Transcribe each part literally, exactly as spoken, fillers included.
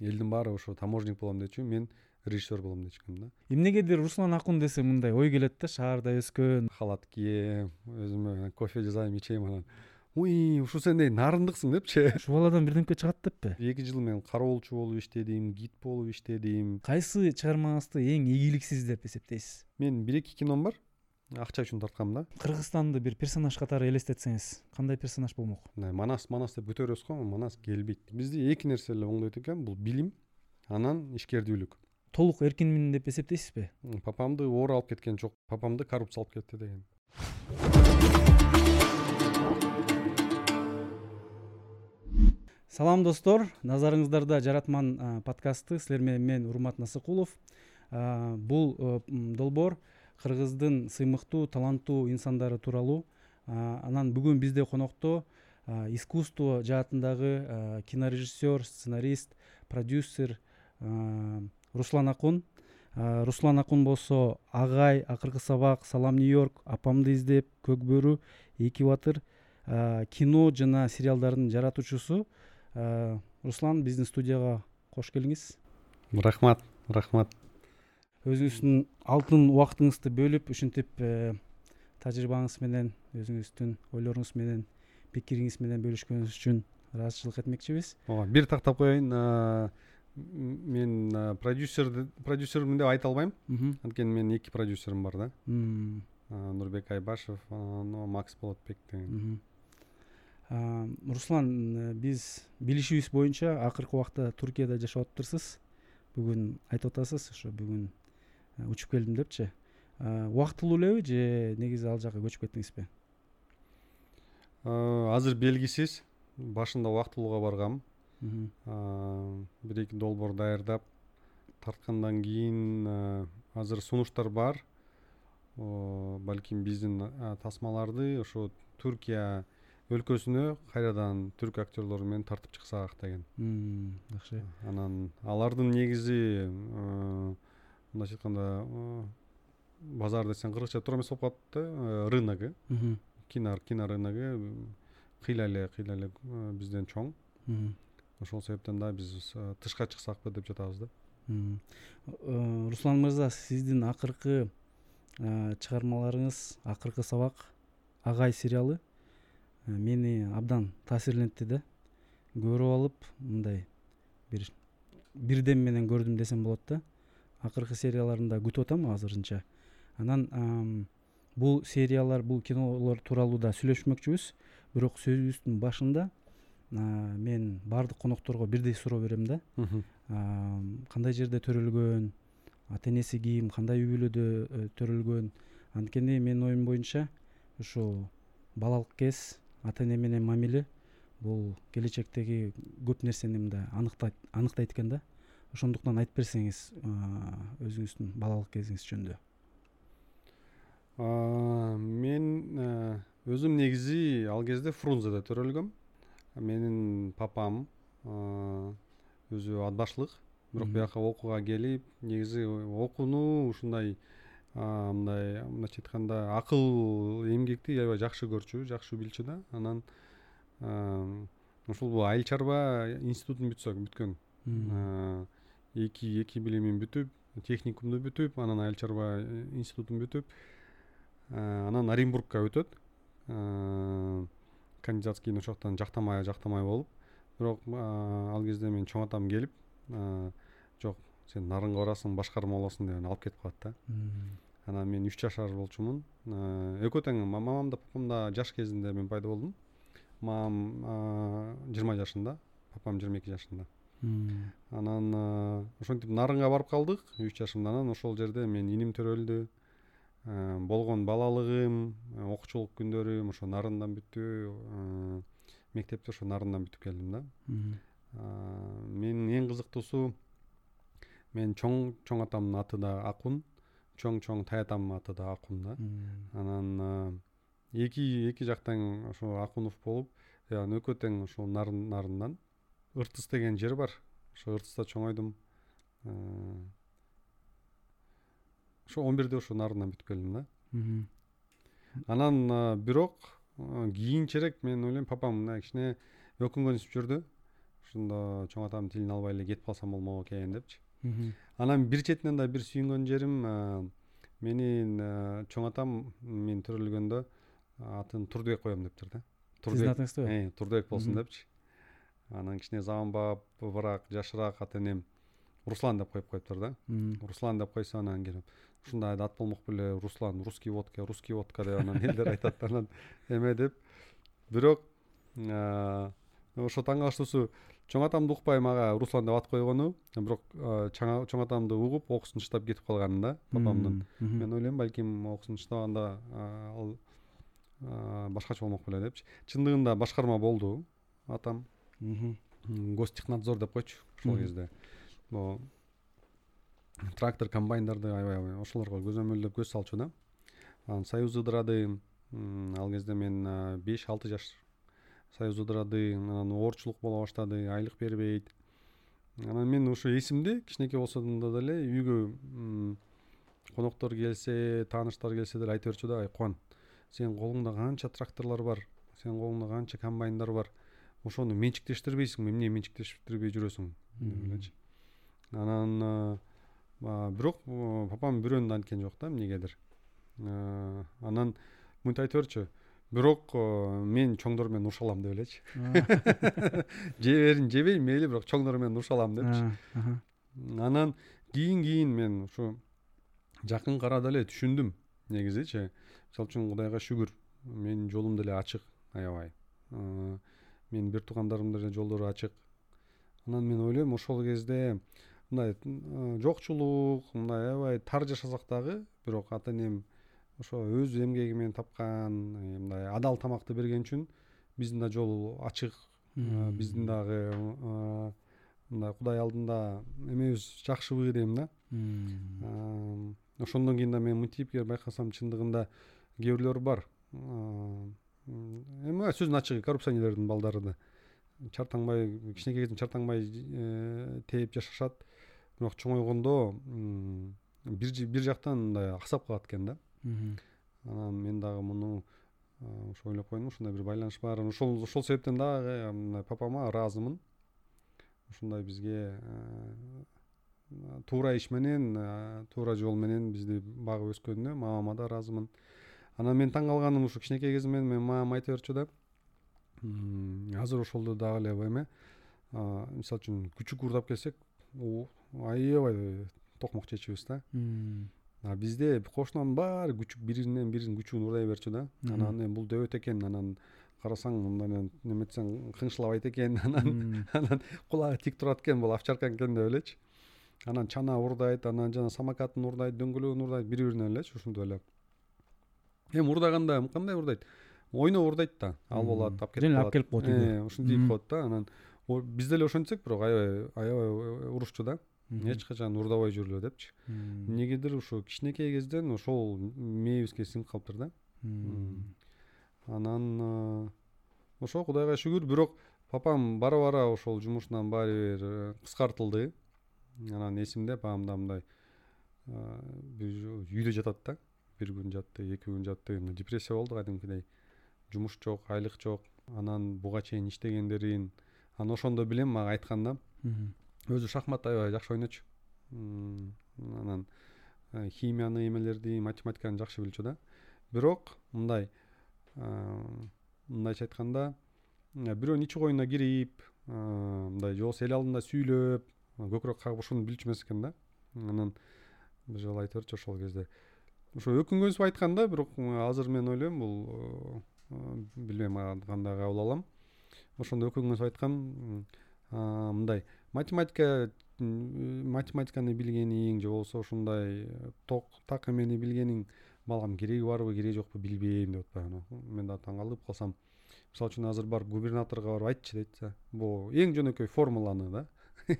элдин баары ошо таможник болом дечү, мен режиссер болом дечкем да. Эмнегедир Руслан Акун десе мындай ой келет да, шаарда өскөн, халат кием, өзүмө кофе жасайм, ичем анан. Ой, ушу сендей нарындыксың депчи. Ушу баладан бирдемке чыгат деппи? эки жыл мен кароолчу болуп иштедим, гид болуп иштедим. Кайсы чыгармаңызды эң ийгиликсиз деп эсептейсиз? Мен бир эки кином бар, акча үчүн тарткам да. Кыргызстанды бир персонаж катары элестетсеңиз, кандай персонаж болмок? Манас, Манас деп көтөрөсүз го, Манас келбейт. Бизди эки нерсе эле оңдойт экен, бул билим, анан ишкердүүлүк. Толук эркинмин деп эсептейсизби? Папамды оор алып кеткен жок, папамды коррупция алып кетти деген. Салам достор, назарыңыздарда Жаратман подкасты, силер менен мен Урмат Насыкулов. Бул долбор Кыргыздын сыймыктуу, таланттуу инсандары тууралуу. Анан бүгүн бизде конокто искусство жаатындагы кинорежиссер, сценарист, продюсер Руслан Акун. Руслан Акун болсо Агай, Акыркы сабак, Салам Нью-Йорк, Апамды издеп, Көкбөрү, Эки баатыр кино жана сериалдардын жаратуучусу. Руслан, биздин студияга кош келиңиз. Рахмат, рахмат. Өзүңүздүн алтын убактыңызды бөлүп, ушинтип тажрыйбаңыз менен, өзүңүздүн ойлоруңуз менен, пикириңиз менен бөлүшкөнүңүз үчүн ыраазычылык этмекчибиз. Ооба, бир тактап коеюн. Мен продюсер продюсермин деп айта албайм. Анткени менин эки продюсерим бар да. Нурбек Айбашев, анан Макс Болотбек деген. Руслан, биз билишибиз боюнча акыркы убакта Туркияда жашап отурсуз. Бүгүн айтып атасыз, ошо бүгүн учуп келдим депчи. Убактылуу элеби же негизи ал жака көчүп кеттиңизби? Азыр белгисиз. Башында убактылууга баргам. бир эки долбор даярдап тарткандан кийин азыр сунуштар бар. Балким биздин тасмаларды ошо Туркия өлкөсүнө кайрадан түрк актерлору менен тартып чыксак деген. Жакшы. Анан алардын негизи мындайча айтканда базар десең кыргызча туура эмес болуп калат да, рыногу. Кино кино рыногу кыйла эле кыйла эле бизден чоң. Ошол себептен да биз тышка чыксакпы деп жатабыз да. Руслан мырза, сиздин акыркы чыгармаларыңыз Акыркы сабак, Агай сериалы мени абдан таасирлентти да. Көрүп алып, мындай бир бирден менен көрдүм десем болот да. Акыркы серияларында күтүп атам азырынча. Анан бул сериялар, бул кинолор тууралуу да сүйлөшмөкчүбүз. Бирок сөзүбүздүн башында мен бардык конокторго бирдей суроо берем да. Кандай жерде төрөлгөн, ата-энеси ким, кандай үй бүлөдө төрөлгөн. Анткени мен оюм боюнча ошо балалык кез ата-эне менен мамиле бул келечектеги көп нерсени мында аныктайт, аныктайт экен да. Ошондуктан айтып берсеңиз өзүңүздүн балалык кезиңиз жөнүндө. Мен өзүм негизи ал кезде Фрунзеде төрөлгөм. Менин папам өзү атбашлык, бирок бияка окууга келип, негизи окууну ушундай мындай мындайча айтканда акыл эмгекти аябай жакшы көрчү, жакшы билчү да. Анан ушул бул айыл чарба институтун бүтсөк бүткөн, эки эки билимин бүтүп, техникумду бүтүп, анан айыл чарба институтун бүтүп, анан Оренбургка өтөт. Кандидатский ночоктан жактамай жактамай болуп, бирок ал кезде мен чоң атам келип, жок сен Нарынга барасың, башкарма болосуң деген алып кетип калат да. Анан мен үч жашар болчумун. Экөө тең мамам да папам да жаш кезинде мен пайда болдум. Мамам жыйырма жашында, папам жыйырма эки жашында. Анан ошентип Нарынга барып калдык үч жашымдан. Анан ошол жерде мен иним төрөлдү. Болгон балалыгым, окуучулук күндөрүм ошо Нарындан бүтү, мектепти ошо Нарындан бүтүп келдим да. Менин эң кызыктуусу, мен чоң чоң атамдын аты да Акун, чоң чоң таятамдын аты да Акун да. Анан эки эки жактан ошо Акунов болуп, анан экөө тең ошо Нарын Нарындан Ыртыс деген жер бар. Ошо Ыртыста чоңойдум. Ошо он бирде ошо Нарындан бүтүп келдим да. Анан бирок кийинчерээк мен ойлойм папам мына кичине өкүнгөнсүп жүрдү. ушунда чоң атам тилин албай эле кетип калсам болмок экен депчи. Анан бир четинен да бир сүйүнгөн жерим, менин чоң атам мен төрөлгөндө атын Турдубек коем дептир да. Турдубек. Сиздин атыңызбы? Э, Турдубек болсун депчи. Анан кичине заманбап, бирок жашыраак ата энем Руслан деп коюп коюптур да. Руслан деп койсо анан келип ушундай ат болмок беле, Руслан, русский водка, русский водка деп анан элдер айтат анан эме деп. Бирок ошо таңгаалыштуусу чоң атамды укпай мага Руслан деп ат койгону, бирок чоң атамды угуп окусун чыдап кетип калганын да папамдын. Мен ойлойм балким окусун чыдаганда ал башкача болмок беле депчи. Чындыгында башкарма болду атам. Гостехнадзор деп койчу ошол кезде. Бо трактор, комбайндарды аябай ошолорго көзөмөлдөп көз салчу да. Анан союз ыдырады. Ал кезде мен беш алты жаш. Союз ыдырады, анан оорчулук боло баштады, айлык бербейт. Анан мен ошо эсимде кичинекей болсодо деле үйгө коноктор келсе, тааныштар келсе деле айтып берчү да, ай Куан, сенин колуңда канча тракторлор бар, сенин колуңда канча комбайндар бар. Ошону менчиктештирбейсиң, эмне менчиктештирбей жүрөсүң деп. Анан бирок папам бирөөнү анткен жок да эмнегедир. Анан мынтип айтып берчү, бирок мен чоңдор менен уруша алам деп элечи. Жеберин жебей мейли, бирок чоңдор менен уруша алам депчи. Анан кийин-кийин мен ушу жакын карап эле түшүндүм негизичи. Мисалы үчүн Кудайга шүгүр, менин жолум деле ачык аябай. Мен бир туугандарымдын жолдору ачык. Анан мен ойлойм ошол кезде мындай жокчулук, мындай аябай тар жашасак дагы, бирок ата энем ошо өз эмгеги менен тапкан, мындай адал тамакты берген үчүн биздин да жол ачык, биздин дагы мындай Кудай алдында эмебиз жакшыбы дейм да. Ошондон кийин да мен мынтип кер байкасам чындыгында кээ бирлөр бар. Эми сөздүн ачыгы коррупционерлердин балдары да чартаңбай, кичинекей кезинен чартаңбай тээп жашашат. Бирок чоңойгондо бир бир жактан мындай аксап калат экен да. Анан мен дагы муну ошо ойлоп койдум, ушундай бир байланыш бар. Ошол ошол себептен дагы мындай папама ыраазымын. Ушундай бизге туура иш менен, туура жол менен бизди багып өскөнүнө мамама да ыраазымын. Анан мен таң калганым ушу кичинекей кезимден мен мамам айта берчү да. Азыр ошолду дагы эле эме, мисалы үчүн күчүк уурдап келсек, аябай токмок чечебиз да. А бизде кошунанын баары күчүк биринен бирин күчүн уурдай берчү да. Анан эми бул дөбөт экен, анан карасаң мындан неметсең кыңшылабайт экен, анан анан кулагы тик турат экен, бул овчарка экен деп элечи. Анан чана уурдайт, анан жана самокатын уурдайт, дөңгөлөгүн уурдайт, бири-бирине элечи ушинтип эле. Эми уурдаганда кандай уурдайт? Ойноп уурдайт да. Ал болот, тап кетип алат. Алып келип коет. Э, ушинтип коет да. Анан биз деле ошентсек, бирок аябай аябай урушчу да. Эч качан урдабай жүрөлө депчи. Эмнегедир ошо кичинекей кезден ошол мээбизге сиңип калыптыр да. Анан ошо Кудайга шүгүр, бирок папам бара-бара ошол жумушунан баары бир кыскартылды. Анан эсимде папамда мындай үйдө жатат да. Бир күн жатты, эки күн жатты, депрессия болду кадимкидей. Жумуш жок, айлык жок. Анан буга чейин иштегендерин, анан ошондо билем мага айткан да. Өзү шахмат аябай жакшы ойночу. Анан химияны, эмелерди, математиканы жакшы билчү да. Бирок мындай мындайча айтканда, бирөөнүн ичи коюна кирип, мындай жолсо эл алдында сүйлөп, көкүрөк кагышууну билчү эмес экен да. Анан бир жолу айтып берчү ошол кезде. Ошо өкүнгөнсүп айтканда, бирок азыр мен ойлойм бул билбейм кандай кабыл алам. Ошондо өкүнгөнсүп айткан мындай математика математиканы билгениң же болсо ушундай ток так эмени билгениң балам кереги барбы, кереги жокпу билбейм деп атпайбы. Мен да таң калып калсам, мисалы үчүн азыр барып губернаторго барып айтчы дейтсе, бул эң жөнөкөй формуланы да.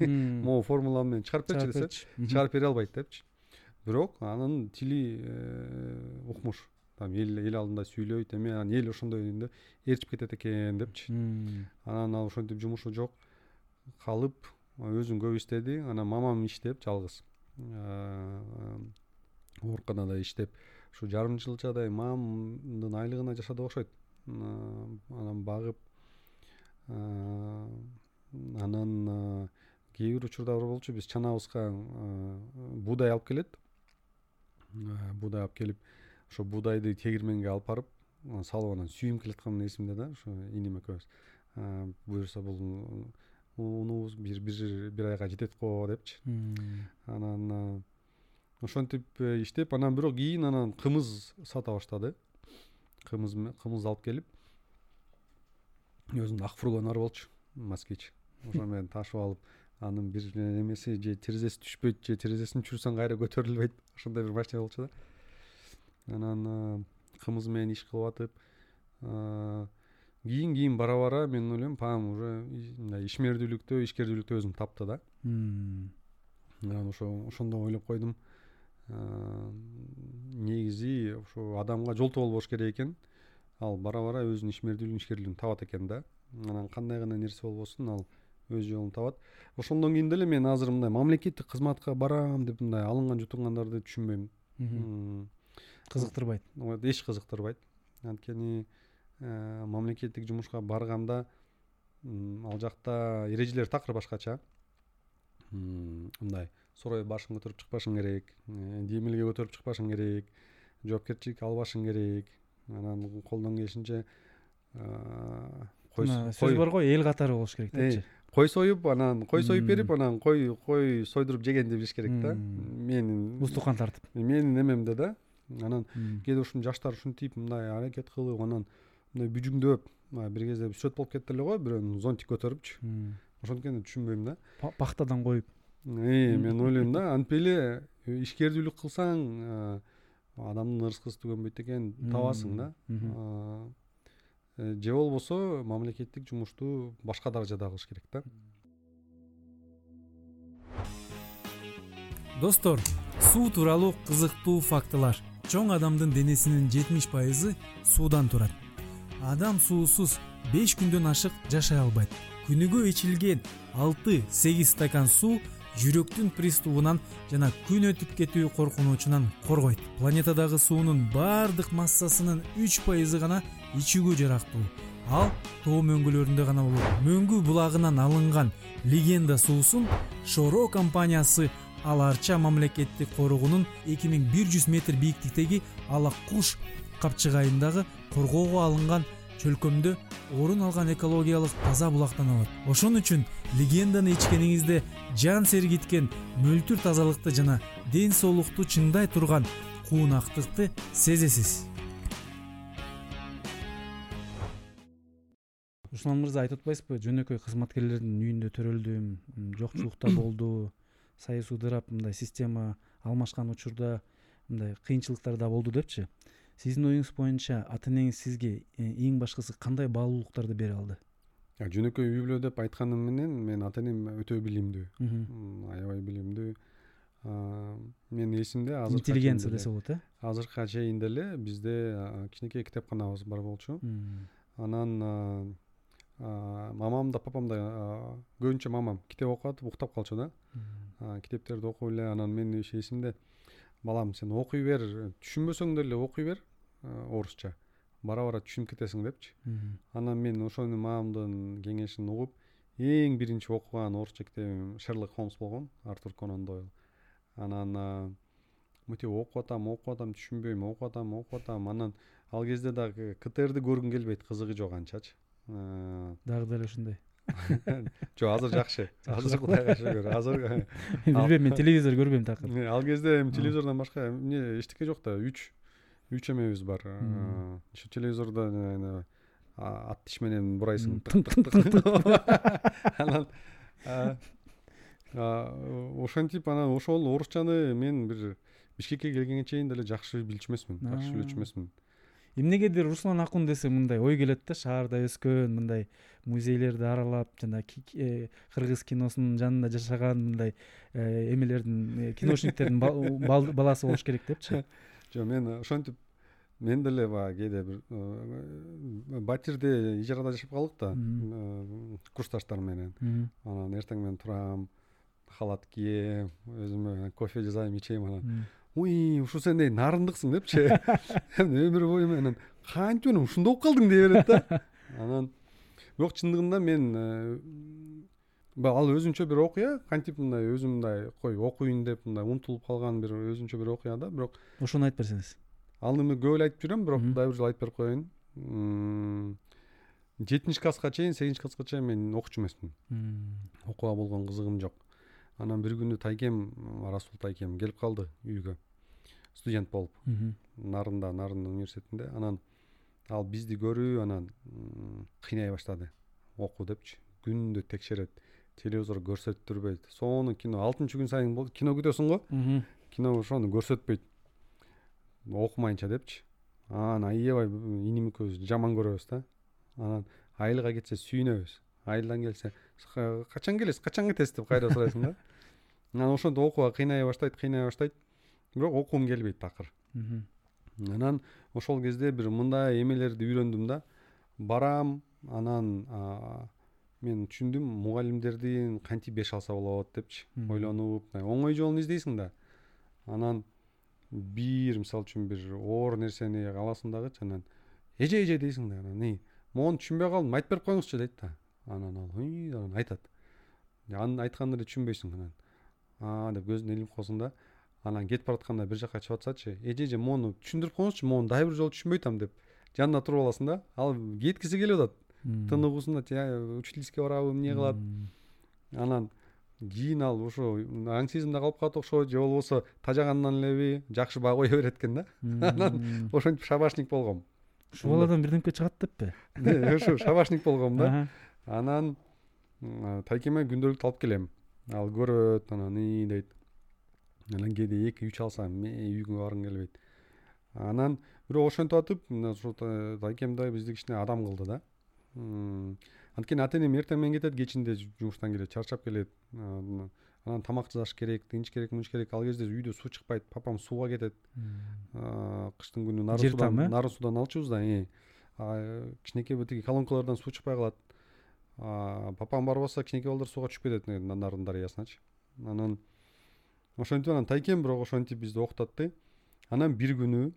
Могу формуланы менен чыгарып берчи десе, чыгарып бере албайт депчи. Бирок анын тили укмуш. Там эл эл алдында сүйлөйт, эми анан эл ошондой эле ээрчип кетет экен депчи. Анан ал ошентип жумушу жок калып, өзүн көп иштеди. Анан мамам иштеп жалгыз, ооруканада иштеп, ушу жарым жылчадай мамамдын айлыгына жашады окшойт. Анан багып анан кээ бир учурда болчу биз чанабызга буудай алып келет. Буудай алып келип ошо буудайды тегирменге алып барып салып анан сүйүм келаткан эсимде да, ошо иним экөөбүз. Буюрса бул унубуз бир бир бир айга жетет го депчи. Анан ошентип иштеп, анан бирок кийин анан кымыз сата баштады. Кымыз кымыз алып келип өзүнүн ак фургонору болчу, москвич. Ошо мен ташып алып, анын бир эмеси же терезеси түшпөйт, же терезесин түшүрсөң кайра көтөрүлбөйт. Ошондой бир машина болчу да. Анан кымыз менен иш кылып атып, кийин-кийин бара-бара мен ойлойм, пам уже мындай ишмердүүлүктө, ишкердүүлүктө өзүм тапты да. Анан ошо ошондо ойлоп койдум. Негизи ошо адамга жолтоо болбош керек экен. Ал бара-бара өзүнүн ишмердүүлүгүн, ишкерлигин табат экен да. Анан кандай гана нерсе болбосун, ал өз жолун табат. Ошондон кийин деле мен азыр мындай мамлекеттик кызматка барам деп мындай алынган жутунгандарды түшүнбөйм. Кызыктырбайт. Ооба, эч кызыктырбайт. Анткени мамлекеттик жумушка барганда ал жакта эрежелер такыр башкача. Мындай сорой башын көтөрүп чыкпашың керек, демилге көтөрүп чыкпашың керек, жоопкерчилик албашың керек. Анан колдон келишинче сөз бар го, эл катары болуш керек депчи. Кой союп, анан кой союп берип, анан кой кой сойдуруп жегенди билиш керек да. Менин устукан тартып. Менин эмемде да. Анан кээде ушул жаштар ушинтип мындай аракет кылып, анан мындай бүжүңдөп, бир кезде сүрөт болуп кетти эле го, бирөөнүн зонтик көтөрүпчү. Ошонткени түшүнбөйм да. Пахтадан коюп. Э, мен ойлойм да, антип эле ишкердүүлүк кылсаң, адамдын ырыскысы түгөнбөйт экен, табасың да. Же болбосо мамлекеттик жумушту башка даражада кылыш керек да. Достор, суу тууралуу кызыктуу фактылар. Чоң адамдын денесинин жетимиш пайыз суудан турат. Адам суусуз беш күндөн ашык жашай албайт. Күнүгө ичилген алты-сегиз стакан суу жүрөктүн приступунан жана күн өтүп кетүү коркунучунан коргойт. Планетадагы суунун бардык массасынын үч пайыз гана ичүүгө жарактуу. Ал тоо мөңгүлөрүндө гана болот. Мөңгү булагынан алынган легенда суусун Шоро компаниясы Аларча мамлекеттик коргоонун эки миң бир жүз метр бийиктиктеги Ала Куш капчыгайындагы коргоого алынган чөлкөмдө орун алган экологиялык таза булактан алат. Ошон үчүн легенданы ичкениңизде жан сергиткен мөлтүр тазалыкты жана ден соолукту чыңдай турган куунактыкты сезесиз. Руслан мырза, айтып атпайсызбы, жөнөкөй кызматкерлердин үйүндө төрөлдүм, жокчулукта болду, саясий дырап мындай система алмашкан учурда мындай кыйынчылыктар да болду депчи. Сиздин оюңуз боюнча ата-энеңиз сизге эң башкысы кандай баалуулуктарды бере алды? Жөнөкөй үй бүлө деп айтканым менен, мен ата-энем өтө билимдүү, аябай билимдүү. Мен эсимде, азыр интеллигенция десе болот, э? Азыркыга чейин деле бизде кичинекей китепканабыз бар болчу. Анан мамам да, папам да, көбүнчө мамам китеп окуп атып уктап калчу да. Китептерди окуп эле, анан мен эсимде, балам, сен окуй бер, түшүнбөсөң деле окуй бер, орусча. Бара-бара түшүнүп кетесиң депчи. Анан мен ошону мамамдын кеңешин угуп, эң биринчи окуган орусча китебим Шерлок Холмс болгон, Артур Конан Дойл. Анан мынтип окуп атам, окуп атам, түшүнбөйм, окуп атам, окуп атам. Анан ал кезде дагы КТРди көргүм келбейт, кызыгы жок анчачы. Дагы деле ушундай. Жо, азыр жакшы. Азыр Кудайга шүгүр. Азыр билбейм, мен телевизор көрбөйм такыр. Ал кезде эми телевизордон башка эмне эчтеке жок да. үч үч эмебиз бар. Ошо телевизордо ат тиш менен бурайсың. Анан ошентип анан ошол орусчаны мен бир Бишкекке келгенге чейин деле жакшы билчү эмесмин, жакшы билчү эмесмин. Эмнегедир Руслан Акун десе мындай ой келет да, шаарда өскөн, мындай музейлерди аралап, жана кыргыз киносунун жанында жашаган мындай эмелердин, киношниктердин баласы болуш керек депчи. Жо, мен ошентип мен деле баягы кээде бир батирде ижарада жашап калдык да, курсташтар менен. Анан эртең мен турам, халат кийем, өзүмө кофе жасайм, ичем, анан ой, ушу сендей нарындыксың депчи. Өмүр бою менен канча ушунда болуп калдың дей берет да. Анан бирок чындыгында мен ал өзүнчө бир окуя, кантип мындай өзүм мындай кой окуйун деп мындай унтулуп калган бир өзүнчө бир окуя да, бирок ошону айтып берсеңиз. Ал эми көп эле айтып жүрөм, бирок дагы бир жолу айтып берип коеюн. жетинчи класска чейин, сегизинчи класска чейин мен окуучу эмесмин. Окууга болгон кызыгым жок. Анан бир күнү тайкем, Расул тайкем келип калды үйгө. Студент болуп. Нарында, Нарын университетинде. Анан ал бизди көрүп, анан кыйнай баштады. Окуу депчи. Күндө текшерет. Телевизор көрсөтүп турбайт. Сонун кино алтынчы күн сайын болду. Кино күтөсүң го? Кино ошону көрсөтпөйт. Окумайынча депчи. Анан аябай иними көз жаман көрөбүз да. Анан айылга кетсе сүйүнөбүз. Айылдан келсе качан келесиз, качан кетесиз деп кайра сурайсың да. Анан ошондо окууга кыйнай баштайт, кыйнай баштайт. Бирок окуум келбейт такыр. Анан ошол кезде бир мындай эмелерди үйрөндүм да. Барам, анан мен түшүндүм, мугалимдердин кантип беш алса болот депчи. Ойлонуп, оңой жолун издейсиң да. Анан бир, мисалы үчүн бир оор нерсени аласың дагы, анан эже эже дейсиң да. Анан не, мону түшүнбөй калдым, айтып берип коюңузчу дейт да. Анан ал ый, анан айтат. Анын айтканды эле түшүнбөйсүң анан. Аа деп көзүн элип койсоң да, анан кетип баратканда бир жака чыгып атсачы, эже эже мону түшүндүрүп коюңузчу, мону дагы бир жолу түшүнбөйт ам деп жанында туруп аласың да. Ал кеткиси келип атат. Тыныгуусунда учительский барабы, эмне кылат. Анан кийин ал ошо аңсызында калып калат окшойт, же болбосо тажагандан элеби жакшы баа кое берет экен да. Анан ошентип шабашник болгом. Ушул баладан бирдемке чыгат деппи? Ошо шабашник болгом да. Анан тайкеме күндөлүк алып келем. Ал көрөт, анан ии дейт. Анан кээде эки үч алсам, үйгө баргым келбейт. Анан бирок ошентип атып, ошо тайкем да бизди кичине адам кылды да. Анткени ата энем эртең менен кетет, кечинде жумуштан келет, чарчап келет. Анан тамак жасаш керек, тинч керек, мунч керек. Ал кезде үйдө суу чыкпайт, папам сууга кетет. Кыштын күнү нары судан, нары судан алчубуз да. Кичинекей бетиги колонкалардан суу чыкпай калат. Папам барбаса кичинекей балдар сууга түшүп кетет Нарын дарыясыначы. Анан ошентип анан тайкем бирок ошентип бизди окутатты. Анан бир күнү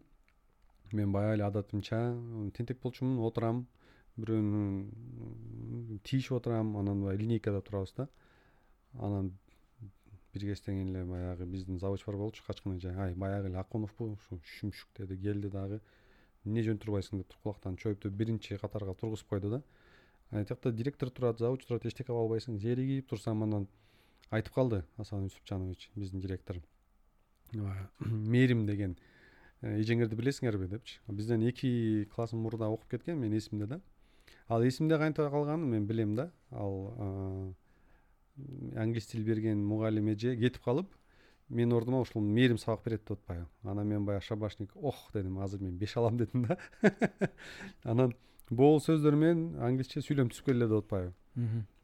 мен баягы эле адатымча тентек болчумун, отурам. Бирөөнүн тийишип отурам, анан баягы линейкада турабыз да. Анан бир кезден эле баягы биздин завуч бар болчу, качкын эже, ай баягы эле Акуновпу, ушу шүмшүк деди, келди дагы. Эмне жөн турбайсың деп туруп кулактан чөйүптү биринчи катарга тургузуп койду да. Айтакта директор турат, завуч турат, эчтеке ала албайсың, зеригип турсам, анан айтып калды Асан Үсөпжанович, биздин директор. Мерим деген эжеңерди билесиңерби депчи. Бизден эки класс мурда окуп кеткен, мен эсимде да. Ал эсимде кантип калганын мен билем да. Ал англис тил берген мугалим эже кетип калып, мен ордума ушул Мерим сабак берет деп атпайбы. Анан мен баягы шабашник, ох дедим, азыр мен беш алам дедим да. Анан бул сөздөр менен англисче сүйлөм түшүп келе деп атпайбы.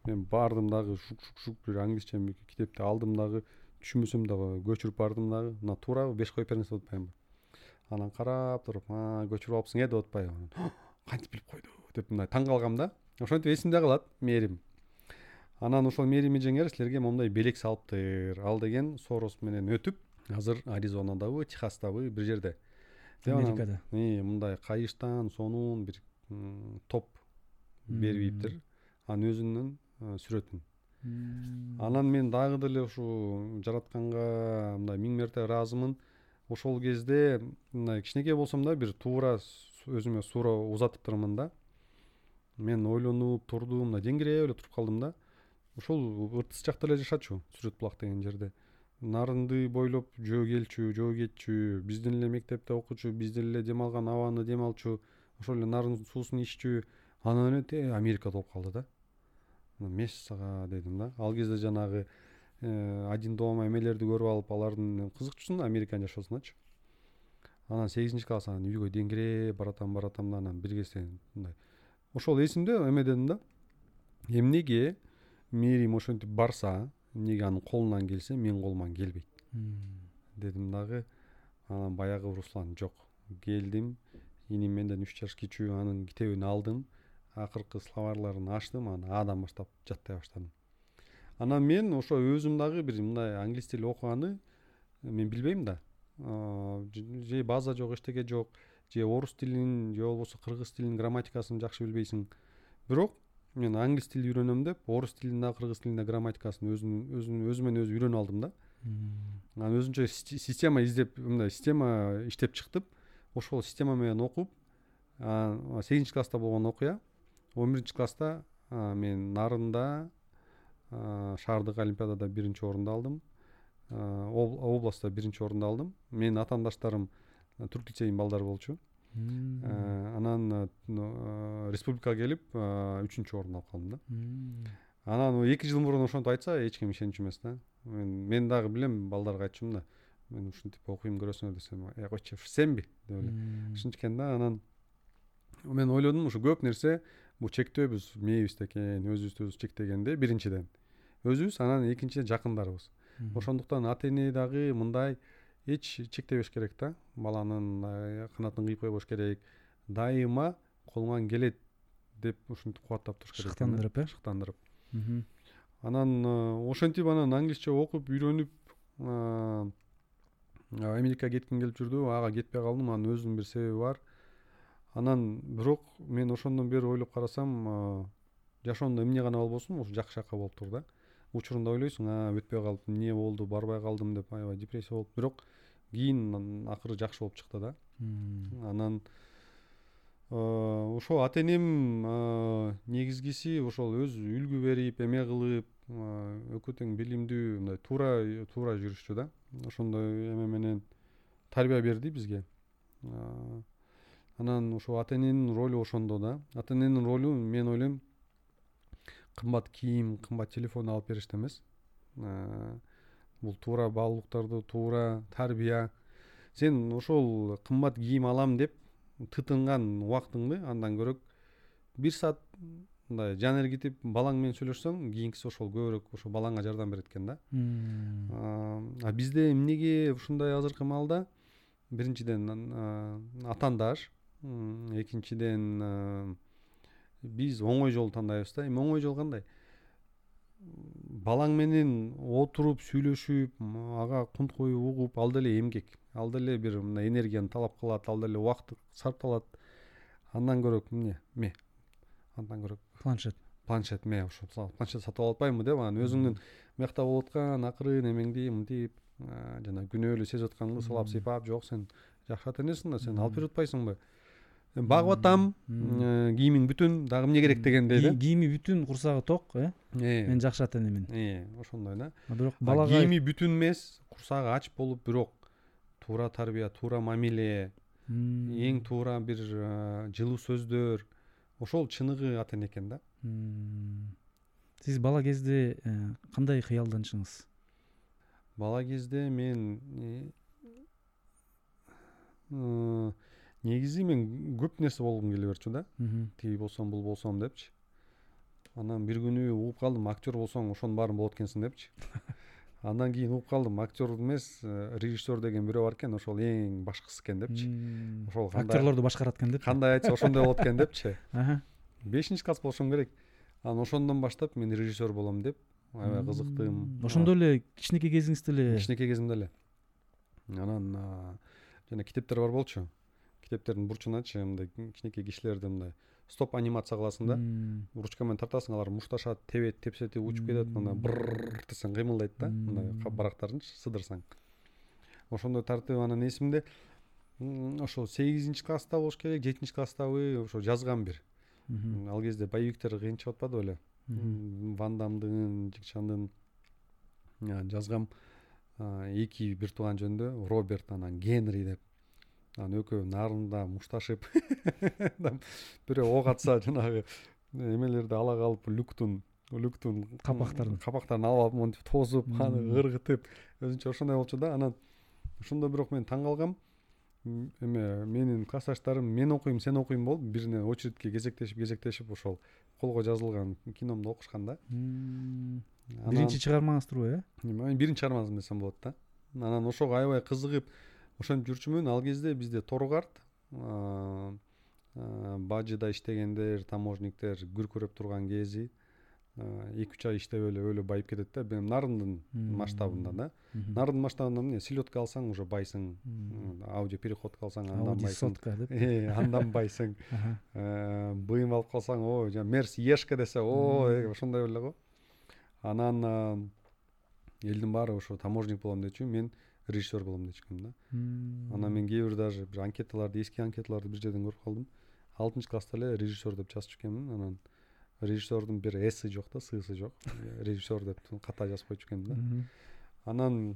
Мен бардым дагы, шук-шук бир англисче китепти алдым дагы, түшүнбөсөм дагы көчүрүп бардым дагы. Мына туурабы беш коюп бериңиз деп атпайбы. Анан карап туруп, "А, көчүрүп алыпсың э?" деп атпайбы. Кантип билип койду деп мындай таң калгам да. Ошентип эсимде калат Мерим. Анан ошол Мерим эжеңер силерге мондай белек салыптыр. Ал деген Сорос менен өтүп, азыр Аризонадабы, Техастабы бир жерде. Америкада. Э, мындай кайыштан сонун бир топ бербептир. Анын өзүнүн сүрөтүн. Анан мен дагы деле ушу жаратканга мындай миң мертебе ыраазымын. Ошол кезде мындай кичинекей болсом да, бир туура өзүмө суура узатып турмун да. Мен ойлонуп турдум, мына деңгиреп эле туруп калдым да. Ушул ыртыс жакта эле жашачу, Сүрөт булак деген жерде. Нарынды бойлоп жөө келчү, жөө кетчү, биздин эле мектепте окучу, биздин эле дем алган абаны дем алчу, ошол эле нарын суусун иччү. Анан өтө Америка толуп калды да. Мессага дедим да. Ал кезде жанагы один дома эмелерди көрүп алып, алардын кызыкчуусун Американы жашоосуначы. Анан сегизинчи класс, анан үйгө деңгиреп баратам, баратам да, анан бир кезде мындай ошол эсимде эме дедим да. Эмнеге Мерим ошентип барса, эмнеге анын колунан келсе, мен колуман келбейт дедим дагы. Анан баягы Руслан жок. Келдим, иним менден үч жаш кичүү, анын китебин алдым, акыркы словарларын ачтым, анан Адан баштап жаттай баштадым. Анан мен ошо өзүм дагы бир мындай англис тили окуганы мен билбейм да. Же база жок, эчтеке жок, же орус тилинин, же болбосо кыргыз тилинин грамматикасын жакшы билбейсиң. Бирок мен англис тилин үйрөнөм деп, орус тилинде, кыргыз тилинде грамматикасын өзүм өзүм өзүмөн өзү үйрөнүп алдым да. Анан өзүнчө система издеп, мындай система иштеп чыктым. Ошол система менен окуп, сегизинчи класста болгон окуя, он биринчи класста мен Нарында шаардык олимпиадада биринчи орунду алдым. Областта биринчи орунду алдым. Менин атандаштарым түрк лицейинин балдары болчу. Анан республикага келип үчүнчү орун алып калдым да. Анан эки жыл мурун ошентип айтса эч ким ишенчү эмес да. Мен мен дагы билем, балдарга айтчумун да. Мен ушинтип окуйм көрөсүңөр десем, "Эй, койчу, сенби?" деп эле. Ушинтип экен да. Анан мен ойлодум, ушу көп нерсе бул чектөөбүз, мээбизде экен, өзүбүздү чектегенде биринчиден. Өзүбүз, анан экинчиден жакындарыбыз. Ошондуктан ата-эне дагы мындай эч чектебеш керек да. Баланын канатын кыйып койбош керек. Дайыма колуңан келет деп ушинтип кубаттап туруш керек. Шыктандырып, э, шыктандырып. Анан ошентип анан англисче окуп, үйрөнүп, Америкага кетким келип жүрдү. Ага кетпей калдым. Анын өзүнүн бир себеби бар. Анан бирок мен ошондон бери ойлоп карасам, жашоондо эмне гана болбосун, ошо жакшы жакка болуп тур да. Учурунда ойлойсуң, а, өтпөй калып, эмне болду, барбай калдым деп, аябай депрессия болуп, бирок кийин акыры жакшы болуп чыкты да. Анан ошол ата-энем негизгиси ошол өз үлгү берип, эме кылып, өкө тең билимдүү, мындай туура туура жүрүшчү да. Ошондой эме менен тарбия берди бизге. Анан ошо ата-эненин ролу ошондо да. Ата-эненин ролу, мен ойлойм, кымбат кийим, кымбат телефон алып бериште эмес. Бул туура баалуулуктарды, туура тарбия. Сен ошол кымбат кийим алам деп тытынган убактыңды андан көрөк бир саат мындай жан эргитип балаң менен сөйлөшсөң, кийинкиси ошол көбүрөөк ошо балаңга жардам берет экен да. А бизде эмнеге ушундай азыркы маалда? Биринчиден атандаш, экинчиден биз оңой жол тандайбыз да. Эми оңой жол кандай? Балаң менен отуруп, сүйлөшүп, ага кунт кою угуп, ал деле эмгек, ал деле бир мына энергияны талап кылат, ал деле убакыт сарпталат. Андан көрөк эмне? Ме. Андан көрөк планшет. Планшет ме ошо. Планшет сатып албайбы деп, анан өзүңдүн мыякта болуп аткан акыры немеңди мынтип жана күнөөлүү сезип атканыңды салап сыйпап, жок сен жакшы атанесиң да, сен алып берип атпайсыңбы? Багып атам, кийимиң бүтүн, дагы эмне керек дегендей да. Кийими бүтүн, курсагы ток, э? Мен жакшы атанемин. Э, ошондой да. Бирок балага кийими бүтүн эмес, курсагы ач болуп, бирок туура тарбия, туура мамиле, эң туура бир жылуу сөздөр, ошол чыныгы атана экен да. Сиз бала кезде кандай кыялданышыңыз? Бала кезде мен э негизи мен көп нерсе болгум келе берчү да. Тиги болсом, бул болсом депчи. Анан бир күнү угуп калдым, актер болсоң ошонун баарын болот экенсиң депчи. Андан кийин угуп калдым, актер эмес, режиссер деген бирөө бар экен, ошол эң башкысы экен депчи. Ошол актерлорду башкарат экен деп. Кандай айтса ошондой болот экен депчи. Аха. бешинчи класс болушум керек. Анан ошондон баштап мен режиссер болом деп аябай кызыктым. Ошондо эле кичинекей кезиңизде эле, кичинекей кезимде эле. Анан жана китептер бар болчу. Китептердин бурчуначы мындай кичинекей кишилерди мындай стоп анимация кыласың да. Ручка менен тартасың, алар мушташат, тебет, тепсети, учуп кетет, мына бир десең кыймылдайт да. Мындай барактарынчы сыдырсаң. Ошондой тартып анан эсимде ошол сегизинчи класста болуш керек, жетинчи класстабы, ошо жазган бир. Ал кезде боевиктер кыйын чыгып атпады беле. Ван Дамдын, Жикчандын жазгам эки бир тууган жөндө, Роберт анан Генри деп. Аны өкөө Нарында мушташып бирөө ок атса жанагы эмелерди ала калып люктун люктун капактарын капактарын алып алып монтип тосуп, аны кыргытып, өзүнчө ошондой болчу да. Анан ошондо бирок мен таң калгам, эме менин классташтарым мен окуйм, сен окуйм болуп бирине очередке кезектешип кезектешип ошол колго жазылган киномду окушкан да. Биринчи чыгармаңыз турбайбы, э? Мен биринчи чыгармадым десем болот да. Анан ошого аябай кызыгып ошентип жүрчүмүн. Ал кезде бизде Торгарт, бажыда иштегендер, таможниктер күркүрөп турган кези, эки үч ай иштеп эле өлө байып кетет да, мен Нарындын масштабында да. Нарын масштабында эмне, селёдка алсаң уже байсың, аудио переходка алсаң андан байсың. Э, андан байсың. Э, буйым алып калсаң, о, жана мерс ешке десе, о, ошондой эле го. Анан элдин баары ошо таможник болом дечү, мен режиссер болом дечкем да. Анан мен кээ бир даже бир анкеталарды, эски анкеталарды бир жерден көрүп калдым. алтынчы класста эле режиссер деп жазып чыккенмин. Анан режиссердун бир эси жок да, сыйсы жок. Режиссер деп ката жазып койчу экен да. Анан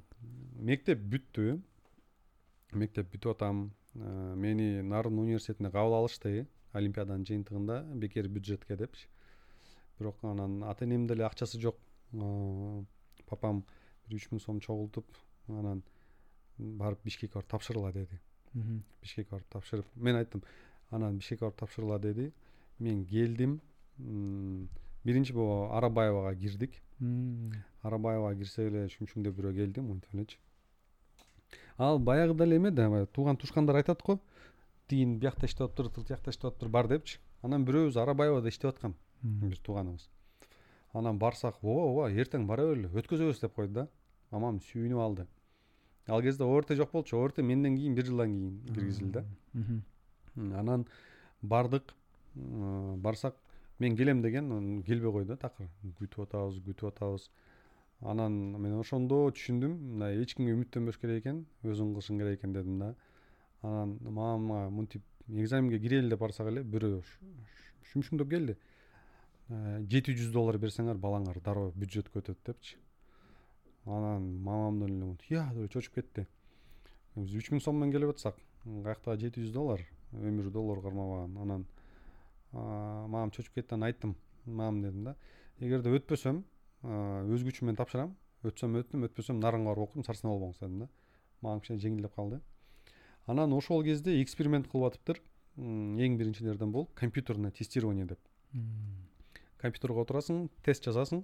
мектеп бүттү. Мектеп бүтүп атам. Мени Нарын университетине кабыл алышты. Олимпиаданын жыйынтыгында бекер бюджетке депчи. Бирок анан ата энемдин деле акчасы жок. Папам үч миң сом чогултуп, анан барып Бишкекке барып тапшырыла деди. Бишкекке барып тапшырып, мен айттым, анан Бишкекке барып тапшырыла деди. Мен келдим. Биринчи бо Арабаевага кирдик. Арабаевага кирсе эле шүмшүңдөп бирөө келди, мынтип элечи. Ал баягыда эле эме да, тууган тушкандар айтат го, тигин биякта иштеп аптыр, тиякта иштеп аптыр бар депчи. Анан бирөөбүз Арабаевада иштеп аткан бир тууганыбыз. Анан барсак, ооба, ооба, эртең бара бел, өткөзөбүз деп койду да. Мамам сүйүнүп алды. Ал кезде ОРТ жок болчу, ОРТ менден кийин бир жылдан кийин киргизилди да. Анан бардык, барсак мен келем деген, келбей койду да, такыр. Күтүп атабыз, күтүп атабыз. Анан мен ошондо түшүндүм, мындай эч кимге үмүттөнбөш керек экен, өзүң кылышың керек экен дедим да. Анан мама мынтип экзаменге кирели деп барсак эле бирөө шүмшүңдөп келди. жети жүз доллар берсеңер балаңар дароо бюджетке өтөт депчи. Анан мамамдын эле мынтип, "Я", деп чочуп кетти. Биз үч миң сом менен келип атсак, каякта жети жүз доллар, өмүр доллар кармабаган. Анан мамам чочуп кетти, анан айттым, мамам дедим да, эгерде өтпөсөм өз күчүм менен тапшырам, өтсөм өттүм, өтпөсөм Нарынга барып окуйм, сарсына болбоңуз дедим да. Мамам кичине жеңилдеп калды. Анан ошол кезде эксперимент кылып атыптыр, эң биринчилерден болуп компьютерное тестирование деп. Компьютерге отурасың, тест жазасың.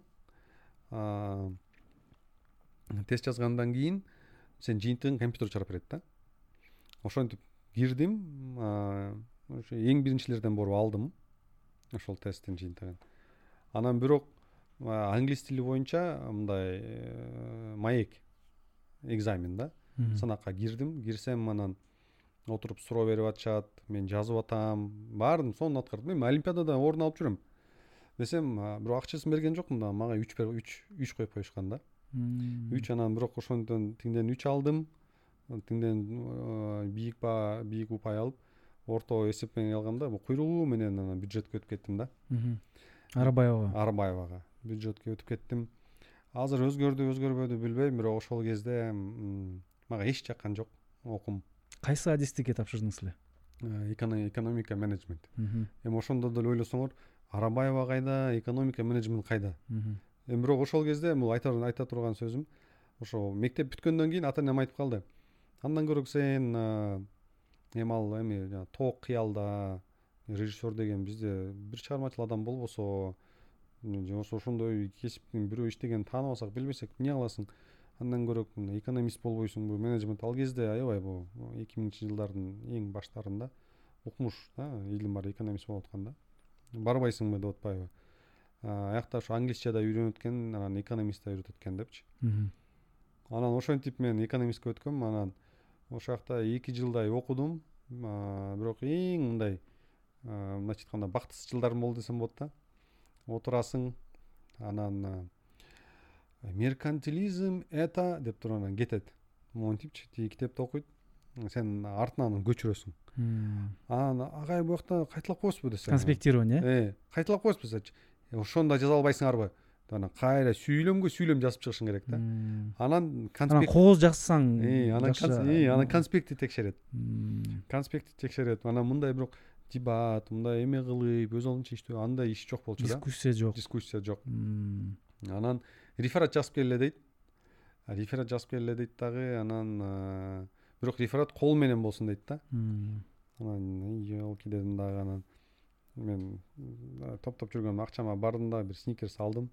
Тест жазгандан кийин сен жыйынтыгын компьютер чыгарып берет да. Ошентип кирдим, ошо эң биринчилерден болуп алдым ошол тесттин жыйынтыгын. Анан бирок англис тили боюнча мындай маек экзамен да, сынакка кирдим. Кирсем анан отуруп суроо берип атышат, мен жазып атам, баарын сонун аткардым. Мен олимпиадада орун алып жүрөм десем, бирок акчасын берген жокмун да, мага үч коюп коюшкан да. үч, анан бирок ошондон тиңден үч алдым. Тиңден бийик ба бийик упай алып орто эсеп менен алганда, бу куйругу менен анан бюджетке өтүп кеттим да. Арабаевага. Арабаевага бюджетке өтүп кеттим. Азыр өзгөрдү, өзгөрбөдү билбейм, бирок ошол кезде мага эч жаккан жок окум. Кайсы адистикке тапшырдыңыз эле? Экономика менеджмент. Эми ошондо деле ойлосоңор, Арабаева кайда, экономика менеджмент кайда? Эми бирок ошол кезде бул айта айта турган сөзүм, ошо мектеп бүткөндөн кийин ата энем айтып калды. Андан көрө сен эмал эми жана тоок кыялда режиссер деген бизде бир чыгармачыл адам болбосо, же болбосо ошондой кесиптин бирөө иштегенин тааныбасак, билбесек эмне кыласың? Андан көрө экономист болбойсуңбу, менеджмент. Ал кезде аябай бул эки миңинчи жылдардын эң баштарында укмуш да, элдин баары экономист болуп аткан да. Барбайсыңбы деп атпайбы. Аякта ошо англисчада үйрөнөт экен, анан экономистте үйрөтөт экен депчи. Анан ошентип мен экономистке өткөм, анан ошол жакта эки жылдай окудум. Бирок эң мындай, мындайча айтканда, бактысыз жылдарым болду десем болот да. Отурасың, анан меркантилизм это деп туруп анан кетет. Монтипчи китепти окуйт. Сен артынан аны көчүрөсүң. Анан агай, бул жакта кайталап коесузбу десе. Конспектирование. Э, кайталап коесузбу десе. Ошондо жаза албайсыңарбы? Анан кайра сүйлөмгө сүйлөм жазып чыгышың керек да. Анан конспект, кооз жазсаң, анан анан конспектти текшерет. Конспектти текшерет. Анан мындай бирок дебат, мындай эме кылып, өз алдынча иштөө, андай иш жок болчу да. Дискуссия жок. Дискуссия жок. Анан реферат жазып келе дейт. Реферат жазып келе дейт дагы, анан бирок реферат кол менен болсун дейт да. Анан ёлки дедим дагы, анан мен топтоп жүргөн акчама бардым да, бир сникерс алдым.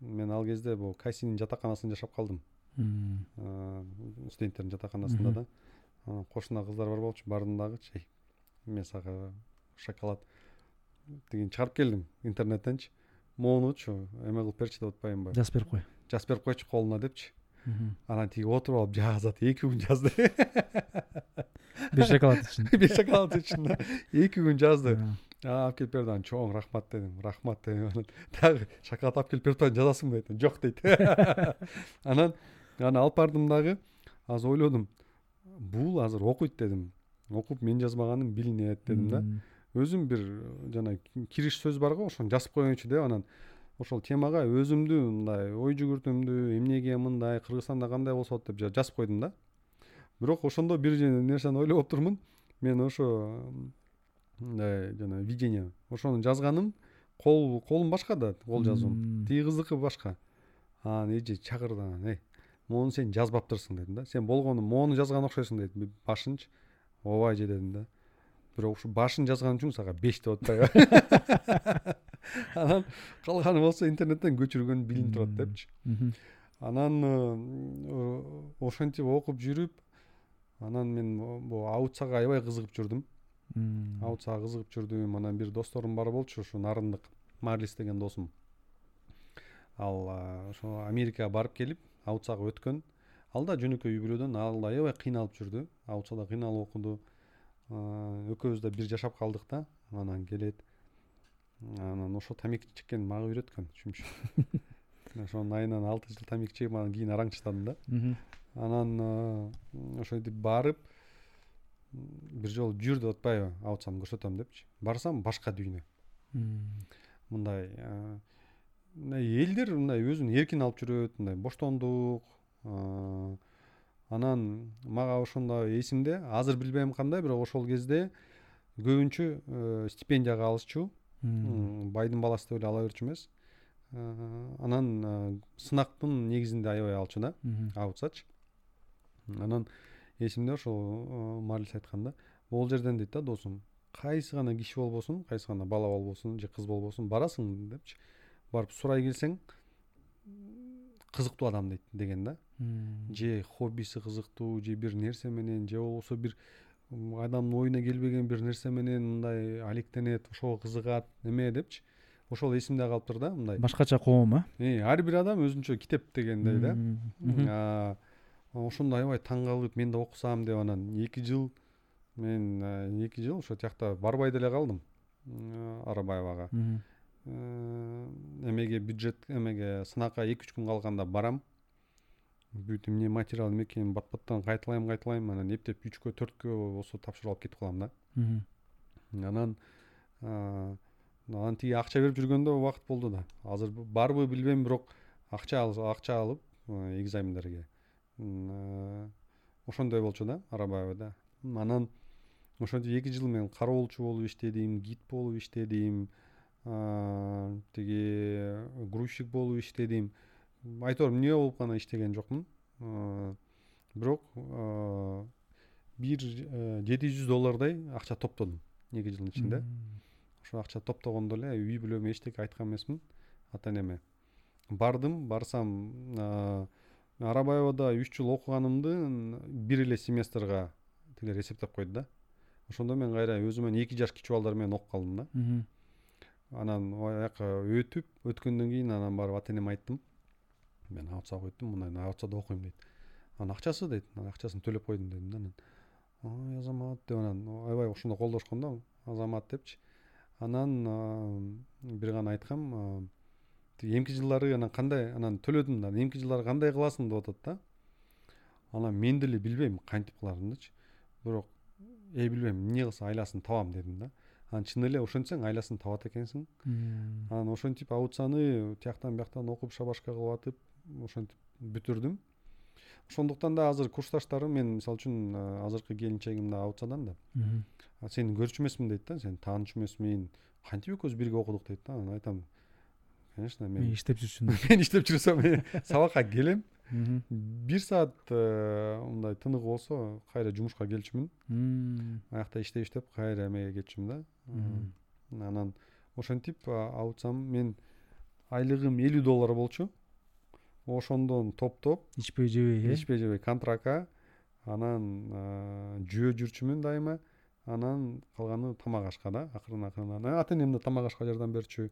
Мен ал кезде бул Кайсинин жатаканасында жашап калдым. Э, студенттердин жатаканасында да. Кошуна кыздар бар болчу, бардым дагы, чей. Мен сага шоколад деген чыгарып келдим интернеттенчи. моонучу эме кылып берчи деп атпаймынбы? Жазып берип кой. Жазып берип койчу колуна депчи. Анан тиги отуруп алып жазат, эки күн жазды. Бир шоколад үчүн. Бир шоколад үчүн эки күн жазды. А, алып келип берди, анан чоң рахмат дедим. Рахмат дедим. Анан дагы шоколад алып келип берип жазасыңбы дейт. Жок дейт. Анан анан алып бардым дагы. Аз ойлодум. Бул азыр окуйт дедим. Окуп мен жазбаганым билинет дедим да. Өзүм бир жана кириш сөз бар го, ошону жазып коеюнчу деп анан ошол темага өзүмдү мындай ой жүгүртүмдү, эмнеге мындай Кыргызстанда кандай болсот деп жазып койдум да. Бирок ошондо бир нерсени ойлоп турмун. Мен ошо мындай жана видение, ошону жазганым, кол колум башка да, кол жазуум. Тиги кызыкы башка. Анан эже чакырды анан, "Эй, мону сен жазбаптырсың" дедим да. "Сен болгону мону жазган окшойсуң" дедим. Башынчы. "Ой, эже" дедим да. Бирок ушу башын жазган үчүн сага беш деп атпайбы. Анан калганы болсо интернеттен көчүргөн билинип турат депчи. Анан ошентип окуп жүрүп, анан мен бул аутсага аябай кызыгып жүрдүм. Аутсага кызыгып жүрдүм. Анан бир досторум бар болчу, ушу Нарындык Марлис деген досум. Ал ошо Америкага барып келип аутсага өткөн. Ал да жөнөкөй үйбүрөдөн, ал да аябай кыйналып жүрдү. Аутсада кыйналып окуду. Экөөбүз да бир жашап калдык да. Анан келет, анан ошо тамеки чеккен мага үйрөткөн чүмчү. Ошонун айынан алты жыл тамеки чегип, анан кийин араң чыдадым да. Анан ошентип барып бир жолу жүр деп атпайбы, аутсам көрсөтөм депчи. Барсам башка дүйнө. Мындай элдер мындай өзүн эркин алып жүрөт, мындай боштондук. Анан мага ошондо эсимде, азыр билбейм кандай, бирок ошол кезде көбүнчө стипендияга алышчу, байдын баласы деп эле ала берчү эмес. Анан сынактын негизинде аябай алчу да, аутсач. Анан эсимде ошол Марлис айтканда, "Бул жерден" дейт да досум, "кайсы гана киши болбосун, кайсы гана бала болбосун же кыз болбосун, барасың" депчи. "Барып сурай келсең кызыктуу адам" дейт деген да. Же хоббиси кызыктуу, же бир нерсе менен, же болбосо бир адамдын оюна келбеген бир нерсе менен мындай алектенет, ошого кызыгат, эме депчи. Ошол эсимде калыптыр да, мындай. Башкача коом, а? Э, ар бир адам өзүнчө китеп дегендей да. А, ошондо аябай таң калып, мен да окусам деп анан эки жыл мен эки жыл ошо жакта барбай деле калдым. Арабаевага. Эмеге бюджет, эмеге сынакка эки үч күн калганда барам. Бүт эмне материал мекенин бат-баттан кайталайм, кайталайм, анан эптеп үчкө, төрткө болсо тапшырып алып кетип калам да. Анан анан тиги акча берип жүргөндө убакыт болду да. Азыр барбы билбейм, бирок акча акча алып экзамендерге. Ошондой болчу да, Арабаевда. Анан ошондо эки жыл мен кароолчу болуп иштедим, гид болуп иштедим, тиги грузчик болуп иштедим. Айтор эмне болуп гана иштеген жокмун. Бирок бир жети жүз доллардай акча топтодум эки жылдын ичинде. Ошо акча топтогондо эле үй бүлөмө эчтеке айткан эмесмин, ата-энеме. Бардым, барсам Арабаевада үч жыл окуганымдын бир эле семестрга тилер эсептеп койду да. Ошондо мен кайра өзүмөн эки жаш кичүү балдар менен окуп калдым да. Анан аяка өтүп, өткөндөн кийин анан барып ата-энеме айттым. Мен аутсага койдум, мындай аутсада окуйм дейт. Анан акчасы дейт, анан акчасын төлөп койдум дедим да анан. "Ой, Азамат" деп анан аябай ошондо колдошкон да, Азамат депчи. Анан бир гана айткам, "Эмки жылдары анан кандай анан төлөдүм да, эмки жылдары кандай кыласың" деп атат да. Анан мен деле билбейм кантип кыларымдычы. Бирок "Эй, билбейм, эмне кылса айласын табам" дедим да. Анан чын эле ошентсең айласын табат экенсиң. Анан ошентип аутсаны тияктан бияктан окуп шабашка кылып атып ошентип бүтүрдүм. Ошондуктан да азыр курсташтарым, мен мисалы үчүн азыркы келинчегим да аутсадан да. "А, сени көрчү эмесмин" дейт да, "Сени таанычу эмесмин. Кантип экөөбүз бирге окудук" дейт да. Анан айтам, "Конечно, мен иштеп жүрчүмүн. Мен иштеп жүрсөм, сабакка келем. бир саат мындай тынык болсо, кайра жумушка келчүмүн. Аякта иштеп-иштеп кайра эмеге кетчүмүн да." Анан ошентип аутсам, мен айлыгым элүү доллар болчу. Ошондон топтоп, ичпей жебей, ичпей жебей контракка, анан жөө жүрчүмүн дайыма, анан калганы тамак ашка да, акырын-акырын. Ата-энем да тамак ашка жардам берчү.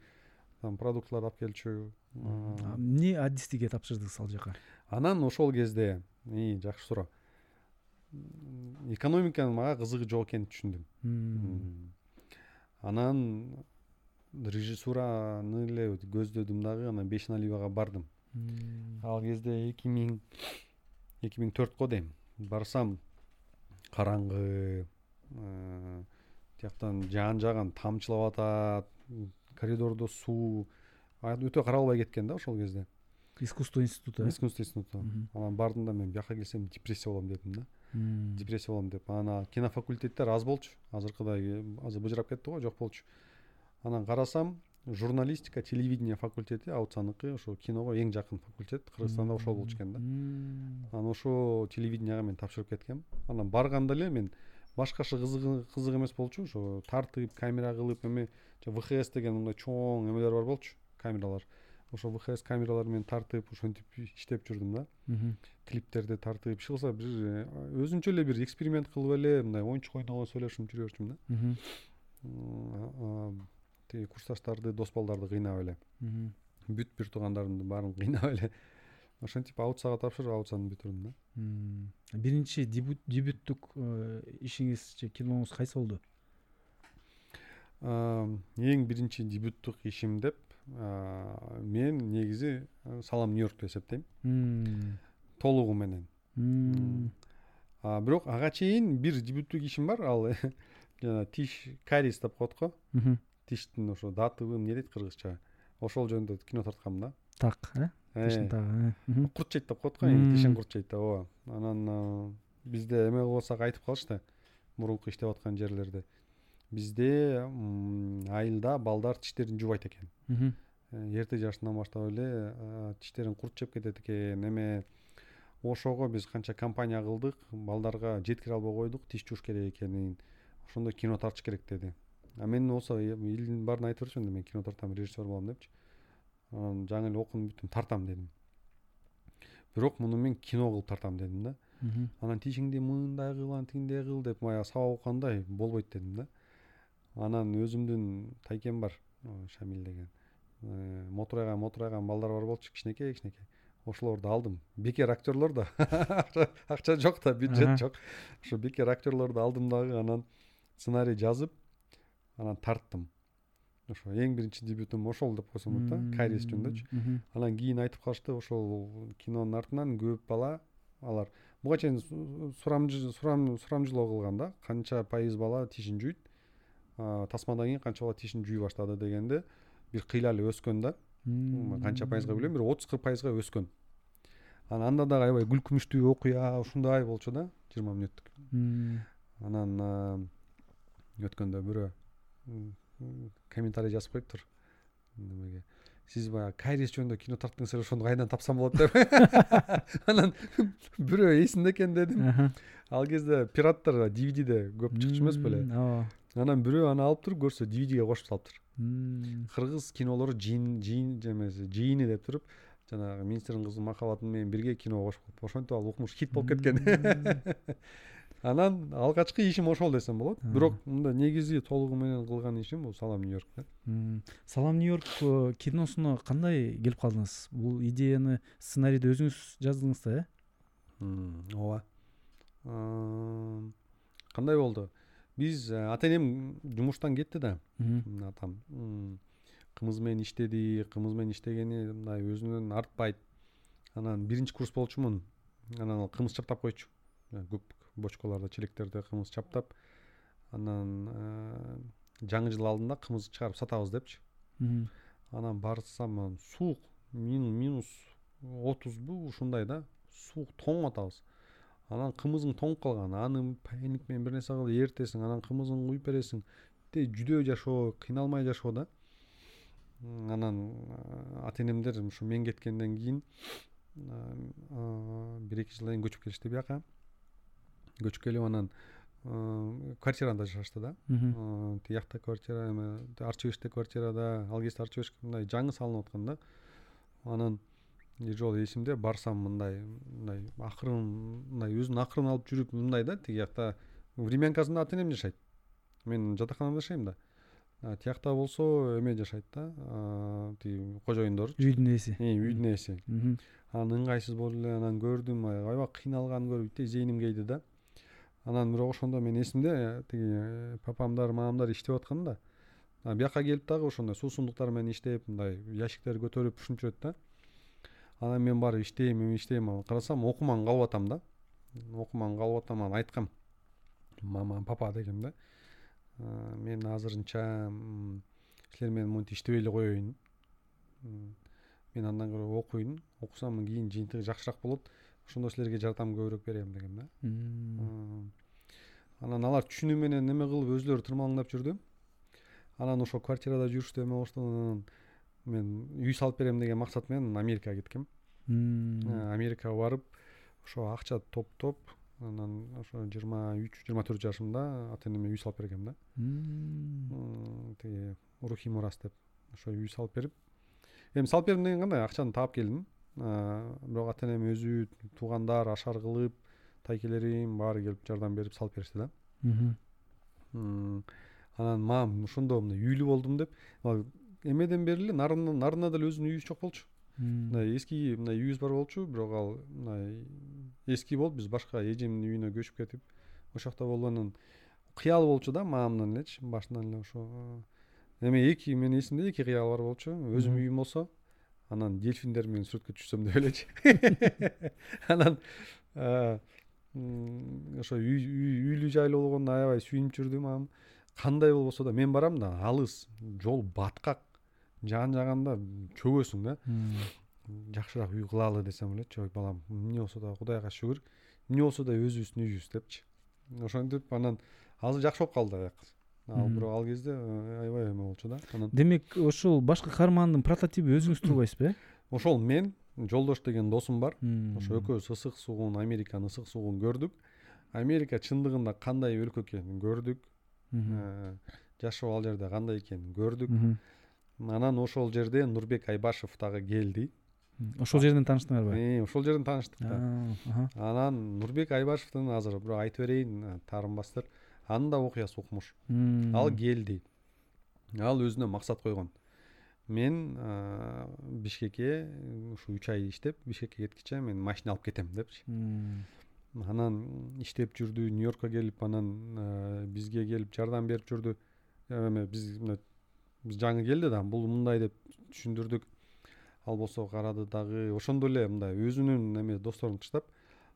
там продуктыларды алып келчү. Эмне адистиге тапшырдыңыз ал жака? Анан ошол кезде, и жакшы суроо. Экономиканын мага кызыгы жок экенин түшүндүм. Анан режиссураны эле көздөдүм дагы, анан бешиналибага бардым. Ал кезде эки миң төрт го дейм. Барсам караңгы, тияктан жаан-жаган тамчылап атат, коридордо суу, өтө каралбай кеткен да ошол кезде. Искусство института. Искусство института. Анан бардым да, мен бияка келсем депрессия болом дедим да. Депрессия болом деп. Анан кинофакультеттер аз болчу, азыркыдай азыр быжырап кетти го, жок болчу. Анан карасам, журналистика, телевидение факультети аутсаныкы, ошо киного эң жакын факультет Кыргызстанда ошол болчу экен да. Анан ошо телевиденияга мен тапшырып кеткем. Анан барганда эле мен башкасы кызык кызык эмес болчу, ошо тартып, камера кылып, эми вэ хэ эс деген мындай чоң эмелер бар болчу, камералар. Ошо вэ хэ эс камералары менен тартып, ошентип иштеп жүрдүм да. Клиптерди тартып, иши кылса бир өзүнчө эле бир эксперимент кылып эле, мындай оюнчук ойногон сөйлөшүп жүрөчүм да. Тиги курсташтарды, дос балдарды кыйнап эле. Бүт бир туугандарымды баарын кыйнап эле ошентип аутсага тапшырып, аутсаны бүтүрдүм да. Биринчи дебюттук ишиңиз же киноңуз кайсы болду? Эң биринчи дебюттук ишим деп мен негизи Салам Нью-Йоркту эсептейм. Толугу менен. Бирок ага чейин бир дебюттук ишим бар, ал жана Тиш Карис деп коет го. Тиштин ошо датыбы эмне дейт кыргызча? Ошол жөнүндө кино тарткам да. Так, э? Тиштин так, э. Курт жейт деп коет го, тишин курт жейт да, ооба. Анан бизде эме болсак айтып калышты. Мурунку иштеп аткан жерлерде. Бизде айылда балдар тиштерин жубайт экен. Эрте жашынан баштап эле тиштерин курт жеп кетет экен. Эме ошого биз канча компания кылдык, балдарга жеткире албай койдук, тиш жууш керек экенин. Ошондо кино тартыш керек деди. А мен болсо элдин баарын айтып жүрчүмүн, мен кино тартам, режиссер болом депчи. Анан жаңы эле окуну бүтүм, тартам дедим. Бирок муну мен кино кылып тартам дедим да. Анан тишиңди мындай кыл, анан тигиндей кыл деп мага сабак уккандай болбойт дедим да. Анан өзүмдүн тайкем бар, Шамил деген. Моторайган, моторайган балдар бар болчу, кичинекей, кичинекей. Ошолорду алдым. Бекер актерлор да. Акча жок да, бюджет жок. Ошо бекер актерлорду алдым дагы, анан сценарий жазып, анан тарттым. Ошо эң биринчи дебютум ошол деп койсом болот да, Кайрис жөндөчү. Анан кийин айтып калышты, ошол кинонун артынан көп бала алар буга чейин сурамжы сурам сурамжылоо кылган да, канча пайыз бала тишин жууйт, тасмадан кийин канча бала тишин жууй баштады дегенде бир кыйла эле өскөн да. Канча пайызга билем, бир отуз кырк пайызга өскөн. Анан анда дагы аябай гүл күмүштүү окуя, ушундай болчу да, жыйырма мүнөттүк. Анан өткөндө бирөө комментарий жазып коюптур. Немеге? Сиз баягы Кайрис жөнүндө кино тарттыңыздар, ошону кайдан тапсам болот деп. Анан бирөө эсинде экен дедим. Ал кезде пираттар ди ви диде көп чыкчу эмес беле. Анан бирөө аны алып туруп көрсө ди ви диге кошуп салыптыр. Кыргыз кинолору жин жин эмеси, жийини деп туруп жанагы министрдин кызы махабатын менен бирге кино кошуп, ошентип ал укмуш хит болуп кеткен. Анан алгачкы ишим ошол десем болот. Бирок мында негизи толугу менен кылган ишим бул Салам Нью-Йорк да. Салам Нью-Йорк киносуна кандай келип калдыңыз? Бул идеяны, сценарийди өзүңүз жаздыңыз да, э? Ооба. Кандай болду? Биз ата-энем жумуштан кетти да. Атам кымыз менен иштеди, кымыз менен иштегени мындай өзүнөн артпайт. Анан биринчи курс болчумун. Анан ал кымыз чаптап койчу. Көп бочкаларда, челектерде кымыз чаптап, анан жаңы жыл алдында кымыз чыгарып сатабыз депчи. Анан барсам суук, минус отузбу ушундай да, суук тоңуп атабыз. Анан кымызың тоңуп калган, аны паяльник менен бир нерсе кылып эритесиң, анан кымызың куюп бересиң. Тээ жүдөө жашоо, кыйналмай жашоо да. Анан ата-энемдер ушу мен кеткенден кийин бир эки жылдан көчүп келишти бияка. Көчүп келип анан квартирада жашашты да. Тиякта квартира, Арчыбеште квартирада, ал кезде Арчыбеш мындай жаңы салынып аткан да. Анан бир жолу эсимде, барсам мындай мындай акырын, мындай өзүн акырын алып жүрүп мындай да, тиякта времянкасында ата-энем жашайт. Мен жатаканамда жашайм да. тиякта болсо эме жашайт да, тиги кожоюндор үйдүн ээси. Үйдүн ээси. Анан ыңгайсыз болуп эле анан көрдүм, аябай кыйналган көрүп те зээнимге кийди да. Анан бирок ошондо мен эсимде, тиги папамдар, мамамдар иштеп аткан да. Бияка келип дагы ошондой суусундуктар менен иштеп, мындай ящиктер көтөрүп ушунчу өттү да. Анан мен барып иштейм, мен иштейм, карасам окуман калып атам да. Окуман калып атам, анан айткам мама, папа дегем да. Мен азырынча силер менен монтип иштебей эле коеюн. Мен андан көрө окуйм, окусам кийин жыйынтыгы жакшыраак болот. Ошондо силерге жардам көбүрөөк берем дегем да. Анан алар түшүнүү менен эме кылып өзүлөрү тырмалаңдап жүрдү. Анан ошо квартирада жүрүштү, эме болушту. Мен үй салып берем деген максат менен Америкага кеткем. Америкага барып ошо акча топтоп, анан ошо жыйырма үч жыйырма төрт жашымда ата-энеме үй салып бергем да. Тиги рухий мурас деп ошо үй салып берип, эми салып берем деген кандай акчаны таап келдим. Бирок ата-энем өзү, туугандар ашар кылып, тайкелерим баары келип жардам берип салып беришти да. Анан мам ошондо мындай үйлүү болдум деп, эмеден бери эле Нарында Нарында деле өзүнүн үйү жок болчу. Мындай эски мындай үйүбүз бар болчу, бирок ал мындай эски болуп биз башка эжемдин үйүнө көчүп кетип, ошол жакта болгонун кыял болчу да маамдын элечи башынан эле ошо. Эми эки менин эсимде эки кыял бар болчу. Өзүм үйүм болсо, анан дельфиндер менен сүрөткө түшсөм деп элечи. Анан ошо үйлүү жайлуу болгонуна аябай сүйүнүп жүрдүм ам. Кандай болбосо да мен барам да, алыс, жол баткак, жан-жаганда чөгөсүң да. Жакшыраак үй кылалы десем эле, чөй балам, эмне болсо да Кудайга шүгүр, эмне болсо да өзүбүздүн үйүбүз депчи. Ошондуп анан азыр жакшы болуп калды аяк. Ал бирок ал кезде аябай эме болчу да. Демек ошол башкы каармандын прототиби өзүңүз турбайсызбы? Ошол мен, жолдош деген досум бар. Ошо экөөбүз ысык сугун, Американын ысык сугун көрдүк. Америка чындыгында кандай өлкө экенин көрдүк. Жашоо ал жерде кандай экенин көрдүк. Анан ошол жерде Нурбек Айбашев дагы келди. Ошол жерден тааныштыңарбы? Э, ошол жерден тааныштык да. Анан Нурбек Айбашевдин азыр бирок айтып берейин, таарынбастыр, анын да окуясы укмуш. Ал келди. Ал өзүнө максат койгон. Мен Бишкекке ушу үч ай иштеп, Бишкекке кеткиче мен машина алып кетем депчи. Анан иштеп жүрдү, Нью-Йоркка келип, анан бизге келип жардам берип жүрдү. Эми биз биз жаңы келди да, бул мындай деп түшүндүрдүк. Ал болсо карады дагы, ошондо эле мындай өзүнүн эме досторун таштап,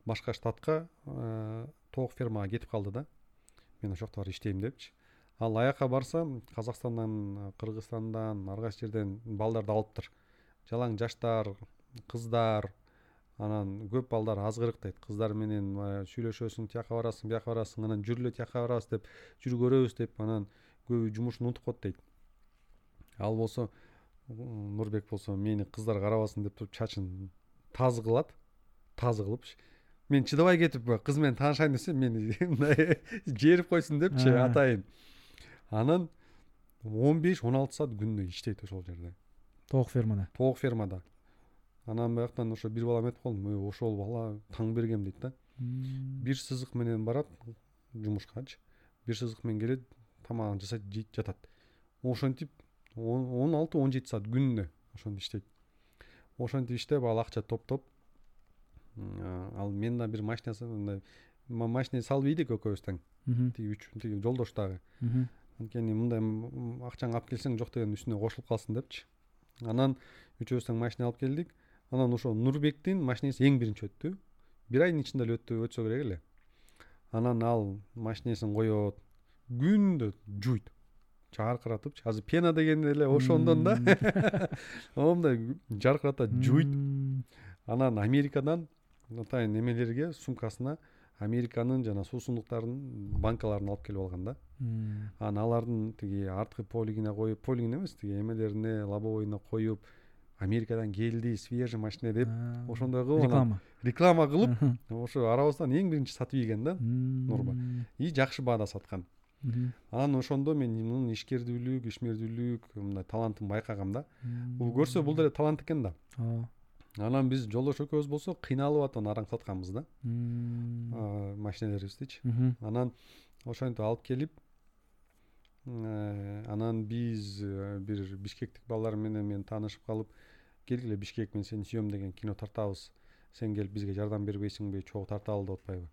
башка штатка, тоок фермага кетип калды да. Мен ошол жакта барып иштейм депчи. Ал аяка барса, Казакстандан, Кыргызстандан, ар кайсы жерден балдарды алыптыр. Жалаң жаштар, кыздар, анан көп балдар азгырыктайт. Кыздар менен сүйлөшөсүң, тияка барасың, бияка барасың, анан жүр эле тияка барасыз деп, жүр көрөбүз деп, анан көбү жумушун унутуп кет дейт. Ал болсо Нурбек болсо мени кыздар карабасын деп туруп чачын тазы кылат. Тазы кылып, мен чыдабай кетип кыз менен таанышайын десем, мени мындай жерип койсун депчи атайын. Анан он беш он алты саат күндө иштейт ошол жерде. Тоок фермада. Тоок фермада. Анан бияктан ошо бир балам этип калдым, ошол бала таң бергем дейт да. Бир сызык менен барат жумушкачы, бир сызык менен келет, тамагын жасайт, жейт, жатат. Ошентип он алты он жети саат күндө ошентип иштейт. Ошентип иштеп ал акча топтоп, ал мен да бир машинасы мындай машина салып ийдик экөөбүз тең. Тиги үч тиги жолдош дагы. Анткени мындай акчаңы алып келсең жок деген үстүнө кошулуп калсын депчи. Анан үчөөбүз тең машина алып келдик. Анан ошо Нурбектин машинасы эң биринчи өттү. бир айдын ичинде эле өттү, өтсө керек эле. Анан ал машинасын коёт, күндө жуйт. Жаркыратып, азыр пена деген эле ошондон да. Омдай жаркырата жуйт. Анан Америкадан атайын эмелерге, сумкасына Американын жана суусундуктарынын банкаларын алып келип алган да. Анан алардын тиги арткы полигине коюп, полигин эмес, тиги эмелерине, лобовойуна коюп, Америкадан келди, свежий машина деп ошондой кылып реклама реклама кылып, ошо арабыздан эң биринчи сатып ийген да Нурба. И жакшы баада саткан. Анан ошондо мен мунун ишкердүүлүк, ишмердүүлүк, мындай талантын байкагам да. Бул көрсө бул деле талант экен да. Анан биз жолдош экөөбүз болсо кыйналып атып нараң сатканбыз да. Машиналарыбыздычы. Анан ошентип алып келип анан биз бир бишкектик балдар менен мен таанышып калып, келгиле Бишкек менсени сүйөм деген кино тартабыз. Сен келип бизге жардам бербейсиңби, чогуу тарталы деп атпайбы.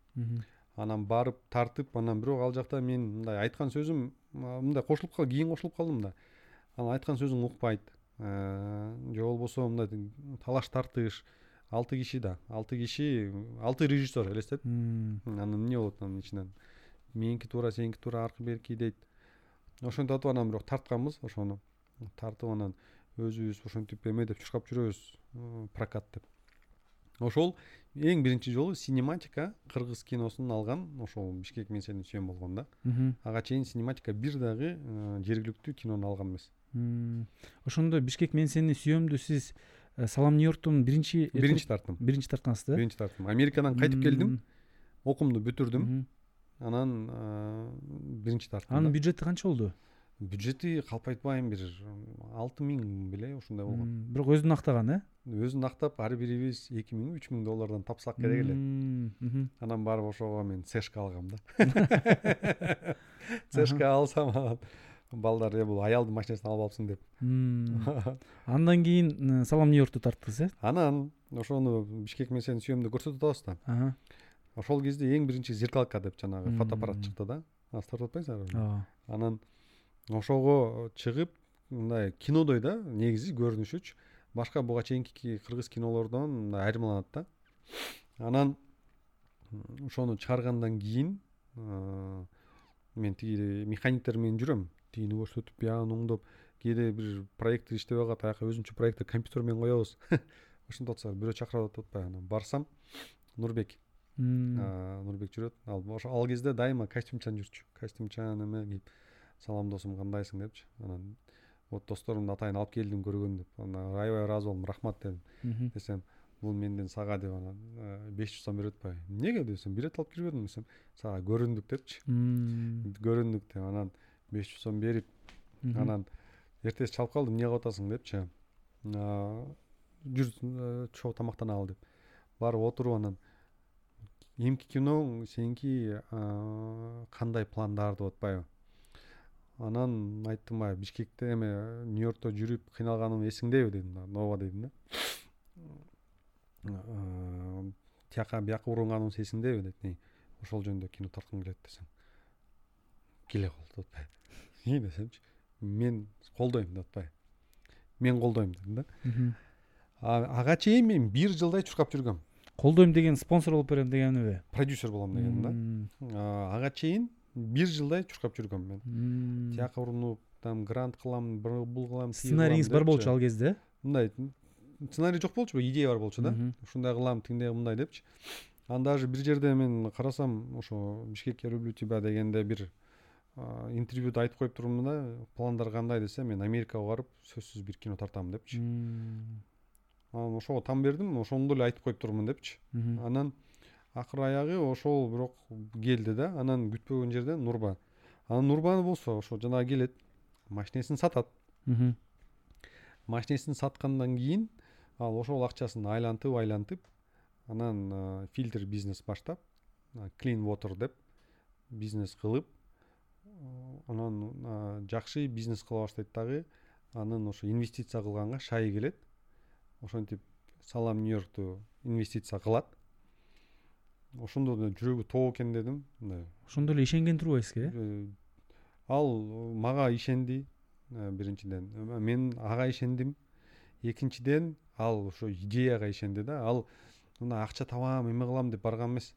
Анан барып тартып, анан бирок ал жакта мен мындай айткан сөзүм мындай кошулуп калып, кийин кошулуп калдым да. Анан айткан сөзүң укпайт. Же болбосо мындай талаш тартыш, алты киши да, алты киши, алты режиссер элестет. Анан эмне болот анын ичинен? Меники туура, сеники туура, аркы берки дейт. Ошентип атып анан бирок тартканбыз, ошону тартып анан өзүбүз ошентип эме деп чуркап жүрөбүз, прокат деп. Ошол эң биринчи жолу синематика кыргыз киносунун алган, ошол Бишкек менсени сүйөм болгон да. Ага чейин синематика бир дагы жергиликтүү кинону алган эмес. Ошондо Бишкек менсени сүйөмдү сиз Салам Нью-Йорктун биринчи биринчи тартым. Биринчи тарткансыз да? Биринчи тартым. Америкадан кайтып келдим, окумду бүтүрдүм. Анан биринчи тартым. Анын бюджети канча болду? Бюджети калпайтпайм, бир алты миң беле ушундай болгон. Бирок өзүн актаган, э? Өзүн актап, ар бирибиз эки миң үч миң доллардан тапсак керек эле. Анан барып ошого мен сэшка алгам да. Сэшка алсам, балдар э бул аялдын машинасын алып алыпсың деп. Андан кийин Салам Нью-Йоркту тарттыңыз, э? Анан ошону Бишкек менсени сүйөмдү көрсөтүп атабыз да. Ошол кезде эң биринчи зеркалка деп жанагы фотоаппарат чыкты да. Тартып атпайсыңарбы? Анан ошого чыгып, мындай кинодой да, негизи көрүнүшүч башка буга чейинки кыргыз кинолордон айырмаланат да. Анан ошону чыгаргандан кийин мен тиги механиктер менен жүрөм. Тигини көрсөтүп, аны оңдоп, кээде бир проектти иштебей калат, аяка өзүнчө проектти компьютер менен коебуз. Ошентип атсар, бирөө чакырып атат атпайбы? Анан барсам, Нурбек. Нурбек жүрөт. Ал ал кезде дайыма костюмчан жүрчү. Костюмчан эме кийип, салам досум, кандайсың депчи. Анан вот досторумду атайын алып келдим көргөн деп. Анан аябай ыраазы болдум, рахмат дедим. Десем, бул менден сага деп анан беш жүз сом берет атпайбы? Эмнеге десем, билет алып кирбедим десем, сага көрүндүк депчи. Көрүндүк деп анан беш жүз сом берип, анан эртеси чалып калдым, эмне кылып атасың депчи. Жүр, чогуу тамактана ал деп. Барып отуруп анан эмки киноң, сенки кандай пландар деп атпайбы? Анан айттым, а Бишкекте эме Нью-Йоркто жүрүп кыйналганым эсиңдеби дедим да. Нооба дедим да. Тияка бияка урунганым эсиңдеби деди. Ошол жөнүндө кино тарткым келет десем, келе кол деп атпайбы? Эмне десемчи, мен колдойм деп атпайбы? Мен колдойм дедим да. Ага чейин мен бир жылдай чуркап жүргөм. Колдойм деген спонсор болуп берем дегенби? Продюсер болом деген да. Ага чейин бир жылдай чуркап жүргөм мен. Тияка урунуп, там грант кылам, бул кылам. Сценарийиңиз бар болчу ал кезде? Мындай сценарий жок болчу, идея бар болчу да. Ушундай кылам, тигиндей, мындай депчи. Анда же бир жерде мен карасам, ошо Бишкек я люблю тебя дегенде бир интервьюда айтып коюп турмун да, пландар кандай десем, мен Америкага барып сөзсүз бир кино тартам депчи. Анан ошого там бердим, ошондо эле айтып коюп турмун депчи. Анан акыр аягы ошол бирок келди да. Анан күтпөгөн жерден Нурба. Анан Нурбаны болсо ошо жана келет, машинесин сатат. Машинесин саткандан кийин ал ошол акчасын айлантып-айлантып, анан фильтр бизнес баштап, clean water деп бизнес кылып, анан жакшы бизнес кыла баштайт дагы. Анан ошо инвестиция кылганга шайы келет. Ошентип Салам Нью-Йоркту инвестиция кылат. Ошондо жүрөгү тоо экен дедим. Ошондо эле ишенген турбайсызбы, э? Ал мага ишенди биринчиден. Мен ага ишендим. Экинчиден ал ошо идеяга ишенди да. Ал мына акча табам, эме кылам деп барган эмес.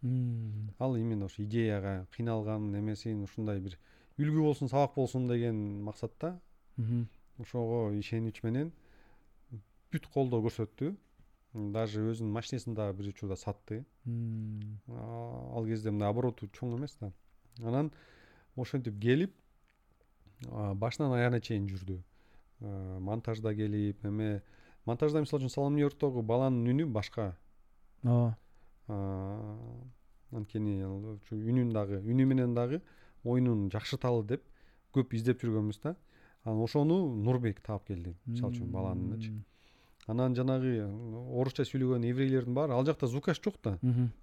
Ал именно ошо идеяга, кыйналган эмесин, ушундай бир үлгү болсун, сабак болсун деген максатта ошого ишенич менен бүт колдоо көрсөттү. Даже өзүнүн машинесин дагы бир учурда сатты. Ал кезде мындай обороту чоң эмес да. Анан ошентип келип башынан аягына чейин жүрдү. Монтажда келип, эме монтажда мисалы үчүн Салам Нью-Йорктогу баланын үнү башка. Аа. Анткени үнүн дагы, үнү менен дагы оюнун жакшыталы деп көп издеп жүргөнбүз да. Анан ошону Нурбек таап келди. Мисалы үчүн баланынчы. Анан жанагы орусча сүйлөгөн еврейлердин баары, ал жакта звукач жок да.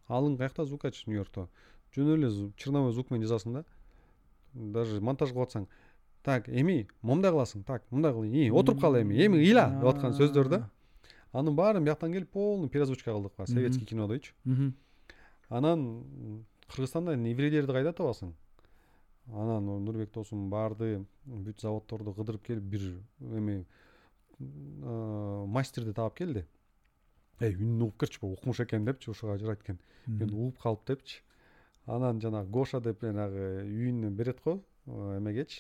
Алын каякта звукач Нью-Йоркто. Жөн эле чырнама звук менен жазасың да. Даже монтаж кылып атсаң, так эми момда кыласың, так мында кыл, и отуруп кал, эми эми ыйла деп аткан сөздөр да. Анын баарын бияктан келип полный переозвучка кылдык ба, советский кинодойчу. Анан Кыргызстанда еврейлерди кайда табасың? Анан Нурбек досум барды, бүт заводдорду кыдырып келип бир эми мастерди таап келди. Эй, үн угуп кирчи, укмуш экен депчи, ушуга ажырайт экен. Мен угуп калып депчи. Анан жана Гоша деп жанагы үйүнөн берет го, эмегеч.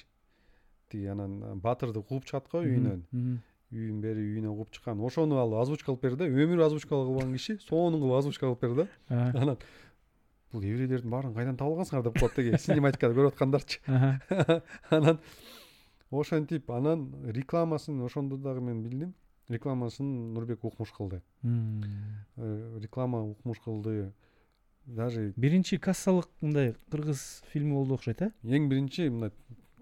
Тиги анан Батырды кууп чыгат го үйүнөн. Үйүн бери үйүнөн кууп чыккан. Ошону алып озвучка кылып берди. Өмүр озвучка кылган киши, сонун кылып озвучка кылып берди. Анан бул еврейлердин баарын кайдан таап алгансыңар деп коет теги синематикада көрүп аткандарчы. Анан ошентип анан рекламасын ошондо дагы мен билдим. Рекламасын Нурбек укмуш кылды. Реклама укмуш кылды. Даже биринчи кассалык мындай кыргыз фильми болду окшойт, а? Эң биринчи мына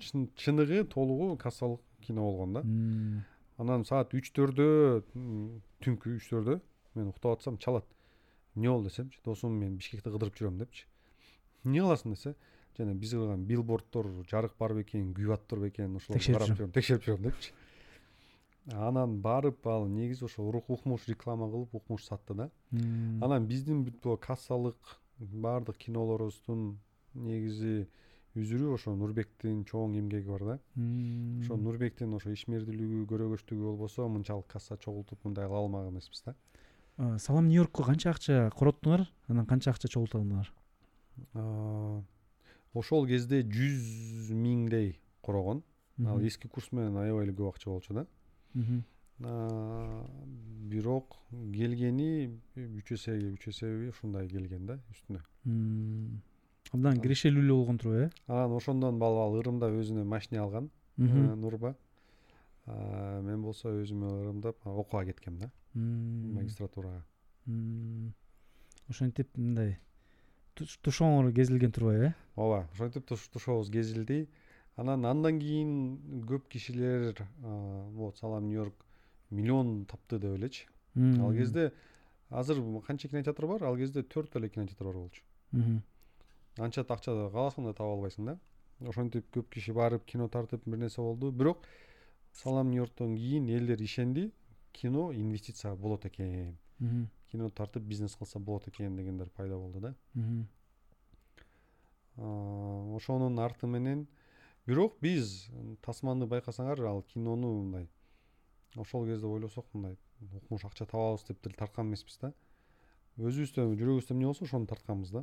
чыныгы, толугу кассалык кино болгон да. Анан саат үч төрттө, түнкү үч төрттө мен уктап атсам чалат. Эмне болду десемчи, досум мен Бишкекте кыдырып жүрөм депчи. Эмне кыласың десе, жана биз кылган билборддор жарык барбы экен, күйбаттыр бекен, ошолорду карап жүрөм, текшерип жүрөм депчи. Анан барып ал негиз ошо укмуш реклама кылып укмуш сатты да. Анан биздин бүт бул кассалык баардык кинолорубуздун негизи үзүрү ошо Нурбектин чоң эмгеги бар да. Ошо Нурбектин ошо ишмердүүлүгү, көрөгөчтүгү болбосо мынчалык касса чогултуп мындай кыла алмак эмеспиз да. Салам Нью-Йоркко канча акча короттуңар? Анан канча акча чогултуңар? Ошол кезде жүз миңдей корогон. Ал эски курс менен аябай эле көп акча болчу да. Бирок келгени үч эсеге, үч эсеби ушундай келген да үстүнө. Абдан кирешелүүлү болгон турбу, э? Анан ошондон балбал ырымда өзүнө машина алган Нурба. Мен болсо өзүмө ырымдап окууга кеткем да. Магистратурага. Ошентип мындай тушоңор кезилген турбу, э? Ооба, ошентип тушообуз кезилди. Анан андан кийин көп кишилер вот Салам Нью-Йорк миллион тапты деп элечи. Ал кезде азыр канча кинотеатр бар? Ал кезде төрт эле кинотеатр бар болчу. Анча акча кааласаң да таба албайсың да. Ошентип көп киши барып кино тартып бир нерсе болду. Бирок Салам Нью-Йорктон кийин элдер ишенди, кино инвестиция болот экен. Кино тартып бизнес кылса болот экен дегендер пайда болду да. Аа, ошонун арты менен бирок биз тасманды байкасаңар ал кинону мындай ошол кезде ойлосок мындай укмуш акча табабыз деп тил тарткан эмеспиз да. Өзүбүздө жүрөгүбүздө эмне болсо ошону тартканбыз да.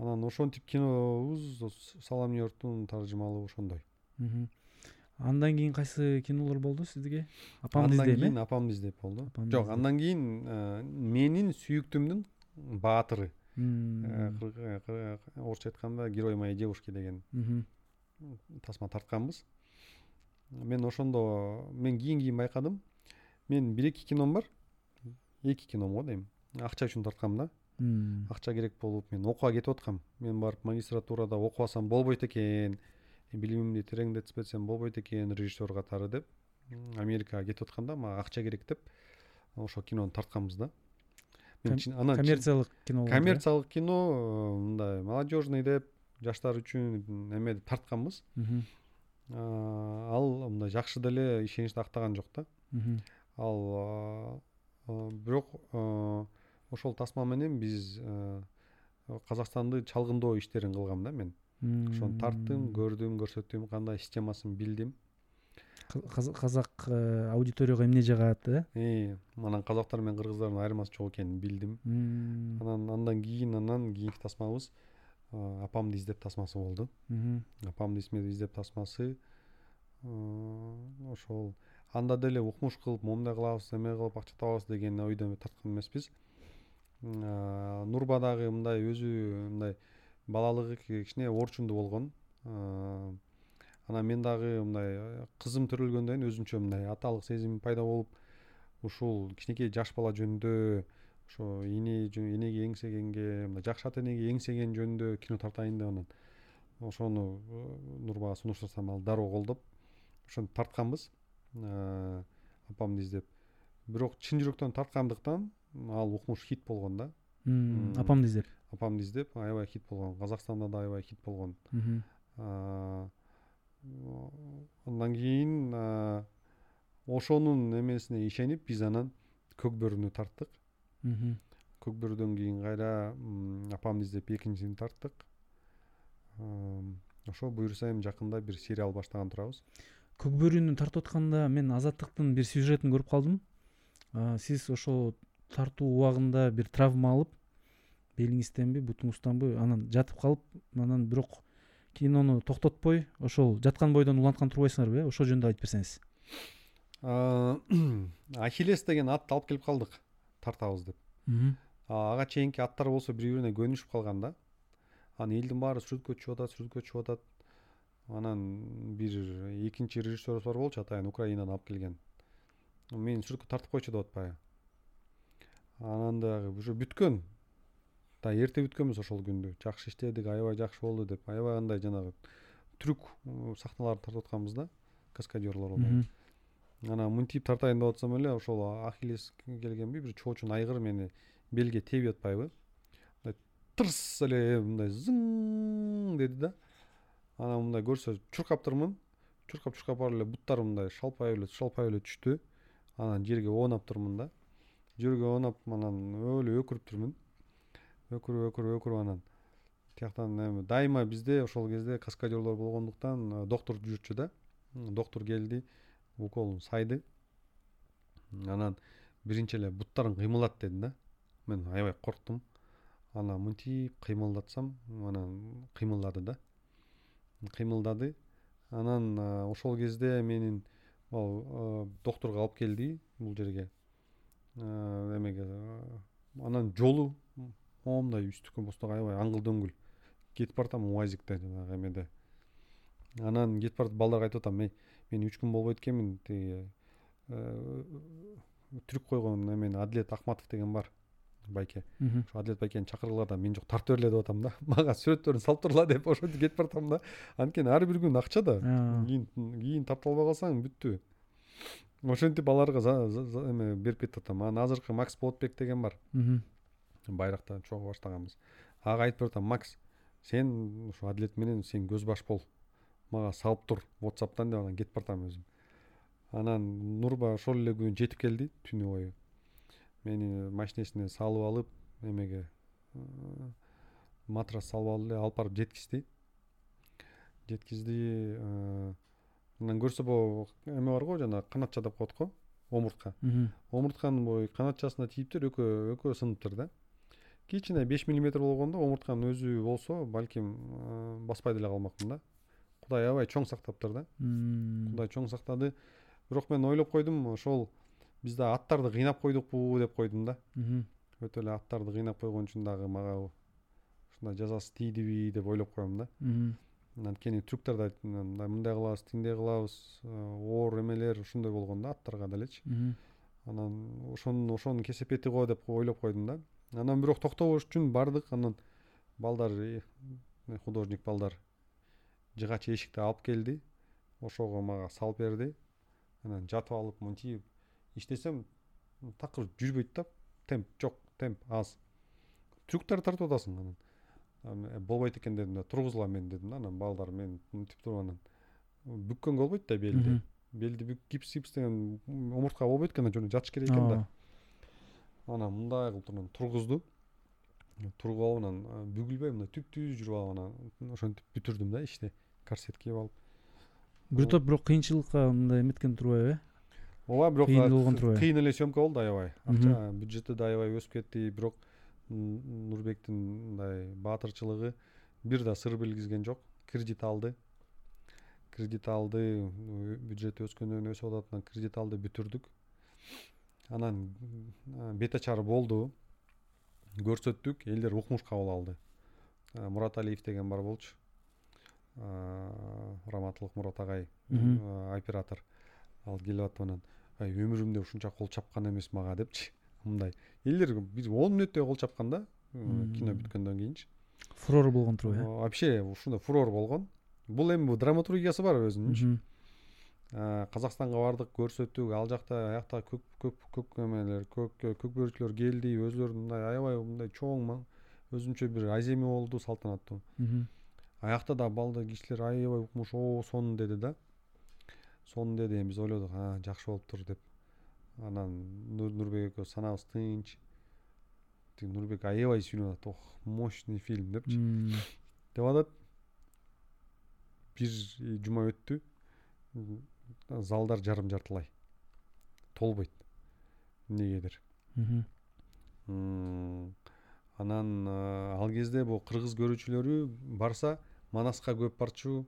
Анан ошонтип кинобуз Салам Нью-Йорктун таржымалуу ошондой. Андан кийин кайсы кинолор болду сиздиге? Апамды издеп. Андан кийин Апамды издеп болду. Жок, андан кийин менин сүйүктүмдүн баатыры. Орусча айтканда герой моей девушки деген тасма тартканбыз. Мен ошондо мен кийин-кийин байкадым. Мен бир эки кином бар. Эки кином го дейм. Акча үчүн тарткам да. Акча керек болуп мен окууга кетип аткам. Мен барып магистратурада окубасам болбойт экен. Билимимди тереңдетпесем болбойт экен режиссер катары деп Америкага кетип атканда мага акча керек деп ошо кинону тартканбыз да. Коммерциялык кино. Коммерциялык кино мындай молодёжный деп жаштар үчүн эме деп тартканбыз. Ал мындай жакшы деле ишеничти актаган жок да. Ал бирок ошол тасма менен биз Казакстанды чалгындоо иштерин кылгам да мен. Ошону тарттым, көрдүм, көрсөттүм, кандай системасын билдим. Казак аудиторияга эмне жагат да? Э, анан казактар менен кыргыздардын айырмасы жок экенин билдим. Анан андан кийин анан кийинки тасмабыз Апамды издеп тасмасы болду. Апамды издеп тасмасы ошол анда деле укмуш кылып, момундай кылабыз, эме кылып акча табабыз деген ойдон тарткан эмеспиз. Нурба дагы мындай өзү мындай балалыгы кичине орчунду болгон. Анан мен дагы мындай кызым төрөлгөндөн кийин өзүмчө мындай аталык сезим пайда болуп, ушул кичинекей жаш бала жөнүндө, ошо эне энеге эңсегенге, мындай жакшы ата энеге эңсеген жөнүндө кино тартайын деп анан ошону Нурбага сунуштурсам ал дароо колдоп ошону тартканбыз. Апамды издеп. Бирок чын жүрөктөн тарткандыктан ал укмуш хит болгон да. Апамды издеп. Апамды издеп аябай хит болгон. Казакстанда да аябай хит болгон. андан кийин ошонун эмесине ишенип биз анан Көкбөрүнү тарттык. Көкбөрүдөн кийин кайра Апамды издеп экинчисин тарттык. Ошо буюрса эми жакында бир сериал баштаган турабыз. Көкбөрүнү тартып атканда мен Азаттыктын бир сюжетин көрүп калдым. Сиз ошо тартуу убагында бир травма алып, белиңизденби, бутуңузданбы, анан жатып калып, анан бирок кинону токтотпой, ошол жаткан бойдон уланткан турбайсыңарбы, э? Ошо жөнүндө айтып берсеңиз. Ахиллес деген атты алып келип калдык, тартабыз деп. Ага чейинки аттар болсо бири-бирине көнүшүп калган да. Анан элдин баары сүрөткө чыгып атат, сүрөткө чыгып атат. Анан бир экинчи режиссёрубуз бар болчу, атайын Украинадан алып келген. Мен сүрөткө тартып койчу деп атпайбы. Анан дагы уже бүткөн. Та эрте бүткөнбүз ошол күндү. Жакшы иштедик, аябай жакшы болду деп. Аябай кандай жанагы трюк сахналарды тартып атканбыз да, каскадёрлор болду. Анан мынтип тартайын деп атсам эле ошол Ахиллес келгенби, бир чоочун айгыр мени белге тебип атпайбы. Тырс эле мындай зың деди да. Анан мындай көрсө чуркаптырмын. Чуркап-чуркап барып эле буттар мындай шалпай эле, шалпай эле түштү. Анан жерге оонаптырмын да. Жерге оонап, анан өлө өкүрүптүрмүн. Өкүрүп, өкүрүп, өкүрүп анан тияктан эми дайыма бизде ошол кезде каскадёрлор болгондуктан доктор жүрчү да. Доктор келди, уколун сайды. Анан биринчи эле буттарың кыймылдат деди да. Мен аябай корктум. Анан мынтип кыймылдатсам, анан кыймылдады да. Кыймылдады. Анан ошол кезде менин ал докторго алып келди бул жерге. Эмеге анан жолу оомдай үстүккө бостогай аябай аңгыл-дөңгүл. Кетип бартам УАЗикте жанагы эмеде. Анан кетип барып балдарга айтып атам: "Мей, мен үч күн болбойт экенмин, тиги түрк койгон эмени Адлет Ахматов деген бар, байке. Ошо Адлет байкени чакыргыла да, мен жок тартып берле" деп атам да. Мага сүрөттөрүн салып турла деп ошентип кетип бартам да. Анткени ар бир күн акча да. Кийин кийин тарта албай калсаң бүттү. Ошентип аларга эме берип кетип атам. Анан азыркы Макс Болотбек деген бар. Байрактан чогуу баштаганбыз. Ага айтып бертам: "Макс, сен ошо Адлет менен сен көз баш бол. Мага салып тур WhatsApp'тан" деп анан кетип бартам өзүм. Анан Нурба ошол эле күн жетип келди түнү бою. Мени машинесине салып алып, эмеге матрас салып алып, алып барып жеткизди. Жеткизди. Анан көрсө бо эме бар го, жана канат жадап коет го, омуртка. Омуртканын бою канатчасына тийиптир, өкө өкө сыныптыр да. Кичине беш миллиметр болгондо омуртканын өзү болсо, балким баспай деле калмакмын да. Кудай аябай чоң сактаптыр да. Кудай чоң сактады. Бирок мен ойлоп койдум, ошол бизде аттарды кыйнап койдукпу деп койдум да. Өтө эле аттарды кыйнап койгон үчүн дагы мага ушундай жазасы тийдиби деп ойлоп коем да. Анткени түрктөрдө мындай кылабыз, тиңдей кылабыз, оор эмелер ушундай болгон да аттарга делечи. Анан ошонун ошонун кесепети го деп ойлоп койдум да. Анан бирок токтобош үчүн бардык. Анан балдар, художник балдар жыгач эшикти алып келди. Ошого мага салып берди. Анан жатып алып мынтип иштесем такыр жүрбөйт да. Темп жок, темп аз. Түрктөр тартып атасың анан. Болбойт экен дедим да, тургузула мен дедим да. Анан балдар мен мынтип туруп анан бүккөн болбойт да белди. Белди бүк, гипс-гипс деген омуртка болбойт экен, жөн жатыш керек экен да. Анан мындай кылып туруп тургузду. Тургуп алып анан бүгүлбөй мына түп-түз жүрүп алып анан ошентип бүтүрдүм да ишти. Корсет кийип алып. Бир топ бирок кыйынчылыкка мындай эметкен турбайбы? Ооба, бирок кыйын эле съёмка болду аябай. Акча бюджети да аябай өсүп кетти, бирок Нурбектин мындай баатырчылыгы бир да сыр билгизген жок. Кредит алды. Кредит алды, бюджети өскөндөн өсүп атат, анан кредит алды, бүтүрдүк. Анан бет ачары болду. Көрсөттүк, элдер укмуш кабыл алды. Мурат Алиев деген бар болчу. Раматтылык Мурат агай, оператор. Ал келип атып анан: "Ай, өмүрүмдө ушунча кол чапкан эмес мага" депчи. Мындай. Элдер биз он мүнөттөй кол чапкан да, кино бүткөндөн кийинчи. Фурор болгон турбайбы? Вообще ушундай фурор болгон. Бул эми драматургиясы бар өзүнүнчү. Казакстанга бардык, көрсөттүк. Ал жакта, аякта көк көк көк эмелер, көк көкбөрүчүлөр келди, өзлөрү мындай аябай мындай чоң, өзүнчө бир аземи болду, салтанаттуу. Ayakta da baldı kişiler ayı okumuş o son dedi de. Son dediğim biz oluyorduk ha cakşı oluptur deyip. Anan Nur, Nurbek sanavız tınç. Нурбек аябай сүйүнөт. Ох, мощный фильм депчи. Деп атат. Бир жума өттү. Залдар жарым-жартылай толбойт. Негедир. Анан ал кезде бу кыргыз көрүүчүлөрү барса, Манаска көп барчу,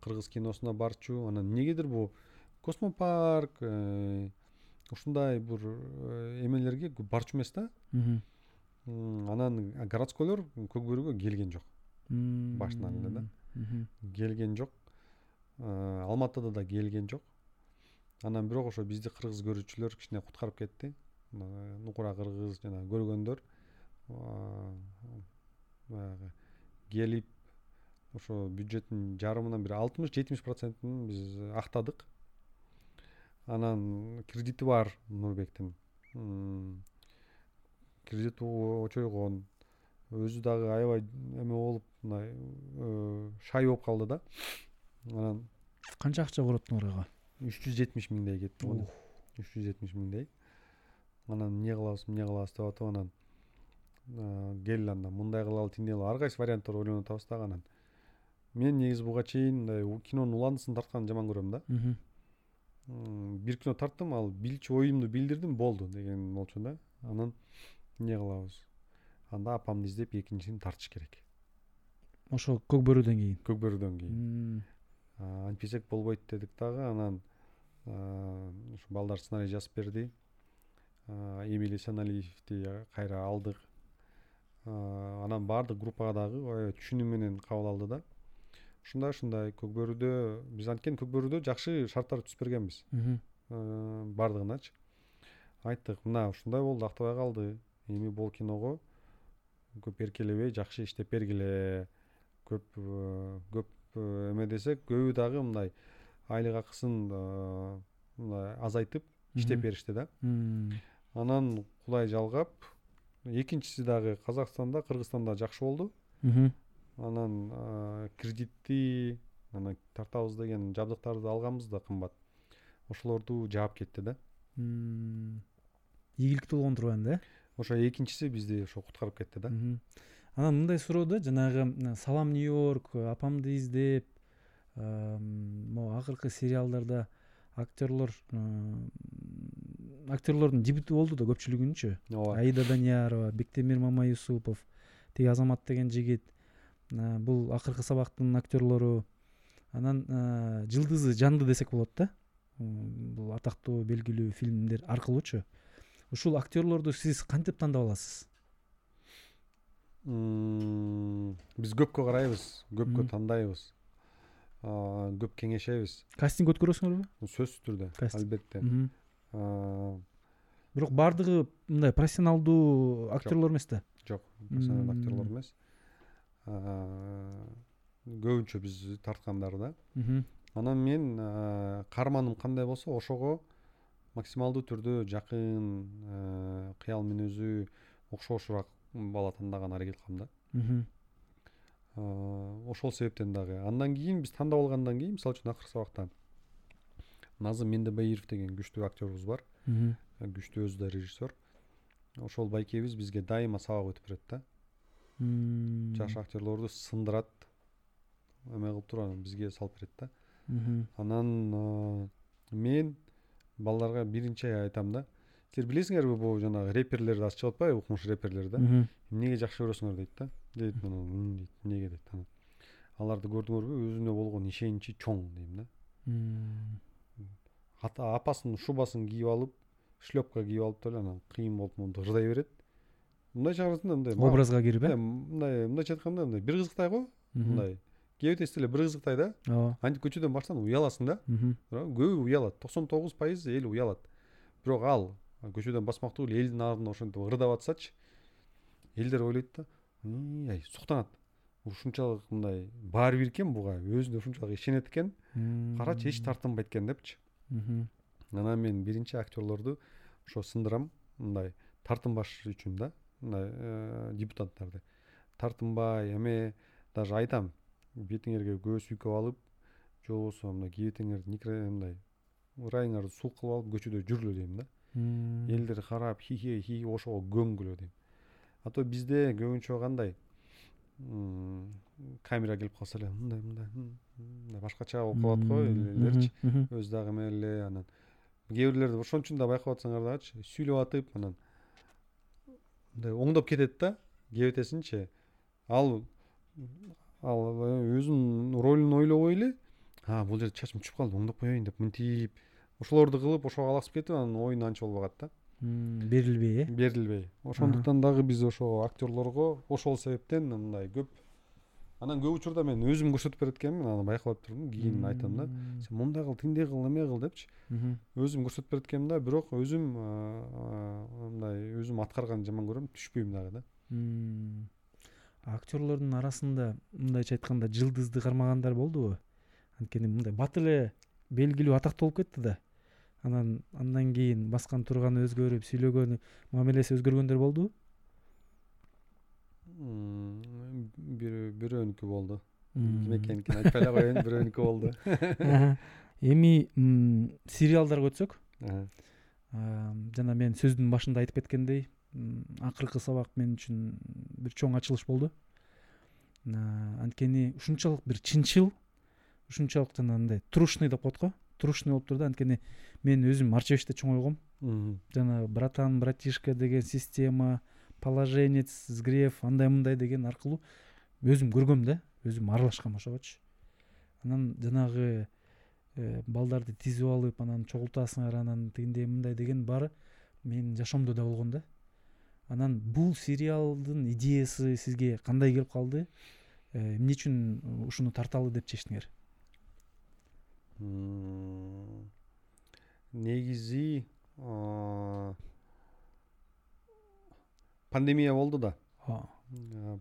кыргыз киносуна барчу. Анан негедир бу Космопарк, ушундай бир эмелерге барчу эмес да. Анан городскойлор Көкбөрүгө келген жок. Башынан эле да. Келген жок. Алматыда да келген жок. Анан бирок ошо бизди кыргыз көрүүчүлөр кичине куткарып кетти. Нукура кыргыз жана көргөндөр баягы келип ошо бюджеттин жарымынан бир алтымыш жетимиш процентин биз актадык. Анан кредити бар Нурбектин. Кредит очойгон, өзү дагы аябай эме болуп, мындай шай болуп калды да. Анан канча акча короттуң урайга? үч жүз жетимиш миңдей кетти. үч жүз жетимиш миңдей. Анан эмне кылабыз, эмне кылабыз деп атып анан келди анда мындай кылалы, тиндей кылалы, ар кайсы варианттар ойлонуп атабыз да анан. Мен негизи буга чейин мындай кинонун улансын тартканын жаман көрөм да. Бир кино тарттым, ал билчи оюмду билдирдим, болду деген болчу да. Анан эмне кылабыз? Анда апамды издеп экинчисин тартыш керек. Ошо Көкбөрүдөн кийин. Көкбөрүдөн кийин. Аа, антпесек болбойт дедик дагы. Анан аа, ушу балдар сценарий жазып берди. Аа, Эмиле Саналиевди кайра алдык. Аа, анан баардык группага дагы түшүнүү менен кабыл алды да. Ушундай-ушундай Көкбөрүдө биз анткен Көкбөрүдө жакшы шарттар түзүп бергенбиз. Аа, баардыгыначы. Айттык, мына ушундай болду, актабай калды. Эми бол киного көп эркелебей жакшы иштеп бергиле. Көп көп эме десек, көбү дагы мындай айлык акысын мындай азайтып иштеп беришти да. Анан Кудай жалгап, экинчиси дагы Казакстанда, Кыргызстанда жакшы болду. Анан кредитти анан тартабыз деген жабдыктарды алганбыз да кымбат. Ошолорду жаап кетти да. Ийгиликтүү болгон турган да. Ошо экинчиси бизди ошо куткарып кетти да. Анан мындай суроо да, жанагы Салам Нью-Йорк, Апамды издеп, мына акыркы сериалдарда актерлор актерлордун дебюту болду да көпчүлүгүнчө. Аида Даниярова, Бектемир Мамаюсупов, тиги Азамат деген жигит. Бул акыркы сабактын актерлору. Анан жылдызы жанды десек болот да. Бул атактуу белгилүү фильмдер аркылуучу. Ушул актерлорду сиз кантип тандап аласыз? Биз көпкө карайбыз, көпкө тандайбыз. Аа, көп кеңешебиз. Кастинг өткөрөсүңөрбү? Сөзсүз түрдө, албетте. Аа, бирок бардыгы мындай профессионалдуу актерлор эмес да. Жок, профессионалдуу актерлор эмес. Аа, көбүнчө биз тарткандар да. Анан мен карманым кандай болсо, ошого максималдуу түрдө жакын, кыял мүнөзү окшошураак бала тандаган аракет кылам да. Ошол себептен дагы. Андан кийин биз тандап алгандан кийин, мисалы үчүн акыркы сабактан Назым Мендебаиров деген күчтүү актёрубуз бар. Күчтүү өзү да режиссер. Ошол байкебиз бизге дайыма сабак өтүп берет да. Жаш актерлорду сындырат, эме кылып турат, бизге салып берет да. Анан мен балдарга биринчи айтам да. Силер билесиңерби бул жанагы рэперлерди аз чыгып атпайбы, укмуш рэперлер да. Эмнеге жакшы көрөсүңөр дейт да. Дейт мунун дейт, эмнеге дейт анан. Аларды көрдүңөрбү, өзүнө болгон ишеничи чоң дейм да. Ата апасынын шубасын кийип алып, шлёпка кийип алып деле анан кыйын болуп мунду кырдай берет. Мындай чыгарасың да мындай образга кирип, э? Мындай мындайча айтканда мындай бир кызыктай го, мындай. Кебетесте эле бир кызыктай да. Анткени көчөдөн барсаң уяласың да. Көбү уялат. токсон тогуз пайыз эл уялат. Бирок ал көчөдөн басмак түгүл элдин алдында ошентип ырдап атсачы, элдер ойлойт да, ай, суктанат. Ушунчалык мындай баары бир экен буга, өзүнө ушунчалык ишенет экен. Карачы, эч тартынбайт экен депчи. Анан мен биринчи актерлорду ошо сындырам, мындай тартынбаш үчүн да, мындай депутаттарды. Тартынбай, эме даже айтам. бетиңерге көз үйкөп алып, же болсо мына киетиңерди никремдай, райыңарды сул кылып алып көчөдө жүрүлө дейм да. Элдер карап хи-хи-хи ошого көңгүлө дейм. А то бизде көбүнчө кандай камера келип калса эле мындай мындай мындай башкача окуп алат го элдерчи, өз дагы эле анан кээ бирлерди ошончун да байкап атсаңар дагычы, сүйлөп атып анан мындай оңдоп кетет да, кебетесинчи. Ал ал өзүнүн ролун ойлобой эле, а бул жерде чачым түшүп калды, оңдоп коеюн деп мынтип ошолорду кылып ошого алаксып кетип анан оюн анча болбогат да. Берилбей э? Берилбей. Ошондуктан дагы биз ошо актерлорго ошол себептен мындай көп. Анан көп учурда мен өзүм көрсөтүп берет экенмин, аны байкап турмун, кийин айтам да. Сен мындай кыл, тиндей кыл, эме кыл депчи. Өзүм көрсөтүп берет экенмин да, бирок өзүм мындай өзүм аткарганды жаман көрөм, түшпөйм дагы да. Актерлордун арасында мындайча айтканда жылдызды кармагандар болдубу? Анткени мындай бат эле белгилүү атактуу болуп кетти да. Анан андан кийин баскан турганы өзгөрүп, сүйлөгөнү, мамилеси өзгөргөндөр болдубу? Мм, бирөөнүкү болду. Кимекенин айтпай эле коеюн, бирөөнүкү болду. Эми сериалдарга өтсөк, жана мен сөздүн башында айтып кеткендей, акыркы сабак мен үчүн бир чоң ачылыш болду. Анткени ушунчалык бир чынчыл, ушунчалык жана андай трушный деп коет го. Трушный болуп турду, анткени мен өзүм Арчебеште чоңойгом. Жана братан, братишка деген система, положенец, сгрев, андай мындай деген аркылуу өзүм көргөм да, өзүм аралашкам ошогочу. Анан жанагы балдарды тизип алып, анан чогултасыңар, анан тигиндей мындай деген баары менин жашоомдо да болгон да. Анан бул сериалдын идеясы сизге кандай келип калды? Эмне үчүн ушуну тарталы деп чечтиңер? Негизи пандемия болду да.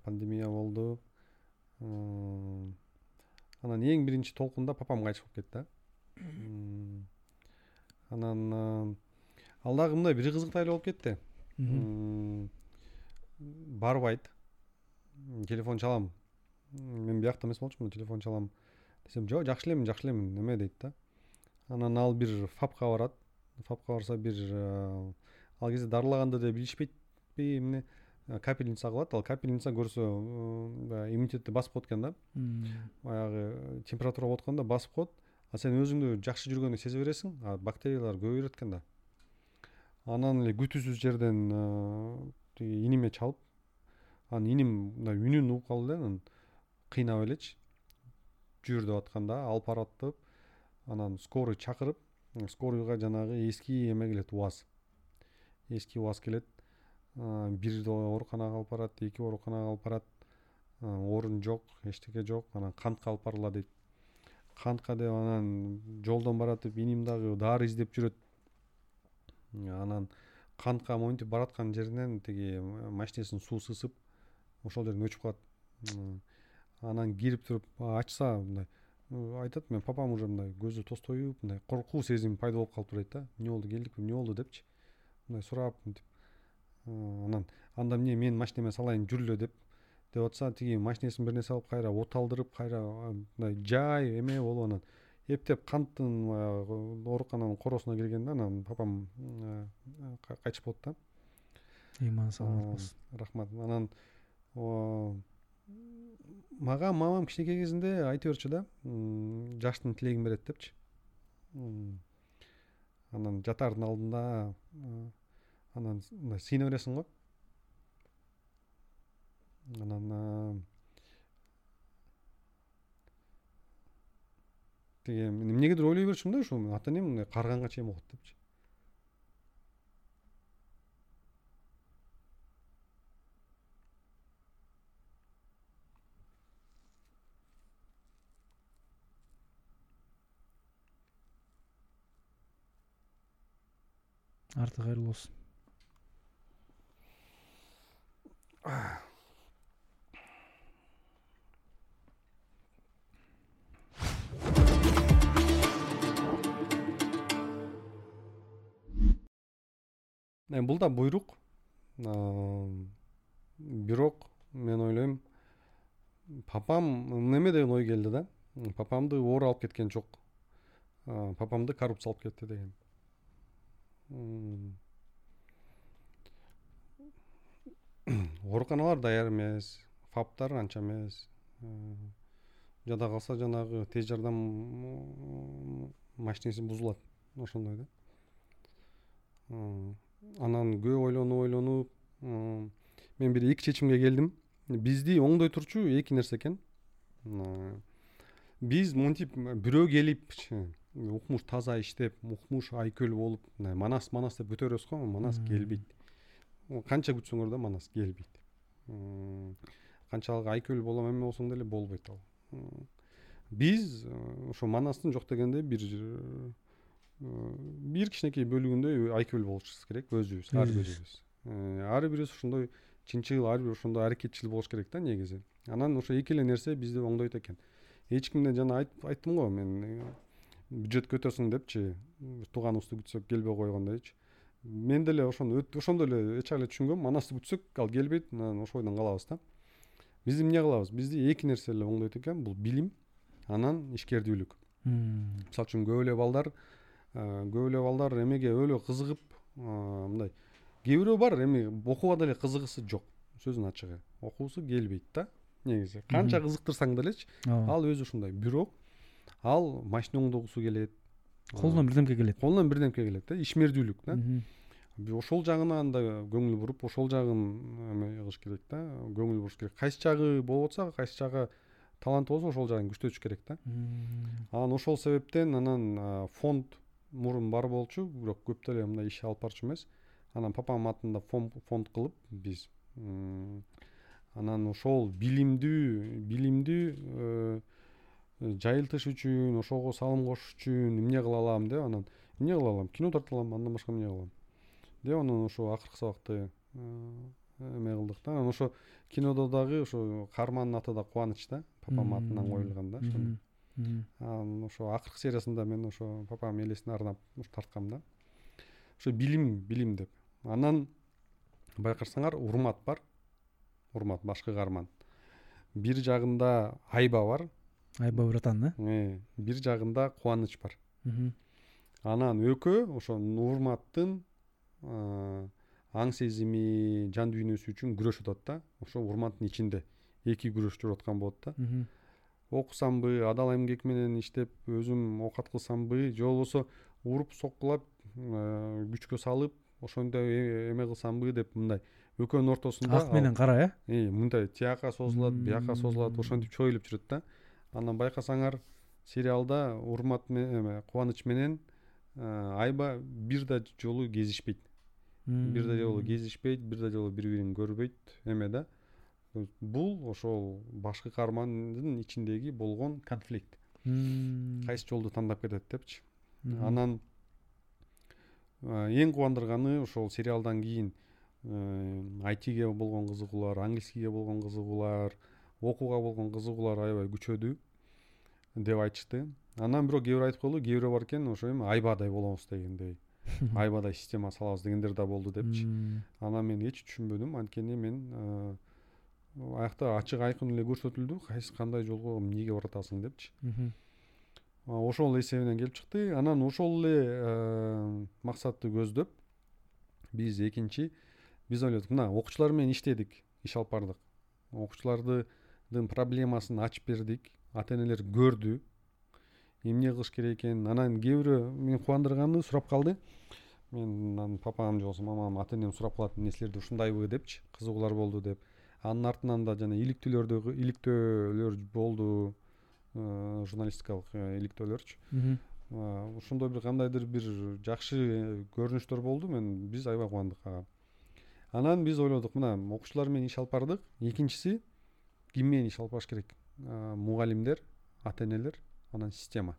Пандемия болду. Анан эң биринчи толкунда папам кайтыш болуп кетти да. Анан ал дагы мындай бир кызыктайлуу болуп кетти. Барбайт. Телефон чалам. Мен биякта эмес болчумун, телефон чалам. Десем, жо, жакшы элемин, жакшы элемин, эме дейт да. Анан ал бир фапка барат. Фапка барса бир ал кезде дарылаганды да билишпейтпи, эмне капельница кылат. Ал капельница көрсө баягы иммунитетти басып коет экен да. Баягы температура болуп атканда басып коет. А сен өзүңдү жакшы жүргөнү сезе бересиң, а бактериялар көбөйөт экен да. Анан эле күтүүсүз жерден тиги иниме чалып, анан иним мындай үнүн угуп калды, анан кыйнап элечи. Жүрүп атканда алып баратып, анан скорый чакырып, скорыйга жанагы эски эме келет, УАЗ. Эски УАЗ келет. Бир ооруканага алып барат, эки ооруканага алып барат. Орун жок, эчтеке жок, анан кантка алып барыла дейт. Кантка деп анан жолдон баратып, иним дагы дары издеп жүрөт. Анан кантка моинтип бараткан жеринен тиги машинесин суу сысып, ошол жерден өчүп калат. Анан кирип туруп ачса мындай айтат, мен папам уже мындай көзү тостоюп, мындай коркуу сезим пайда болуп калып турат да. Эмне болду, келдикпи, эмне болду депчи. Мындай сурап, мынтип анан анда эмне мен машинеме салайын жүрүлө деп деп атса, тиги машинесин бирине салып кайра оталдырып, кайра мындай жай эме болуп анан эптеп канттын оорукананын коросуна киргенде анан папам кайтыш болот да. Ыйман саламат болсун. Рахмат. Анан мага мамам кичинекей кезинде айта берчү да, жаштын тилегин берет депчи. Анан жатардын алдында анан мындай сыйына бересиң го. Анан тиги эмнегедир ойлой берчүмүн да, ушу ата энем мындай карганга чейин окут депчи. Арты кайрылуу болсун. Бул да буйрук. Бирок мен ойлойм, папам неме деген ой келди да. Папамды оор алып кеткен жок. Папамды коррупция алып кетти деген. Ооруканалар даяр эмес, фаптар анча эмес. Жада калса жанагы тез жардам машинеси бузулат. Ошондой да. Анан көп ойлонуп ойлонуп мен бир эки чечимге келдим. Бизди оңдой турчу эки нерсе экен. Биз мынтип бирөө келип, укмуш таза иштеп, укмуш айкөл болуп, Манас Манас деп көтөрөбүз го, Манас келбейт. Канча күтсөңөр да Манас келбейт. Канчалык айкөл болом эме болсоң деле болбойт ал. Биз ошо Манастын жок дегенде бир бир кичинекей бөлүгүндө айкөл болушубуз керек өзүбүз, ар бирибиз. Ар бирибиз ошондой чынчыл, ар бир ошондой аракетчил болуш керек да негизи. Анан ошо эки эле нерсе бизди оңдойт экен. Эч кимден жана айтып айттым го мен бюджет көтөрсүң депчи, тууганыбызды күтсөк келбей койгондойчу. Мен деле ошону ошондой эле эч эле түшүнгөм, Манасты күтсөк ал келбейт, анан ошойдон калабыз да. Биз эмне кылабыз? Бизди эки нерсе эле оңдойт экен, бул билим, анан ишкердүүлүк. Мисалы үчүн көп эле балдар, көп эле балдар эмеге өлө кызыгып, мындай кээ бирөө бар, эми окууга деле кызыгысы жок. Сөздүн ачыгы, окуусу келбейт да. Негизи канча кызыктырсаң делечи, ал өзү ушундай. Бирок ал машина оңдогусу келет. Колунан бирдемке келет. Колунан бирдемке келет да, ишмердүүлүк да. Ошол жагынан да көңүл буруп, ошол жагын эме кылыш керек да, көңүл буруш керек. Кайсы жагы болуп атса, кайсы жагы талант болсо, ошол жагын күчтөтүш керек да. Анан ошол себептен анан фонд мурун бар болчу, бирок көп деле мындай иш алып барчу эмес. Анан папам атында фонд фонд кылып биз анан ошол билимдүү, билимдүү жайылтыш үчүн, ошого салым кошуш үчүн эмне кыла алам деп, анан эмне кыла алам? Кино тарта алам, андан башка эмне кылам? Деп анан ошо акыркы сабакты эме кылдык да. Анан ошо кинодо дагы ошо Кармандын аты да кубаныч да, папам атынан коюлган да. Анан ошо акыркы сериясында мен ошо папам элесине арнап тарткам да. Ошо билим, билим деп. Анан байкасаңар Урмат бар. Урмат башкы карман. Бир жагында айба бар. Айба братан, да? Э, бир жагында кубаныч бар. Анан өкө ошо Урматтын аң сезими, жан дүйнөсү үчүн күрөшүп атат да. Ошо Урматтын ичинде эки күрөш жүрүп аткан болот да. Окусамбы, адал эмгек менен иштеп, өзүм окат кылсамбы, же болбосо уруп соккулап, күчкө салып, ошондой эме кылсамбы деп мындай өкөнүн ортосунда ак менен кара, э? Э, мындай тияка созулат, бияка созулат, ошентип чөйүлүп жүрөт да. Андан байкасаңар сериалда Урмат менен Кубаныч менен Айба бир да жолу кезишпейт. Бир да жолу кезишпейт, бир да жолу бири-бирин көрбөйт, эме да. Бул ошол башкы каармандын ичиндеги болгон конфликт. Кайсы жолду тандап кетет депчи. Анан эң кубандырганы ошол сериалдан кийин айтиге болгон кызыгуулар, англискиге болгон кызыгуулар, окууга болгон кызыгуулар аябай күчөдү деп айтышты. Анан бирок кээ бир айтып коелу, кээ бирөө бар экен, ошо эми айбадай болобуз дегендей, айбадай система салабыз дегендер да болду депчи. Анан мен эч түшүнбөдүм, анткени мен аякта ачык айкын эле көрсөтүлдү, кайсы кандай жолго эмнеге баратасың депчи. Ошол эсебинен келип чыкты. Анан ошол эле максатты көздөп биз экинчи биз ойлодук, мына окуучулар менен иштедик, иш алып бардык. Окуучулардын проблемасын ачып бердик, ата-энелер көрдү. Эмне кылыш керек экенин, анан кээ бирөө мени кубандырганы сурап калды. Мен анан папам же болсо мамам ата-энем сурап калат, нерселерди ушундайбы депчи, кызыгуулар болду деп. Анын артынан да жана иликтөөлөрдөгү иликтөөлөр болду, журналистикалык иликтөөлөрчү. Ошондой бир кандайдыр бир жакшы көрүнүштөр болду. Мен биз аябай кубандык ага. Анан биз ойлодук, мына окуучулар менен иш алып бардык. Экинчиси, ким менен иш алып барыш керек? Мугалимдер, ата-энелер, анан система.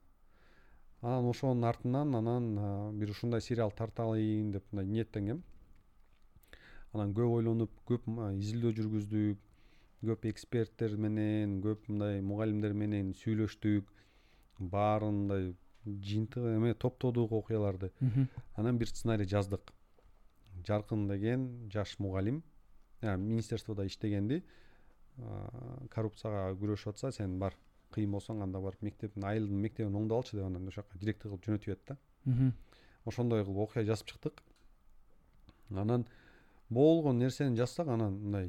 Анан ошонун артынан анан бир ушундай сериал тарталайын деп мындай ниеттенгем. Анан көп ойлонуп, көп изилдөө жүргүздүк, көп эксперттер менен, көп мындай мугалимдер менен сүйлөштүк. Баарындай жыйынтык эме топтодук окуяларды. Анан бир сценарий жаздык. Жаркын деген жаш мугалим, министерствода иштегенди, коррупцияга күрөшүп атса, сен бар кыйын болсоң анда барып мектептин айылдын мектебин оңдолчу деп анан ошока директор кылып жөнөтүп атты. Ошондой кылып окуя жазып чыктык. Анан болгон нерсени жазсак, анан мындай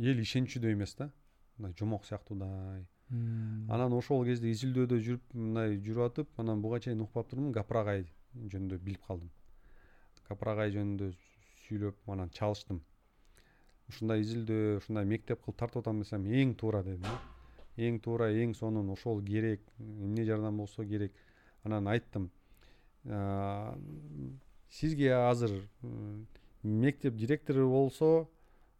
эл ишенчүдөй эмес да, мындай жомок сыяктуудай. Анан ошол кезде изилдөөдө жүрүп мындай жүрүп атып, анан буга чейин укпап турмун, Гапар агай жөнүндө билип калдым. Гапар агай жөнүндө сүйлөп анан чалыштым. Ушундай изилдөө, ушундай мектеп кылып тартып атам десем, эң туура дедим. Эң туура, эң сонун ошол керек, эмне жардам болсо керек. Анан айттым, сизге азыр мектеп директору болсо,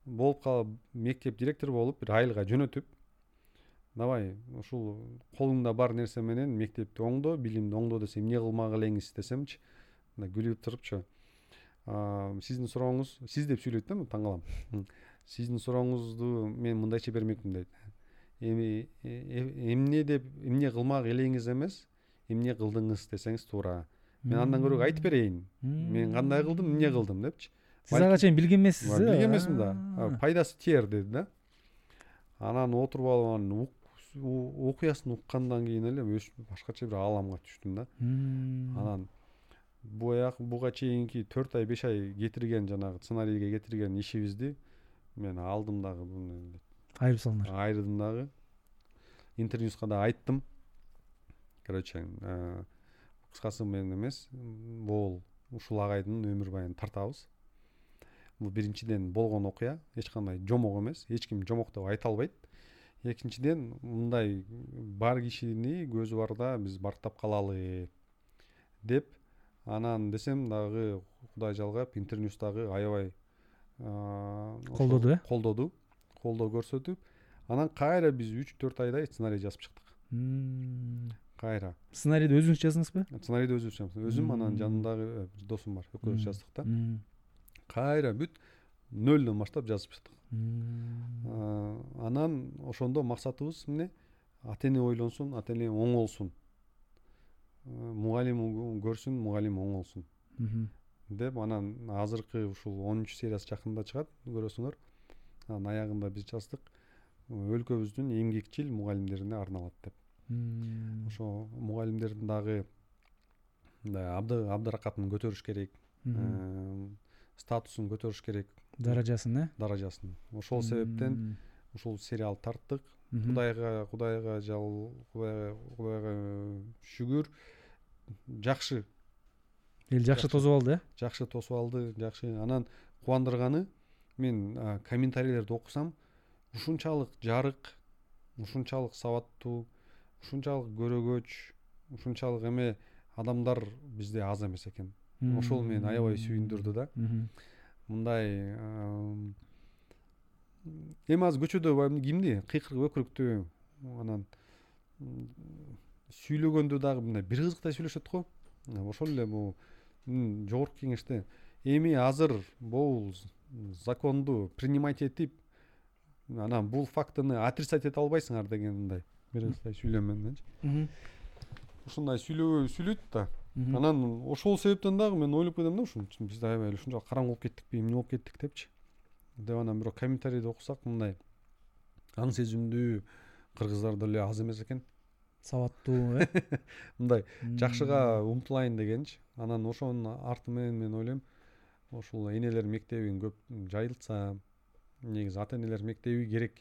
болуп калып, мектеп директору болуп бир айылга жөнөтүп, давай ушул колуңда бар нерсе менен мектепти оңдо, билимди оңдо десем, эмне кылмак элеңиз десемчи, күлүп туруп, сиздин сурооңуз, сиз деп сүйлөйт да, таң калам. Сиздин сурооңузду мен мындайча бермекмин дейт. Эми эмне деп, эмне кылмак элеңиз эмес, эмне кылдыңыз десеңиз туура. Мен андан көрө айтып берейин. Мен кандай кылдым, эмне кылдым депчи. Сиз ага чейин билген эмессиз. Билген эмесмин да. Пайдасы тиер деди да. Анан отуруп алып анын окуясын уккандан кийин эле башкача бир ааламга түштүм да. Анан буяк буга чейинки төрт ай беш ай кетирген жанагы сценарийге кетирген ишибизди мен алдым дагы, буну айырып салдым. Айырдым дагы. Интервьюска да айттым. Короче, кыскасы мен эмес, бул ушул агайдын өмүр баянын тартабыз. Бул биринчиден болгон окуя, эч кандай жомок эмес, эч ким жомок деп айта албайт. Экинчиден, мындай бар кишини көзү барда биз бактап калалы деп анан десем дагы Кудай жалгап интернюстагы аябай колдоду, колдоду, колдоо көрсөтүп, анан кайра биз үч төрт айда сценарий жазып чыктык. Кайра. Сценарийди өзүңүз жаздыңызбы? Сценарийди өзүм жаздым. Өзүм анан жанымдагы досум бар, экөөбүз жаздык да. Кайра бүт нөлдөн баштап жазып чыктык. Анан ошондо максатыбыз эмне? Ата-эне ойлонсун, ата-эне оңолсун. Мугалим көрсүн, мугалим оңолсун деп анан азыркы ушул онунчу сериясы жакында чыгат, көрөсүңөр. Анан аягында биз жаздык, өлкөбүздүн эмгекчил мугалимдерине арналат деп. Ошо мугалимдердин дагы мындай абдыракатын көтөрүш керек, статусун көтөрүш керек, даражасын, э? Даражасын. Ошол себептен ушул сериал тарттык. Кудайга, Кудайга жал, Кудайга, Кудайга шүгүр, жакшы. Эл жакшы тосуп алды, э? Жакшы тосуп алды, жакшы. Анан кубандырганы, мен комментарийлерди окусам, ушунчалык жарык, ушунчалык сабаттуу, ушунчалык көрөгөч, ушунчалык эме адамдар бизде аз эмес экен. Ошол мени аябай сүйүндүрдү да. Мындай эми аз көчөдө баягы кимди кыйкырып өкүрүктү, анан сүйлөгөндө дагы мындай бир кызыктай сүйлөшөт го. Ошол эле бул жогорку кеңеште эми азыр бул законду принимать этип, анан бул фактыны отрицать эте албайсыңар деген мындай бир кызыктай сүйлөм мененчи. Ушундай сүйлөө сүйлөйт да. Анан ошол себептен дагы мен ойлоп келдим да, ушун биз аябай эле ушунча караңгы болуп кеттикпи, эмне болуп кеттик депчи. Девана бирок комментарийди окусак, мындай аң сезимдүү кыргыздар деле аз эмес экен. Сабаттуу, э? Мындай жакшыга умтулайын дегенчи. Анан ошонун арты менен мен ойлойм, ошол энелер мектебин көп жайылтса, негизи ата-энелер мектеби керек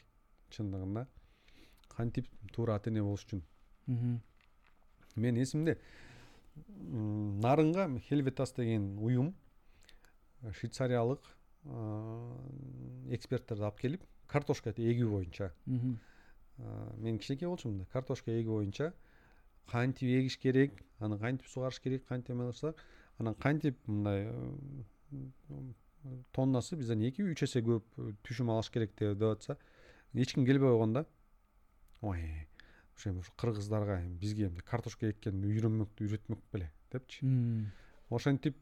чындыгында. Кантип туура ата-эне болуш үчүн. Мен эсимде Нарынга Хельветас деген уюм швейцариялык эксперттерди алып келип, картошка эгүү боюнча, мен кичинекей болчумун да, картошка эгүү боюнча кантип эгиш керек, аны кантип сугарыш керек, кантип эмелсак, анан кантип мындай тоннасы бизден эки үч эсе көп түшүм алыш керек деп атса, эч ким келбей койгон да. Ой, ошо эми кыргыздарга, бизге эми картошка эккенди үйрөнмөк, үйрөтмөк беле депчи. Ошентип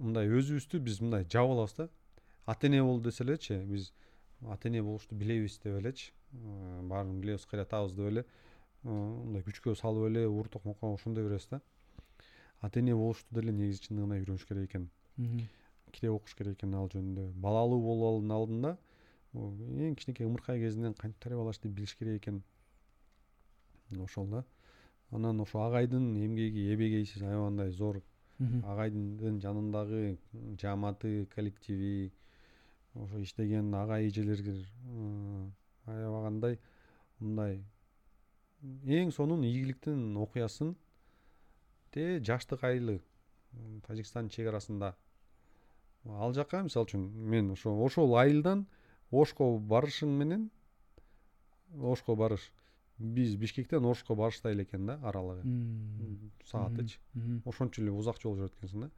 мындай өзүбүздү биз мындай жаап алабыз да. Ата-эне болду десе элечи, биз ата-эне болушту билебиз деп элечи, баарын билебиз, кыйратабыз деп эле мындай күчкө салып эле уур токмокко ошондой беребиз да. Ата-эне болушту деле негизи чындыгында үйрөнүш керек экен, китеп окуш керек экен ал жөнүндө. Балалуу болуунун алдында эң кичинекей ымыркай кезинен кантип тарбиялашты билиш керек экен. Ошол да. Анан ошо агайдын эмгеги эбегейсиз аябандай зор. Агайдын жанындагы жамааты, коллективи, ошо иштеген агай эжелерге аябагандай мындай эң сонун ийгиликтин окуясын те жаштык айылы Тажикстан чек арасында ал жака мисалы үчүн мен ошо ошол айылдан Ошко барышың менен Ошко барыш биз Бишкектен Ошко барыштайлы экен да аралыгы саатыч. Ошончо эле узак жол жүрөт экенсиң да.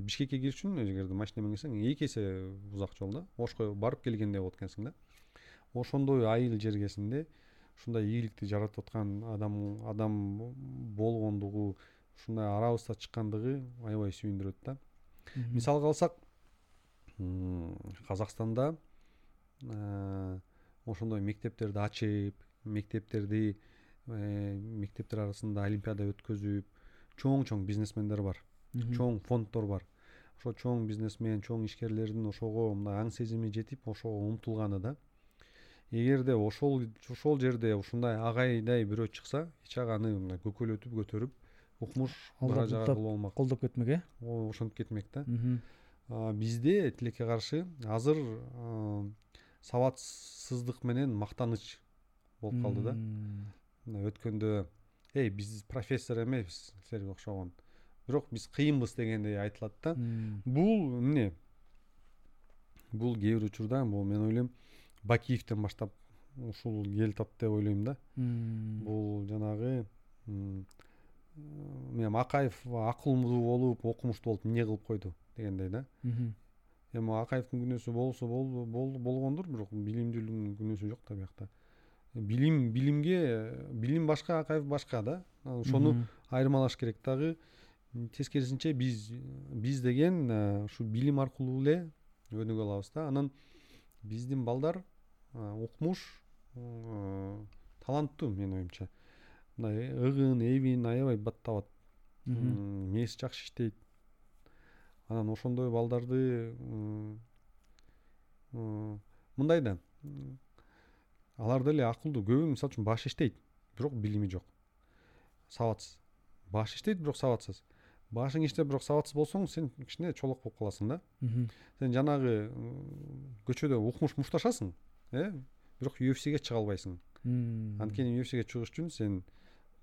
Бишкекке кириш үчүн эгерде машина менсең эки эсе узак жол да. Ошко барып келгенде болот экенсиң да. Ошондой айыл жергесинде ушундай ийгиликти жаратып аткан адам адам болгондугу, ушундай арабызда чыккандыгы аябай сүйүндүрөт да. Мисалга алсак, Казакстанда ошондой мектептерди ачып, мектептерди мектептер арасында олимпиада өткөзүп, чоң-чоң бизнесмендер бар, чоң фонддор бар. Ошо чоң бизнесмен, чоң ишкерлердин ошого мындай аң сезими жетип, ошого умтулганы да. Эгерде ошол ошол жерде ушундай агайдай бирөө чыкса, эч аганы мындай көкөлөтүп көтөрүп, укмуш даражага болмак, колдоп кетмек, э? Ошонтип кетмек да. Бизде тилекке каршы азыр сабатсыздык менен мактаныч болуп калды да. Мына өткөндө эй биз профессор эмеспиз, силерге окшогон. Бирок биз кыйынбыз дегендей айтылат да. Бул эмне? Бул кээ бир учурда бул мен ойлойм Бакиевден баштап ушул келтап деп ойлойм да. Бул жанагы мен Акаев акылмуу болуп, окумуштуу болуп эмне кылып койду дегендей да. Эми Акаевдин күнөөсү болсо болду болгондур, бирок билимдүүлүгүнүн күнөөсү жок да биякта. Билим билимге билим башка, Акаев башка да. Ошону айырмалаш керек дагы. Тескерисинче биз биз деген ушу билим аркылуу эле өнүгө алабыз да. Анан биздин балдар окумуш, таланттуу менин оюмча. Мындай ыгын, эбин аябай баттабат. Мээси жакшы иштейт. Анан ошондой балдарды мындай да алар деле акылдуу, көбү мисалы үчүн баш иштейт, бирок билими жок. Сабатсыз. Баш иштейт, бирок сабатсыз. Башың иштеп, бирок сабатсыз болсоң, сен кичине чолок болуп каласың да. Сен жанагы көчөдө укмуш мушташасың, э? Бирок ю эф сиге чыга албайсың. Анткени ю эф сиге чыгыш үчүн сен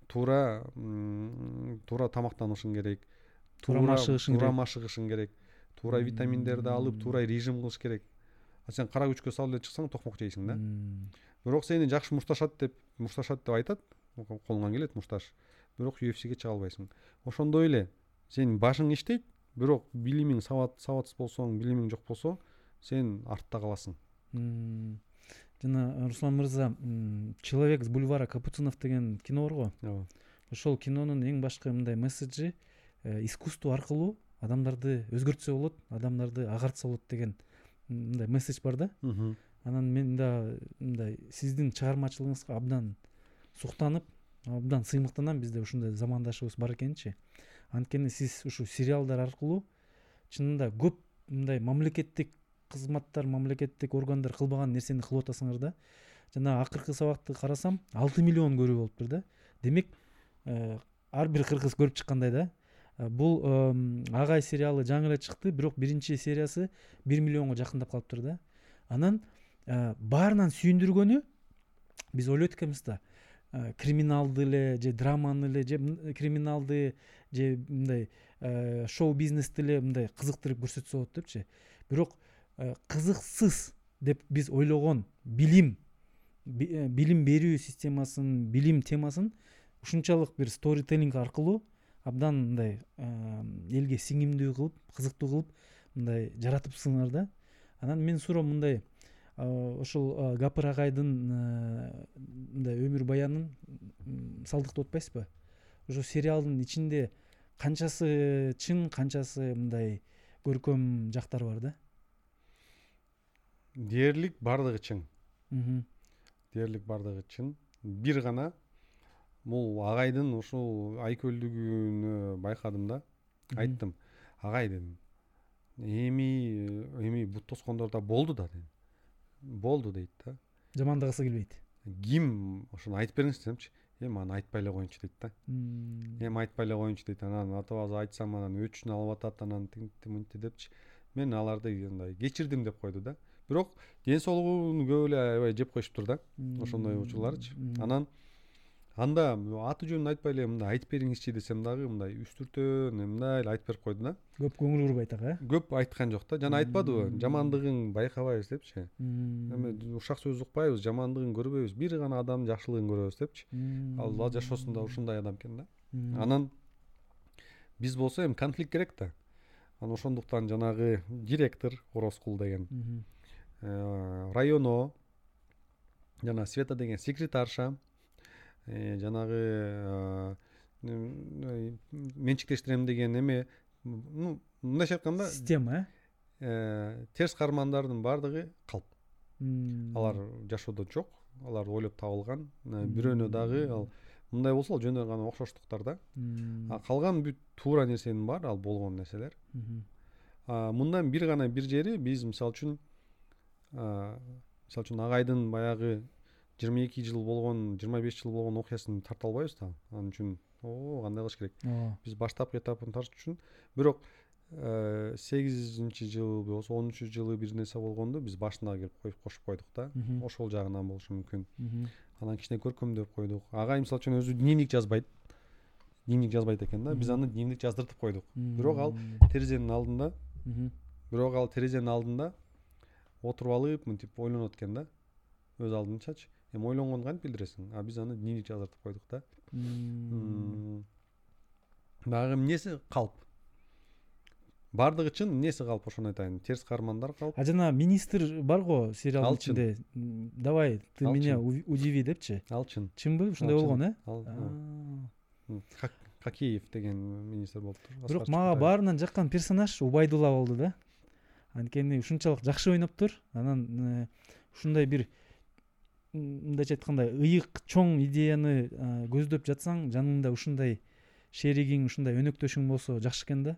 туура туура тамактанышың керек. Туура машыгышың керек, туура витаминдерди алып, туура режим кылыш керек. А сен кара күчкө салып эле чыксаң токмок жейсиң да. Бирок сени жакшы мушташат деп, мушташат деп айтат, колуңан келет мушташ. Бирок ю эф сиге чыга албайсың. Ошондой эле сенин башың иштейт, бирок билимиң сабат сабатсыз болсоң, билимиң жок болсо, сен артта каласың. Жана Руслан мырза, Человек с бульвара Капуцинов деген кино бар го. Ошол кинонун эң башкы мындай месседжи искусство аркылуу адамдарды өзгөртсө болот, адамдарды агартса болот деген мындай месседж бар да. Анан мен да мындай сиздин чыгармачылыгыңызга абдан суктанып, абдан сыймыктанам, бизде ушундай замандашыбыз бар экенчи. Анткени сиз ушу сериалдар аркылуу чынында көп мындай мамлекеттик кызматтар, мамлекеттик органдар кылбаган нерсени кылып атасыңар да. Жана акыркы сабакты карасам алты миллион көрүү болуптур да. Демек, ар бир кыргыз көрүп чыккандай да. Бул Агай сериалы жаңы эле чыкты, бирок биринчи сериясы бир миллионго жакындап калыптыр да. Анан баарынан сүйүндүргөнү биз ойлойт экенбиз да. Криминалды эле же драманы эле же криминалды же мындай шоу-бизнести эле мындай кызыктырып көрсөтсө болот депчи. Бирок кызыксыз деп биз ойлогон билим билим берүү системасын, билим темасын ушунчалык бир сторителлинг аркылуу абдан мындай элге сиңимдүү кылып, кызыктуу кылып мындай жаратыпсыңар да. Анан мен суроо мындай ошол Гапар агайдын мындай өмүр баянын салдыктап отпайсызбы? Ошо сериалдын ичинде канчасы чын, канчасы мындай көркөм жактар бар да? Дээрлик бардыгы чын. Дээрлик бардыгы чын. Бир гана бул агайдын ушул айкөлдүгүнө байкадым да, айттым. Агай дедим. Эми эми бут тоскондорда болду да дедим. болду дейт да. Жамандагысы келбейт. Ким ошону айтып бериңизчи демчи. Эми аны айтпай эле коеюнчу дейт да. Эми айтпай эле коеюнчу дейт. Анан атабасы айтсам анан өчүн алып атат анан тинтиминти депчи. Мен аларды мындай кечирдим деп койду да. Бирок ден соолугун көп эле аябай жеп коюштур да. Ошондой учурларчы. Анан анда аты жөнүн айтпай эле мындай айтып бериңизчи десем дагы мындай үстүртөн мындай эле айтып берип койду да. Көп көңүл куруп айтак а? Көп айткан жок да. Жана айтпадыбы? Жамандыгын байкабайбыз депчи. Эми ушак сөз укпайбыз, жамандыгын көрбөйбүз. Бир гана адам жакшылыгын көрөбүз депчи. Алла жашоосун да ушундай адам экен да. Анан биз болсо эми конфликт керек да. Анан ошондуктан жанагы директор Ороскул деген районо жана Света деген секретарша жанагы менчиктештирем деген эме, ну, мындайча айтканда система, э, терс кармандардын баардыгы калп. Алар жашоодо жок, алар ойлоп табылган, бирөөнө дагы ал мындай болсо ал жөндөр гана окшоштуктар да. А калган бүт туура нерсенин бар, ал болгон нерселер. А мындан бир гана бир жери биз мисалы үчүн а мисалы үчүн Агайдын баягы жыйырма эки жыл болгон, жыйырма беш жыл болгон окуясын тарта албайбыз да. Анын үчүн оо кандай кылыш керек. Биз баштапкы этабын тартыш үчүн бирок сегизинчи жыл болсо онунчу жылы бир нерсе болгондо биз башына келип коюп кошуп койдук да. Ошол жагынан болушу мүмкүн. Анан кичине көркөмдөп койдук. Агай мисалы үчүн өзү дневник жазбайт. Дневник жазбайт экен да. Биз аны дневник жаздыртып койдук. Бирок ал терезенин алдында, бирок ал терезенин алдында отуруп алып, мынтип ойлонот экен да. Өз алдынчачы. Эми ойлонгонду кантип билдиресиң? А биз аны дневник жаздыртып койдук да. Дагы эмнеси калп? Бардыгы чын, эмнеси калп ошону айтайын. Терс кармандар калп. А жана министр бар го сериалдын ичинде. Давай, ты меня удиви депчи. Ал чын. Чынбы ушундай болгон, э? А. Хакеев деген министр болуптур. Бирок мага баарынан жаккан персонаж Убайдулла болду да. Анткени ушунчалык жакшы ойноптур. Анан ушундай бир мындайча айтканда ыйык чоң идеяны көздөп жатсаң, жаныңда ушундай шеригиң, ушундай өнөктөшүң болсо жакшы экен да.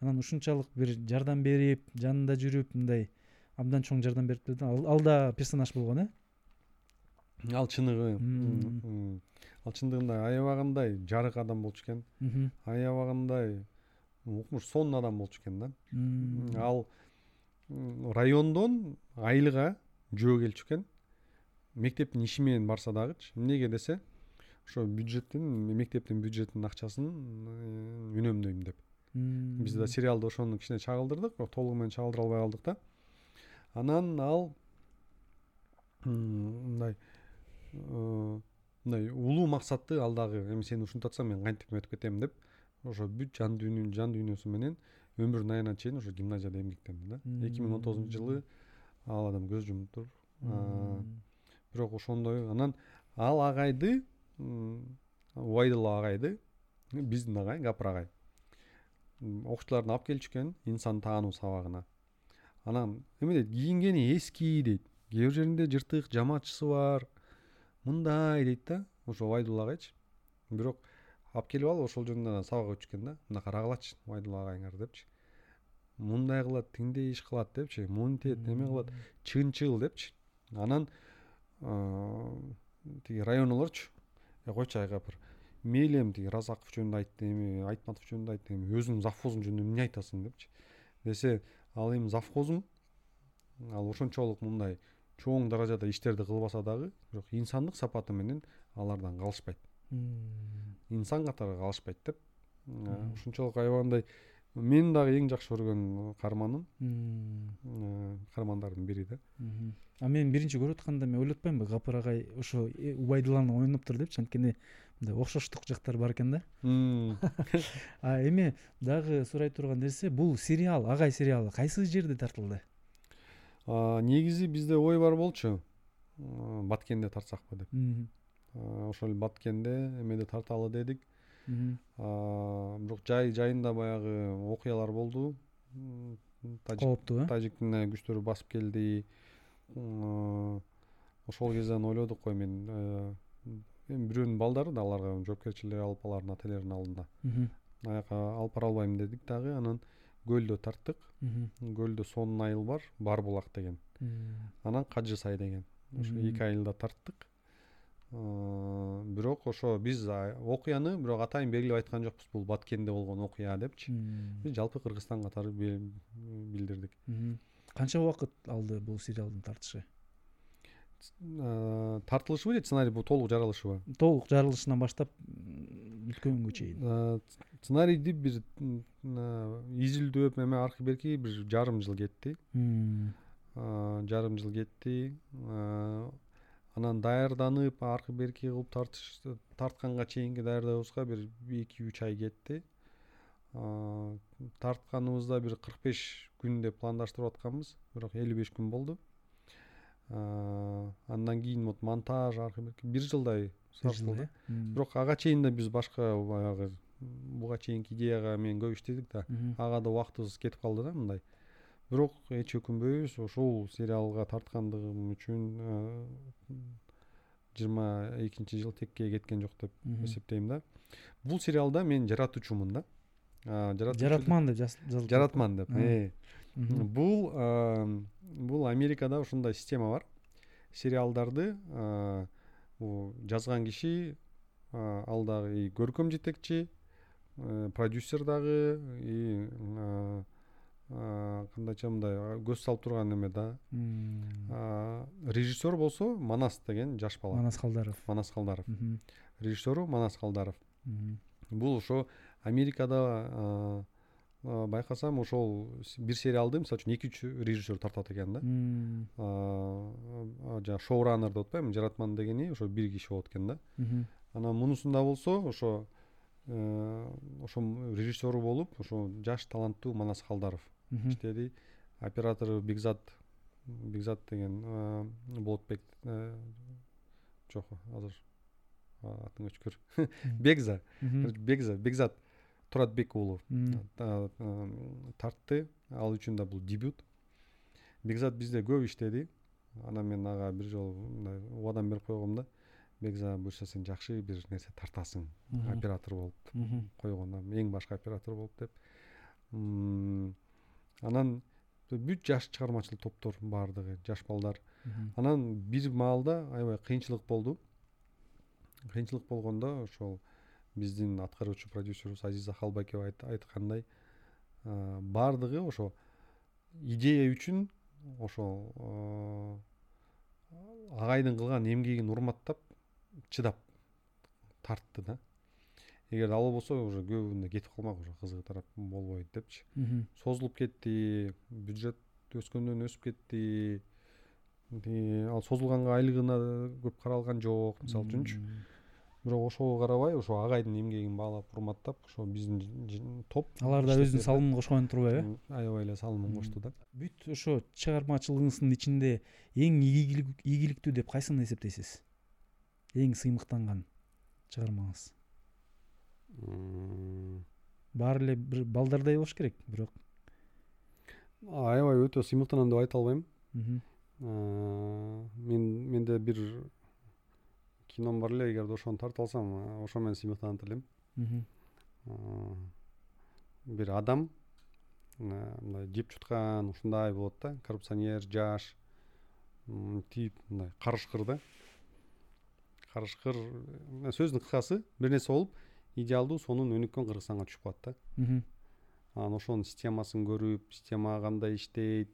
Анан ушунчалык бир жардам берип, жанында жүрүп, мындай абдан чоң жардам берип турду. Ал да персонаж болгон, э? Ал чыныгы. Ал чындыгында аябагандай жарык адам болчу экен. Аябагандай укмуш сонун адам болчу экен да. Ал райондон айылга жөө келчү экен. Мектептин иши менен барса дагычы, эмнеге десе, ошо бюджеттин, мектептин бюджетинин акчасын үнөмдөйм деп. Биз да сериалда ошону кичине чагылдырдык, бирок толугу менен чагылдыра албай калдык да. Анан ал мындай мындай улуу максатты ал дагы, эми сен ушинтип атсаң мен кантип өтүп кетем деп, ошо бүт жан дүйнүнүн жан дүйнөсү менен өмүрүнүн аягына чейин ошо гимназияда эмгектенди да. эки миң он тогузунчу жылы ал адам көз жумуптур. Бирок ошондой анан ал агайды, Убайдулла агайды, биздин агай, Гапар агай окуучуларын алып келчү экен инсан таануу сабагына. Анан эме дейт, кийингени эски дейт, кээ бир жеринде жыртык жамаатчысы бар, мындай дейт да. Ошо Убайдулла агайчы, бирок алып келип алып ошол жөнүндө сабак өтчү экен да. Мына карагылачы Убайдулла агайыңар депчи, мындай кылат, тиңдей иш кылат депчи, мынтет эме кылат, чынчыл депчи. Анан тиги районолорчу, э койчу Айгапыр, мейли эми тиги Разаков жөнүндө айтты, эми Айтматов жөнүндө айтты, эми өзүнүн завхозум жөнүндө эмне айтасың депчи. Десе ал эми завхозум, ал ошончолук мындай чоң даражада иштерди кылбаса дагы, бирок инсандык сапаты менен алардан калышпайт, инсан катары калышпайт деп. Ошончолук аябагандай мен дагы эң жакшы көргөн карманым, кармандардын бири да. А мен биринчи көрүп атканда мен ойлотпаймынбы Гапар агай ошо Убайдулланы ойноптур деп, анткени мындай окшоштук жактар бар экен да. А эми дагы сурай турган нерсе, бул сериал, Агай сериалы кайсы жерде тартылды? Негизи бизде ой бар болчу, Баткенде тартсакпы деп. Ошол Баткенде эмеде тарталы дедик. Бирок жай жайында баягы окуялар болду. Тажиктин күчтөрү басып келди. Ошол кезден ойлодук кой мен, эми бирөөнүн балдары да, аларга жоопкерчилик алып алардын ателеринин алдында аяка алып бара албайм дедик дагы. Анан Гөлдө тарттык. Гөлдө сонун айыл бар, Бар булак деген. анан кажы сай деген. Ошо эки айылда тарттык. Бирок ошо биз окуяны бирок атайын белгилеп айткан жокпуз, бул Баткенде болгон окуя депчи. Биз жалпы Кыргызстан катары билдирдик. Канча убакыт алды бул сериалдын тартышы? Тартылышыбы же сценарий бул толук жаралышыбы? Толук жаралышынан баштап бүткөнгө чейин. Сценарийди бир изилдөөп эме аркы берки бир жарым жыл кетти. Жарым жыл кетти. Анан даярданып аркы берки кылып тартыш тартканга чейинки даярдабызга бир эки үч ай кетти. Тартканыбызда бир кырк беш күн деп пландаштырып атканбыз, бирок элүү беш күн болду. Андан кийин вот монтаж аркы берки бир жылдай сарсылды. Бирок ага чейин да биз башка баягы буга чейинки идеяга мен көп иштедик да, ага да убактыбыз кетип калды да мындай. Бирок эч өкүнбөйбүз, ошол сериалга тарткандыгым үчүн жыйырма экинчи жыл текке кеткен жок деп эсептейм да. Бул сериалда мен жаратуучумун да. Жаратман деп жазылды. Жаратман деп. Бул бул Америкада ушундай система бар. Сериалдарды жазган киши ал дагы көркөм жетекчи, продюсер дагы и кандайча мындай көз салып турган эме да. Режиссер болсо Манас деген жаш бала. Манас Калдаров. Манас Калдаров. Режиссеру Манас Калдаров. Бул ошо Америкада байкасам ошол бир сериалды мисалы үчүн эки үч режиссер тартат экен да. Жана шоураннер деп атпаймынбы, Жаратман дегени ошо бир киши болот экен да. Анан мунусунда болсо ошо ошо режиссеру болуп ошо жаш таланттуу Манас Калдаров иштеди. Оператору Бигзат Бигзат деген Болотбек жок азыр атын өчкөр. Бегза. Бегза, Бигзат Туратбек уулу тартты. Ал үчүн да бул дебют. Бигзат бизде көп иштеди. Анан мен ага бир жолу мындай уадан берип койгом да. Бигза, буйруса сен жакшы бир нерсе тартасың, оператор болуп койгон, эң башкы оператор болуп деп. Анан бүт жаш чыгармачыл топтор бардыгы, жаш балдар. Анан бир маалда аябай кыйынчылык болду. Кыйынчылык болгондо ошол биздин аткаруучу продюсерубуз Азиза Халбакева айткандай, бардыгы ошо идея үчүн ошол агайдын кылган эмгегин урматтап чыдап тартты да. Эгер албай болсо уже көбүндө кетип калмак, уже кызыгы тарап болбойт депчи. Созулуп кетти, бюджет өскөндөн өсүп кетти. Ал созулганга айлыгына көп каралган жок, мисалы үчүнчү. Бирок ошого карабай, ошо агайдын эмгегин баалап, урматтап, ошо биздин топ алар да өзүнүн салымын кошкон турбайбы? Аябай эле салымын кошту да. Бүт ошо чыгармачылыгыңыздын ичинде эң ийгиликтүү деп кайсыны эсептейсиз? Эң сыймыктанган чыгармаңыз. Баары эле бир балдардай болуш керек, бирок аябай өтө сыймыктанам деп айта албайм. мен менде бир кином бар эле, эгерде ошону тарта алсам, ошо менен сыймыктанат элем. Бир адам мындай жеп чуткан ушундай болот да, коррупционер, жаш тип мындай карышкыр да. Карышкыр сөздүн кыскасы, бир нерсе болуп идеалдуу, сонун өнүккөн Кыргызстанга түшүп калат да. Анан ошонун системасын көрүп, система кандай иштейт,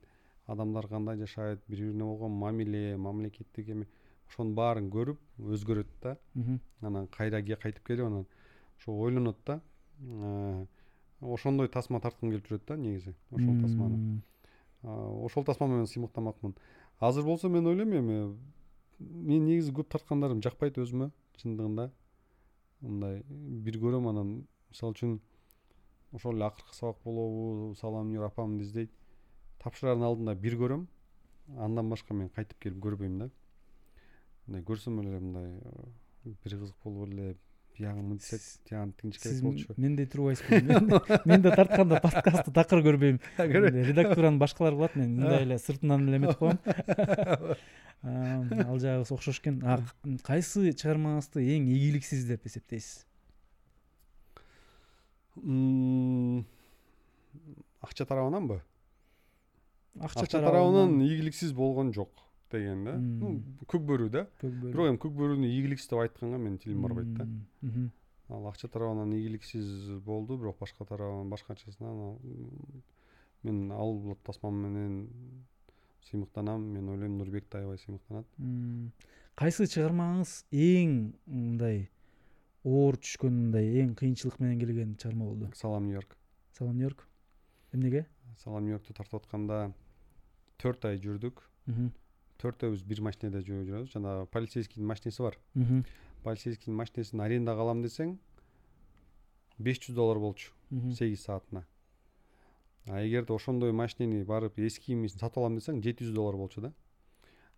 адамдар кандай жашайт, бири-бирине болгон мамиле, мамлекеттик эми ошонун баарын көрүп өзгөрөт да. Анан кайраге кайтып келип анан ошо ойлонот да. Ошондой тасма тарткым келип жүрөт да негизи, ошол тасманы. Ошол тасманы менен сыймыктамакмын. Азыр болсо мен ойлойм эми мен негизи көп тарткандарым жакпайт өзүмө чындыгында. Мындай бир көрөм анан мисалы үчүн ошол эле акыркы сабак болобу, Салам Нью-Йорк, Апамды издеп тапшырардын алдында бир көрөм, андан башка мен кайтып келип көрбөйм да. Мындай көрсөм эле мындай бир кызык болуп эле биягы мынтсек, тияны тинчкек болчу. Мендей турбайсызбы? Мен да тартканда подкастты такыр көрбөйм. Редактураны башкалар кылат, мен мындай эле сыртынан эле эметип коем. Ал жагыбыз окшош экен. Кайсы чыгармаңызды эң ийгиликсиз деп эсептейсиз? Акча тарабынанбы? акча тарабынан ийгиликсиз болгон жок деген да. Ну, Көкбөрү да. Бирок эми Көкбөрүнү ийгиликсиз деп айтканга мен тилим барбайт да. Ал акча тарабынан ийгиликсиз болду, бирок башка тарабынан, башкачасынан мен ал бултасман менен сыймыктанам. Мен ойлойм Нурбек тайбай сыймыктанат. Кайсы чыгармаңыз эң мындай оор түшкөн, мындай эң кыйынчылык менен келген чыгарма болду? Салам Нью-Йорк. Салам Нью-Йорк. Эмнеге? Салам Нью-Йоркту тартып атканда төрт ай жүрдүк. төртөөбүз бир машинада жүрөбүз. Жана полицейскийдин машинеси бар. Полицейскийдин машинесин арендага алам десең беш жүз доллар болчу сегиз саатына. А эгерде ошондой машинени барып эски эмесин сатып алам десең жети жүз доллар болчу да.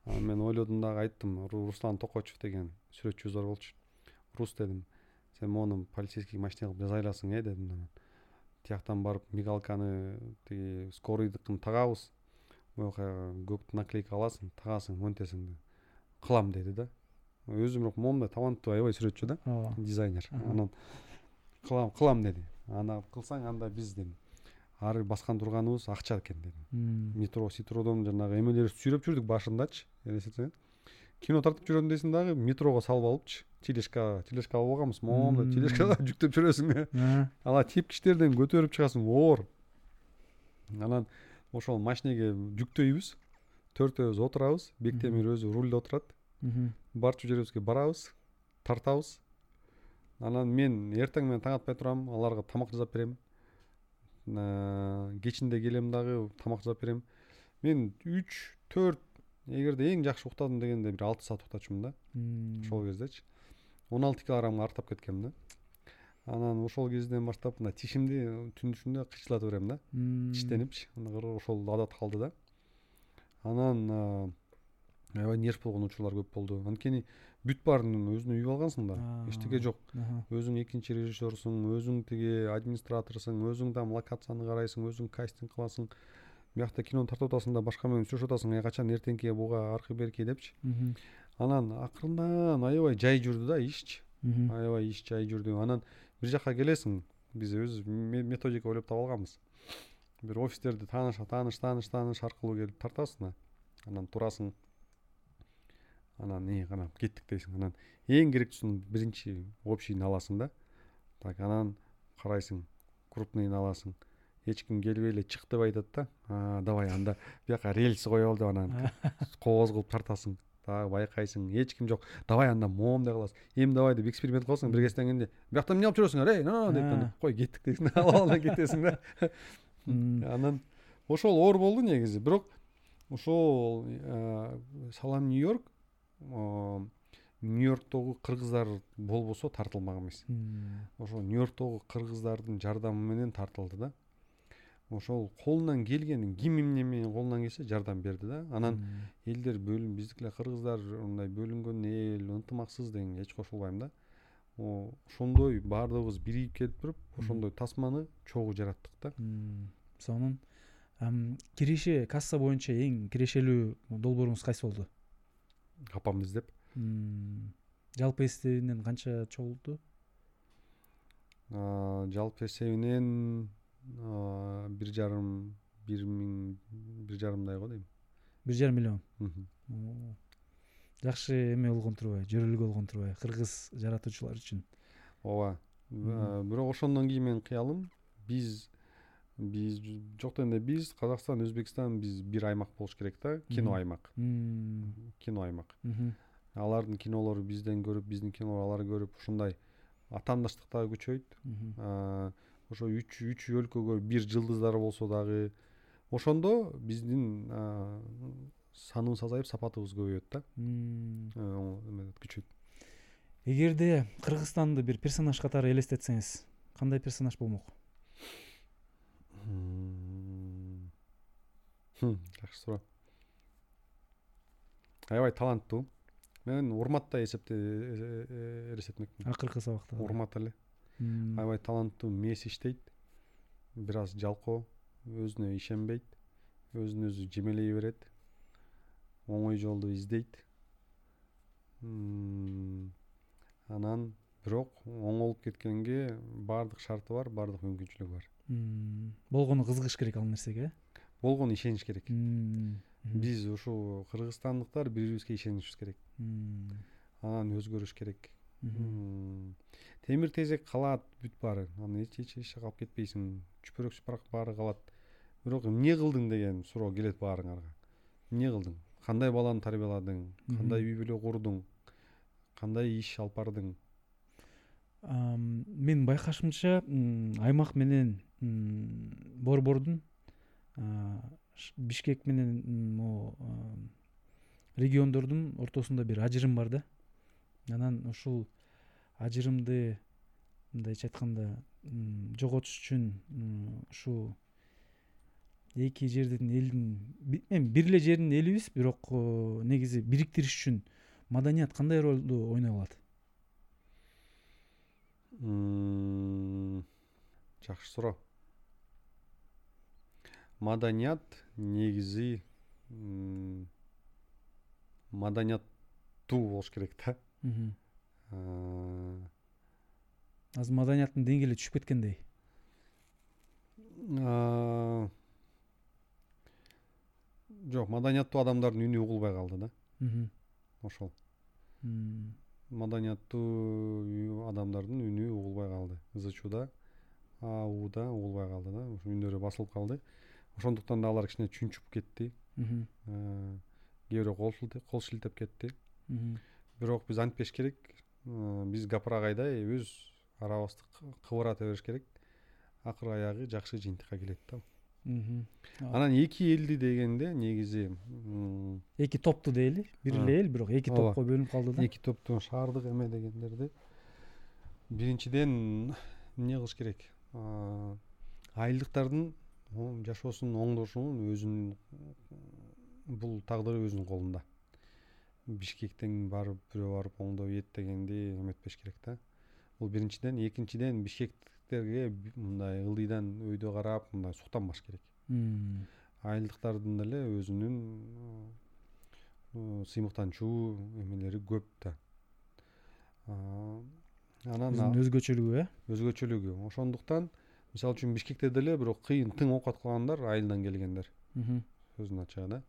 Мен ойлодум дагы, айттым Руслан Токочев деген сүрөтчүбүз болчу. Рус дедим. Сен монун полицейский машина кылып жазайласың э дедим мен. Тияктан барып мигалканы тиги скорыйдыкын тагабыз. Буга көк наклейка аласың, тагасың, монтесиң деп кылам деди да. Өзүм рок момда таланттуу аябай сүрөтчү да, дизайнер. Анан кылам, кылам деди. Аны кылсаң анда биз дем. Ары баскан турганыбыз акча экен деди. Метро, ситродон жанагы эмелерди сүйрөп жүрдүк башындачы. Элестетсең, кино тартып жүрөм десин дагы метрого салып алыпчы. Тележка, тележка алганбыз. Момда тележкага жүктөп жүрөсүң. Ала тепкичтерден көтөрүп чыгасың, оор. Анан ошол машинеге жүктөйбүз. төртөөбүз отурабыз. Бектемир өзү рулде отурат. Барчу жерибизге барабыз, тартабыз. Анан мен эртең менен таң атпай турам, аларга тамак жасап берем. Кечинде келем дагы тамак жасап берем. Мен үч төрт, эгерде эң жакшы уктадым дегенде бир алты саат уктачумун да. Ошол кездечи он алты килограммга артып кеткем да. Анан ошол кезден баштап мына тишимди түн түшүндө кычылата берем да. Тиштенипчи. Ошол адат калды да. Анан аябай нерв болгон учурлар көп болду. Анткени бүт баарын өзүнө үйүп алгансың да. Эчтеке жок. Өзүң экинчи режиссерсуң, өзүң тиги администраторсуң, өзүң там локацияны карайсың, өзүң кастинг кыласың. Буякта кинону тартып атасың да башка менен сүрөшүп атасың. Качан эртеңкиге буга аркы берки депчи. Анан акырындан аябай жай жүрдү да ишчи. Аябай иш жай жүрдү. Анан бир жакка келесиң, биз өз методика ойлоп таап алганбыз. Бир офистерди тааныш, тааныш, тааныш, тааныш аркылуу келип тартасың. Анан турасың. Анан не гана кеттик дейсиң. Анан эң керектүүсүн биринчи общийни аласың да. Так, анан карайсың, крупныйны аласың. Эч ким келбей эле чык деп айтат да. А, давай анда бияка рельс коёлу деп анан кооз кылып тартасың. Дагы байкайсың, эч ким жок. Давай анда моомдай кыласың. Эми давай деп эксперимент кылсаң, бир кезден кийинде буяктан эмне алып жүрөсүңөр? Эй, но деп кой кеттик дейсиң. Алып кетесиң да. Анан ошол оор болду негизи. Бирок ошол Салам Нью-Йорк, Нью-Йорктогу кыргыздар болбосо тартылмак эмес. Ошол Нью-Йорктогу кыргыздардын жардамы менен тартылды да. Ошол колунан келгенин ким эмне менен колунан келсе жардам берди да. Анан элдер бөлүн, биздикилер кыргыздар мындай бөлүнгөн эл, ынтымаксыз деген эч кошулбайм да. Ошондой баардыгыбыз бирип келип туруп, ошондой тасманы чогуу жараттык да. Мисалын, киреше касса боюнча эң кирешелүү долбооруңуз кайсы болду? Апамды издеп. Жалпы эсебинен канча чогулду? Жалпы эсебинен бир жарым бир миң бир жарымдай го дейм. Бир жарым миллион. Жакшы эме болгон турбай, жөрөлгө болгон турбай кыргыз жаратуучулар үчүн. Ооба. Бирок ошондон кийин менин кыялым, биз биз жок дегенде биз Казакстан, Өзбекстан, биз бир аймак болуш керек да, кино аймак. Кино аймак. Алардын кинолору бизден көрүп, биздин кинолору алар көрүп, ушундай атамдаштык дагы күчөйт. Ошо үч өлкөгө бир жылдыздар болсо дагы ошондо биздин саныбыз азайып, сапатыбыз көбөйөт да. Күчөйт. Эгерде Кыргызстанды бир персонаж катары элестетсеңиз, кандай персонаж болмок? Жакшы суроо. Аябай таланттуу. Мен Урматта эсепте элестетмекмин. Акыркы сабакта. Урмат эле. Аябай таланттуу, мес иштейт. Бир аз жалкоо, өзүнө ишенбейт, өзүн өзү жемелей берет. Оңой жолду издейт. Анан бирок оңолуп кеткенге бардык шарты бар, бардык мүмкүнчүлүгү бар. Болгону кызыгыш керек ал нерсеге. болгону ишениш керек. Биз ошо кыргызстандыктар бири-бирибизге ишенишибиз керек. Анан өзгөрүш керек. Темир тезек калат бүт баары. Анан эч-эч калып кетпейсиң. Чүпүрөк сыпырак баары калат. Бирок эмне кылдың деген суроо келет баарыңарга. Эмне кылдың? Кандай баланы тарбияладың? Кандай үй бүлө курдуң? Кандай иш алып бардың? Мен байкашымча, аймак менен борбордун Бишкек менен мо региондордун ортосунда бир ажырым бар да. Анан ушул ажырымды мындайча айтканда жоготуш үчүн ушу эки жердин элдин, эми бир эле жердин элибиз, бирок негизи бириктириш үчүн маданият кандай ролду ойной алат? Жакшы суроо. Маданият негизи маданияттуу болуш керек да. Аз маданияттын деңгээли түшүп кеткендей. Жок, маданияттуу адамдардын үнү угулбай калды да. Ошол. Маданияттуу адамдардын үнү угулбай калды. Ызычууда, ауда угулбай калды да. Үндөрү басылып калды. Ошондуктан да алар кичине чүнчүп кетти. Э, кээбирөө кол шилтеп, кол шилтеп кетти. Бирок биз антпеш керек. Биз Гапар агайда өз арабызды кыбырата бериш керек. Акыр аягы жакшы жыйынтыкка келет да. Анан эки элди дегенде негизи эки топту дейли. Бир эле эл, бирок эки топко бөлүнүп калды да. Эки топтун шаардык эме дегендерди биринчиден эмне кылыш керек? А, айылдыктардын жашоосунун оңдошунун өзүнүн бул тагдыры өзүнүн колунда. Бишкектен барып, бирөө барып оңдоп эт дегенди эметпеш керек да. Бул биринчиден, экинчиден бишкектиктерге мындай ылдыйдан өйдө карап, мындай суктанбаш керек. Айылдыктардын деле өзүнүн сыймыктанчуу эмелери көп да. Анан өзгөчөлүгү, өзгөчөлүгү. Ошондуктан мисалы үчүн Бишкекте деле бирок кыйын тың оокат кылгандар айылдан келгендер. Сөзүн ачыгы да.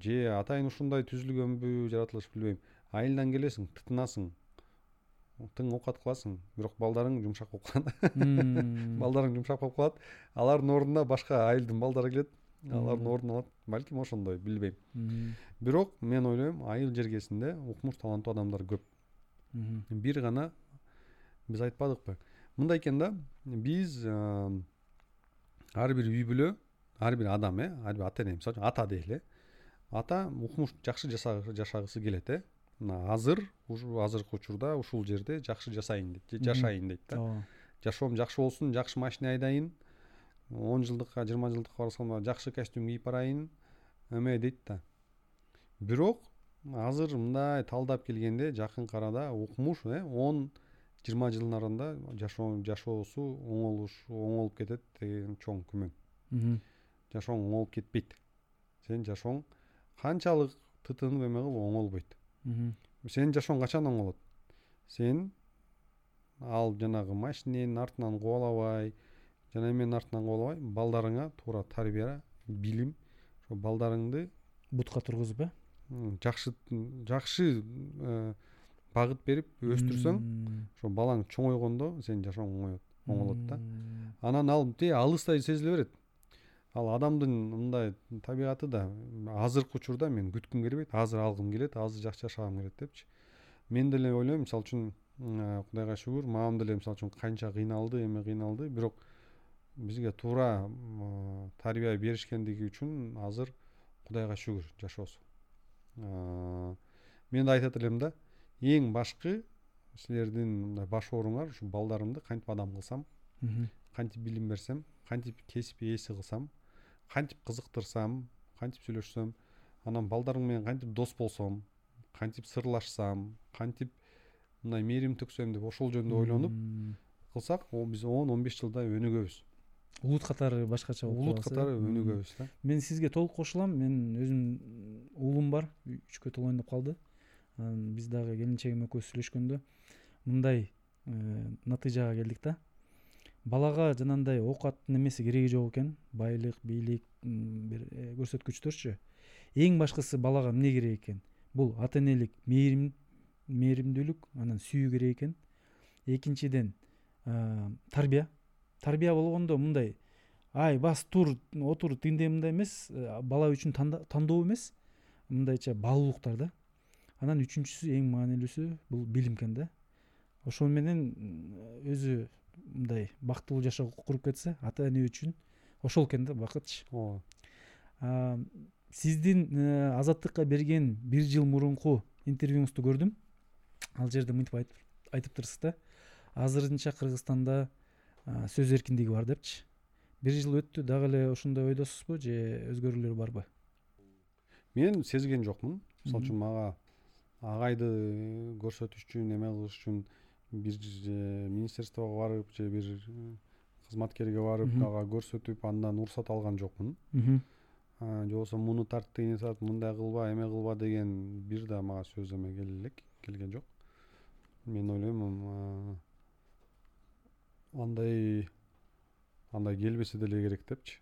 Же атайын ушундай түзүлгөнбү, жаратылыш билбейм. Айылдан келесиң, тытынасың, тың оокат кыласың, бирок балдарың жумшак болуп калат. Балдарың жумшак болуп калат. Алардын ордуна башка айылдын балдары келет. Алардын ордун алат. Балким ошондой, билбейм. Бирок мен ойлойм, айыл жергесинде укмуш таланттуу адамдар көп. Бир гана биз айтпадыкпы? Мындай экен да, биз ар бир үй бүлө, ар бир адам, э, ар бир ата-эне, мисалы, ата дейли. Ата укмуш жакшы жашагысы келет, э. Мына азыр, ушу азыркы учурда ушул жерде жакшы жасайын дейт, же жашайын дейт да. Жашоом жакшы болсун, жакшы машина айдайын, он жылдыкка, жыйырма жылдыкка барсам жакшы костюм кийип барайын, эме дейт да. Бирок азыр мындай талдап келгенде жакын карада укмуш, э, он жыйырма жылдын аралыгында жашоо жашоосу оңолуш, оңолуп кетет деген чоң күмөн. Жашооң оңолуп кетпейт. Сен жашооң канчалык тытынып эме кылып оңолбойт. Сенин жашооң качан оңолот? Сен ал жанагы машиненин артынан кубалабай, жана эменин артынан кубалабай, балдарыңа туура тарбия, билим, ошо балдарыңды бутка тургузуп, э, жакшы жакшы багыт берип өстүрсөң, ошо балаң чоңойгондо сенин жашооң оңоет, оңолот да. Анан ал тие алыстай сезиле берет. Ал адамдын мындай табигаты да, азыркы учурда мен күткүм келбейт, азыр алгым келет, азыр жакшы жашагым келет депчи. Мен деле ойлойм, мисалы үчүн Кудайга шүгүр, мамам деле мисалы үчүн канча кыйналды, эме кыйналды, бирок бизге туура тарбия беришкендиги үчүн азыр Кудайга шүгүр жашоосу. Мен да айтат элем да, эң башкы силердин мындай баш ооруңар ушу балдарымды кантип адам кылсам, кантип билим берсем, кантип кесип ээси кылсам, кантип кызыктырсам, кантип сүйлөшсөм, анан балдарым менен кантип дос болсом, кантип сырлашсам, кантип мындай мерим төксөм деп ошол жөндө ойлонуп кылсак, биз он он беш жылда өнүгөбүз. Улут катары башкача болот. Улут катары өнүгөбүз да. Мен сизге толук кошулам. Мен өзүм уулум бар, үчкө толгондоп калды. Биз дагы келинчегим экөө сүйлөшкөндө мындай натыйжага келдик да. балага жанагындай оокаттын немеси кереги жок экен, байлык, бийлик бир көрсөткүчтөрчү. Эң башкысы балага эмне керек экен? Бул ата-энелик мээрим, мээримдүүлүк, анан сүйүү керек экен. Экинчиден, тарбия. Тарбия болгондо мындай ай бас тур, отур тиндемде эмес, бала үчүн тандоо эмес, мындайча баалуулуктар да. Анан үчүнчүсү эң маанилүүсү бул билим экен да. Ошол менен өзү мындай бактылуу жашоо куруп кетсе, ата-эне үчүн ошол экен да бакыт. А сиздин азаттыкка берген бир жыл мурунку интервьюңузду көрдүм. Ал жерде мынтип айтып айтыптырсыз да. Азырынча Кыргызстанда сөз эркиндиги бар депчи. бир жыл өттү, дагы эле ошондой ойдосузбу же өзгөрүүлөр барбы? Мен сезген жокмун. Мисалы үчүн мага агайды көрсөтүш үчүн, эме кылыш үчүн бир министрликке барып же бир кызматкерге барып ага көрсөтүп, андан уруксат алган жокмун. Же болсо муну тартты, эне тартты, мындай кылба, эме кылба деген бир да мага сөз эме келелек, келген жок. Мен ойлойм, андай андай келбесе деле керек депчи.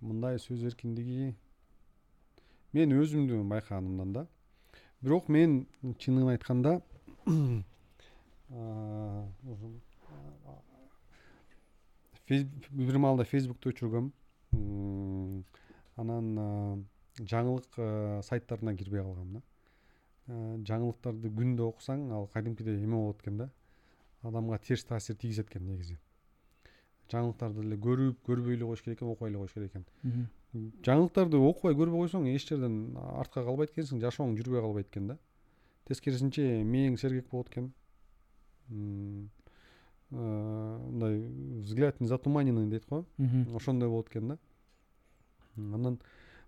Мындай сөз эркиндиги мен өзүмдү байкаганымдан да. Бирок мен чынын айтканда бир маалда Facebook'та өчүргөм. Анан жаңылык сайттарына кирбей калгам да. Жаңылыктарды күндө окусаң, ал кадимкидей эме болот экен да. Адамга терс таасир тийгизет экен негизи. Жаңылыктарды эле көрүп, көрбөй эле коюш керек экен, окуй эле коюш керек экен. Жаңылыктарды окубай, көрбөй койсоң, эч жерден артка калбайт экенсиң, жашооң жүрбөй калбайт экен да. Тескерисинче мээң сергек болот экен. Мындай взгляд не затуманенный дейт го. Ошондой болот экен да. Анан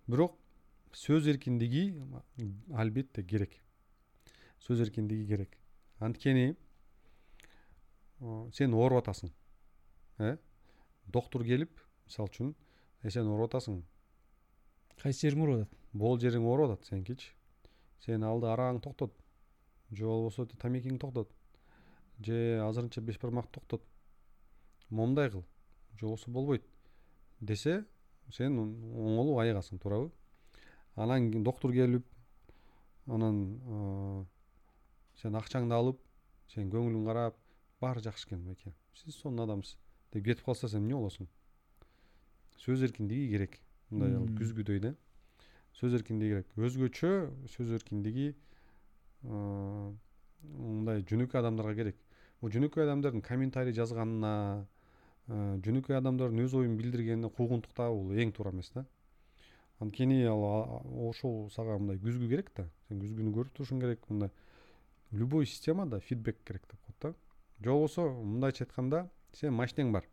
бирок сөз эркиндиги албетте керек. Сөз эркиндиги керек. Анткени сен ооруп атасың. Э? Доктор келип, мисалы үчүн, сен ооруп атасың. Кайсы жериң ооруп атат? Бул жериң ооруп атат сенкичи. Сен алды араң токтот. Же болбосо тамекиң токтот. Же азырынча беш бармак токтот. Момдай кыл. Же болсо болбойт десе, сен оңолуп айыгасың, туурабы? Анан доктор келип, анан сен акчаңды алып, сен көңүлүн карап, баары жакшы экен беке. Сиз сонун адамсыз деп кетип калса, сен эмне болосуң? Сөз эркиндиги керек. Мындай ал күзгүдөй да. Сөз эркиндиги керек. Өзгөчө сөз эркиндиги мындай жүнүкөй адамдарга керек. Бул жүнүкөй адамдардын комментарий жазганына, жүнүкөй адамдардын өз оюн билдиргенине куугунтуктабы, бул эң туура эмес да. Анткени ал ошол сага мындай күзгү керек да. Сен күзгүнү көрүп турушуң керек. Мындай любой системада фидбек керек деп коет да. Же болбосо мындайча айтканда, сен машинең бар.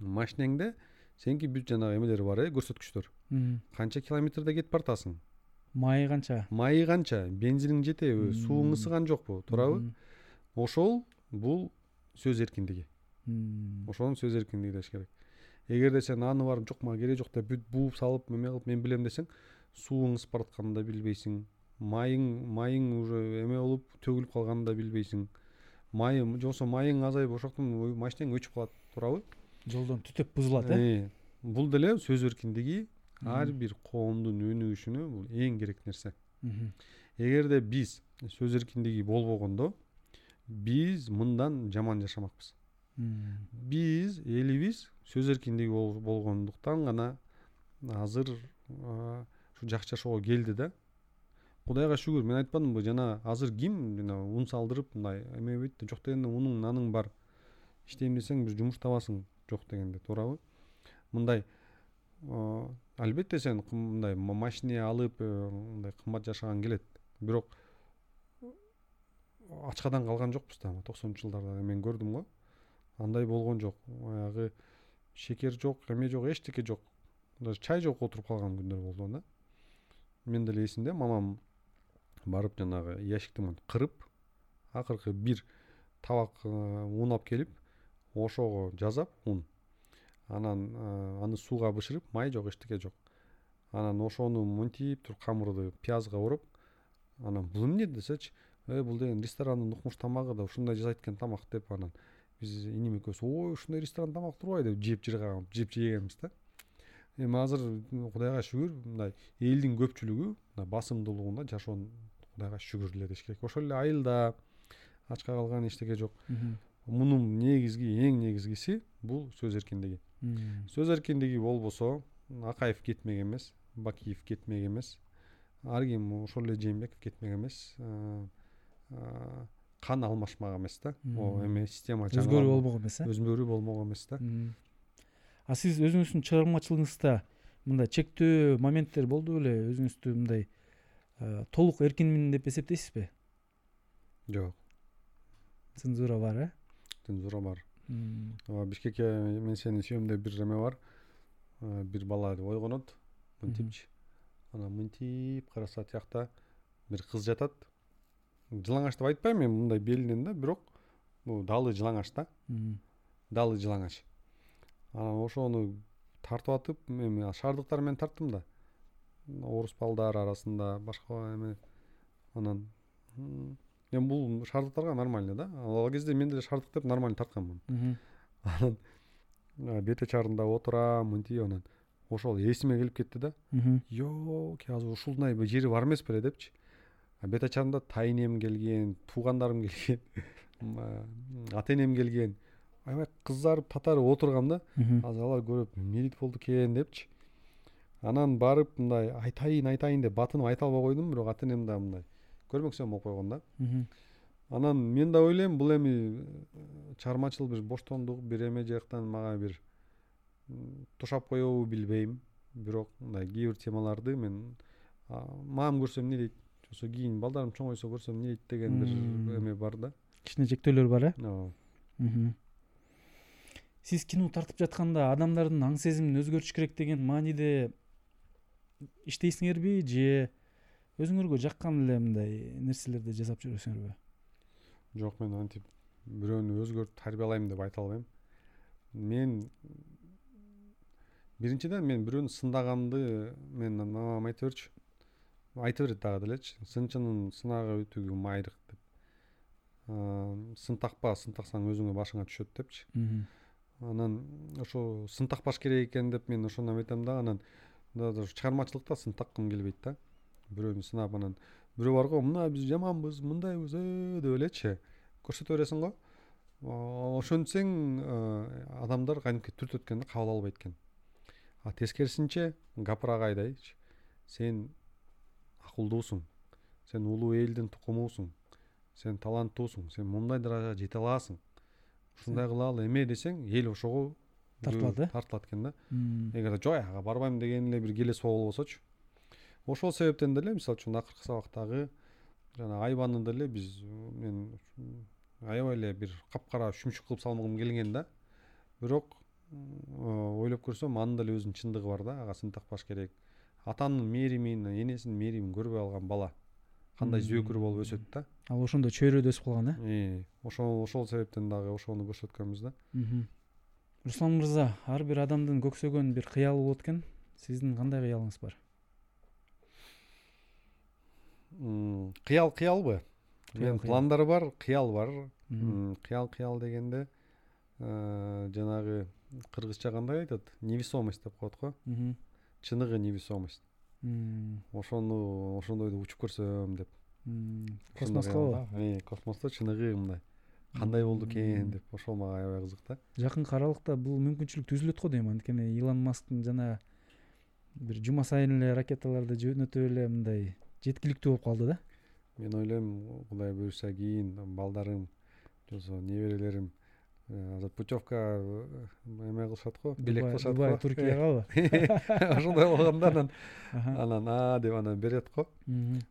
Машинеңде сенки бүт жанагы эмелер бар, э, көрсөткүчтөр. Канча километрде кетип бартасың? Майы канча? Майы канча? Бензиниң жетеби? Сууң ысыган жокпу? Туурабы? Ошол бул сөз эркиндиги. Ошонун сөз эркиндиги деш керек. Эгерде сен аны барып жок, мага кереги жок деп бүт бууп салып, эме кылып, мен билем десең, сууң ысып баратканын да билбейсиң, майың майың уже эме болуп төгүлүп калганын да билбейсиң. Майы же болсо майың азайып, ошоктон машинең өчүп калат, туурабы? Жолдон түтөп бузулат, э? Бул деле сөз эркиндиги ар бир коомдун өнүгүшүнө бул эң керек нерсе. Эгерде биз сөз эркиндиги болбогондо, биз мындан жаман жашамакпыз. Биз элибиз сөз эркиндиги болгондуктан гана азыр ушу жакшы жашоого келди да. Кудайга шүгүр, мен айтпадымбы, жана азыр ким жана ун салдырып мындай эме бит, жок дегенде унуң наның бар. Иштейм десең бир жумуш табасың, жок дегенде, туурабы? Мындай албетте сен мындай машина алып, мындай кымбат жашаган келет. Бирок ачкадан калган жокпуз да. токсонунчу жылдарда мен көрдүм го. Андай болгон жок. Аягы шекер жок, эме жок, эчтеке жок. Даже чай жок, отуруп калган күндөр болду да. Мен деле эсимде, мамам барып жанагы ящиктен кырып, акыркы бир табак ун алып келип, ошого жасап ун. Анан аны сууга бышырып, май жок, эчтеке жок. Анан ошону мынтип тур камырды пиязга уруп, анан бул эмне десечи, бул деген ресторандын укмуш тамагы да, ушундай жасайт экен тамак деп анан биз инеме көз ой ушундай ресторан тамак турбайбы деп жеп жырган, жеп жегенбиз да. Эми азыр Кудайга шүгүр, мындай элдин көпчүлүгү, мындай басымдуулугунда жашоон Кудайга шүгүрлөр деш керек. Ошол эле айылда ачка калган эчтеке жок. Мунун негизги, эң негизгиси бул сөз эркиндиги. Сөз эркиндиги болбосо, Акаев кетмек эмес, Бакиев кетмек эмес, ар ким ошол эле Жээнбеков кетмек эмес, кан алмашмак эмес да. О, эми система жаңы. Өзгөрүү болмок эмес, э? Өзгөрүү болмок эмес да. А сиз өзүңүздүн чыгармачылыгыңызда мындай чектөө моменттер болду беле? Өзүңүздү мындай толук эркинмин деп эсептейсизби? Жок. Цензура бар, э? Цензура бар. А Бишкек менсени сүйөм деп бир эме бар. Бир бала ойгонот, мынтипчи. Ана мынтип караса тиякта бир кыз жатат. Жылаңаш деп айтпайм мен мындай белинен да, бирок бул далы жылаңаш да. Далы жылаңаш. Анан ошону тартып атып, эми шаардыктар менен тарттым да. Орус балдар арасында башка эме анан эми бул шаардыктарга нормально да. Ал кезде мен деле шаардык деп нормально тартканмын. Анан бете чарында отурам, мынтип анан ошол эсиме келип кетти да. Ёки, азыр ушундай бир жери бар эмес беле депчи. Бете чарында тайнем келген, туугандарым келген, ата-энем келген. Ай, кызарып, татарып отургам да, азыр алар көрүп, эмне болду экен депчи. Анан барып мындай айтайын, айтайын деп батынып айта албай койдум, бирок ата-энем да мындай көрмөксөм болуп койгон да. Анан мен да ойлойм, бул эми чармачыл бир боштондук, бир эме жактан мага бир тушап коебу билбейм, бирок мындай кээ бир темаларды мен маам көрсөм эмне дейт, жосо кийин балдарым чоңойсо көрсөм эмне дейт деген бир эме бар да. Кичине чектөөлөр бар, э? Ооба. Сиз кино тартып жатканда адамдардын аң сезимин өзгөртүш керек деген мааниде иштейсиңерби же өзүңөргө жаккан эле мындай нерселерди жасап жүрөсүңөрбү? Жок, мен антип бирөөнү өзгөртүп тарбиялайм деп айта албайм. Мен биринчиден мен бирөөнү сындагамды мен мамам айтып берчү. Айтып берет дагы делечи. Сынчынын сынагы өтүүгү майрык деп. Сын такпа, сын таксаң өзүңө башыңа түшөт депчи. Анан ошо сын такпаш керек экен деп мен ошондон айтам да. Анан чыгармачылыкта сын таккым келбейт да. Бирөөнү сынап анан бирөө бар го, мына биз жаманбыз, мындайбыз деп элечи көрсөтө бересиң го. Ошентсең адамдар кантип түрт өткөндү кабыл албайт экен. А тескерисинче Гапар агайдайчы, сен акылдуусуң, сен улуу элдин тукумусуң, сен таланттуусуң, сен мындай даражага жете аласың, ушундай кылалы эме десең, эл ошого тартылат экен да. Эгерде жок, ага барбайм деген эле бир келе соол болсочу. Ошол себептен деле, мисалы үчүн акыркы сабактагы жана айбаны деле биз мен аябай эле бир капкара шүмшүк кылып салмагым келген да. Бирок ойлоп көрсөм, анын деле өзүнүн чындыгы бар да. Ага сын такпаш керек. Атанын меримин, энесинин меримин көрбөй алган бала кандай зөөкүр болуп өсөт да. Ал ошондо чөйрөдө өсүп калган, э? Ошол ошол себептен дагы ошону көрсөткөнбүз да. Руслан мырза, ар бир адамдын көксөгөн бир кыялы болот экен. Сиздин кандай кыялыңыз бар? Мм, кыял кыялбы? Мен пландар бар, кыял бар. Кыял кыял дегенде, э, жанагы кыргызча кандай айтат? Невесомость деп коет го. Чыныгы невесомость. Мм, ошону ошондойду учуп көрсөм деп. Мм, космоско, э, космосто чыныгы мындай кандай болду экен деп ошол мага аябай кызык да. Жакын каралыкта бул мүмкүнчүлүк түзүлөт го дейм, анткени Илон Масктын жана бир жума сайын эле ракеталарды жөнөтө эле мындай жеткиликтүү болуп калды да. Мен ойлойм, Кудай буйруса кийин балдарым, жосо неберелерим азат путёвка эме кылышат го, билет кылышат го. Дубай, Туркиягабы? Ошондой болгондо анан анан а деп анан берет го.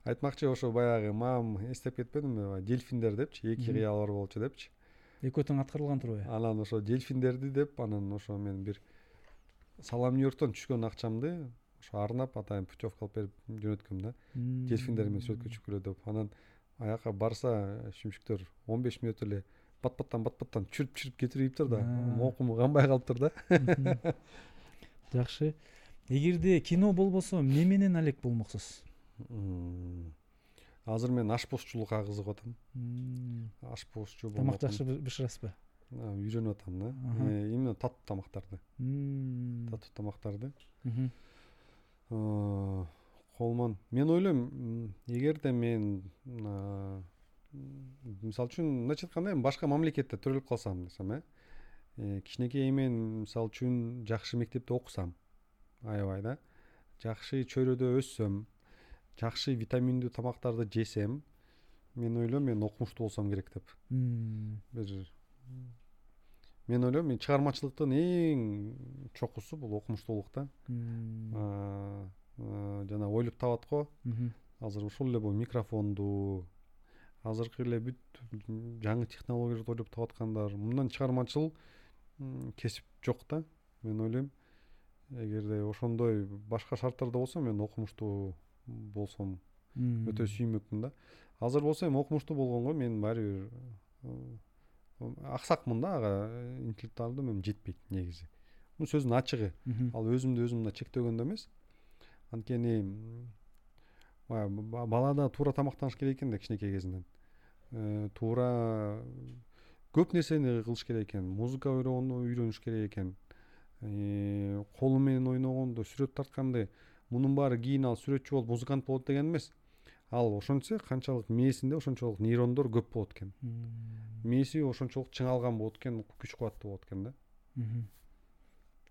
Айтмакчы, ошо баягы маам эстеп кетпедимби, дельфиндер депчи, эки кыялы бар болчу депчи. Экөө тең аткарылган турбайбы? Анан ошо дельфиндерди деп анан ошо мен бир Салам Нью-Йорктон түшкөн акчамды ошо арнап атайын путёвка алып берип жөнөткөм да. Дельфиндер менен сүрөткө түшүп келе деп. Анан аяка барса шүмшүктөр он беш мүнөт эле бат-баттан бат-баттан чүрүп-чүрүп кетириптир да. Окуму канбай калыптыр да. Жакшы. Эгерде кино болбосо, эмне менен алек болмоксуз? Азыр мен аш бозчулукка кызыгып атам. Аш бозчу болмок. Тамак жакшы бышырасызбы? үйрөнүп атам да. Именно таттуу тамактарды. Таттуу тамактарды. Э, колман. Мен ойлойм, эгерде мен э мисалы үчүн начи кандай башка мамлекетте төрөлүп калсам десем, э, кичинекей мен мисалы үчүн жакшы мектепте окусам, аябай да, жакшы чөйрөдө өссөм, жакшы витаминдүү тамактарды жесем, мен ойлойм, мен окумуштуу болсом керек деп. Бир мен ойлойм, мен чыгармачылыктын эң чокусу бул окумуштуулук да. А, жана ойлоп табат го. Азыр ошол эле бул микрофонду, азыркы эле бүт жаңы технологияларды ойлоп табат кандар, мындан чыгармачыл кесип жок да. Мен ойлойм, эгерде ошондой башка шарттарда болсо, мен окумуштуу болсом өтө сүймөкмүн да. Азыр болсо эми окумуштуу болгонго мен баары аксакмын да, ага интеллектуалдуу мен жетпейт негизи. Бул сөздүн ачыгы. Ал өзүмдү өзүм мына чектөгөндө эмес. Анткени балада туура тамактаныш керек экен да кичинекей кезинен. Э, туура көп нерсени кылыш керек экен. Музыка ойноону үйрөнүш керек экен. Э, колу менен ойногондо, сүрөт тартканды, мунун баары кийин ал сүрөтчү болуп, музыкант болот деген эмес. Ал ошончо канчалык мээсинде ошончолук нейрондор көп болот экен. Мээси ошончолук чыңалган болот экен, күч кубаттуу болот экен да.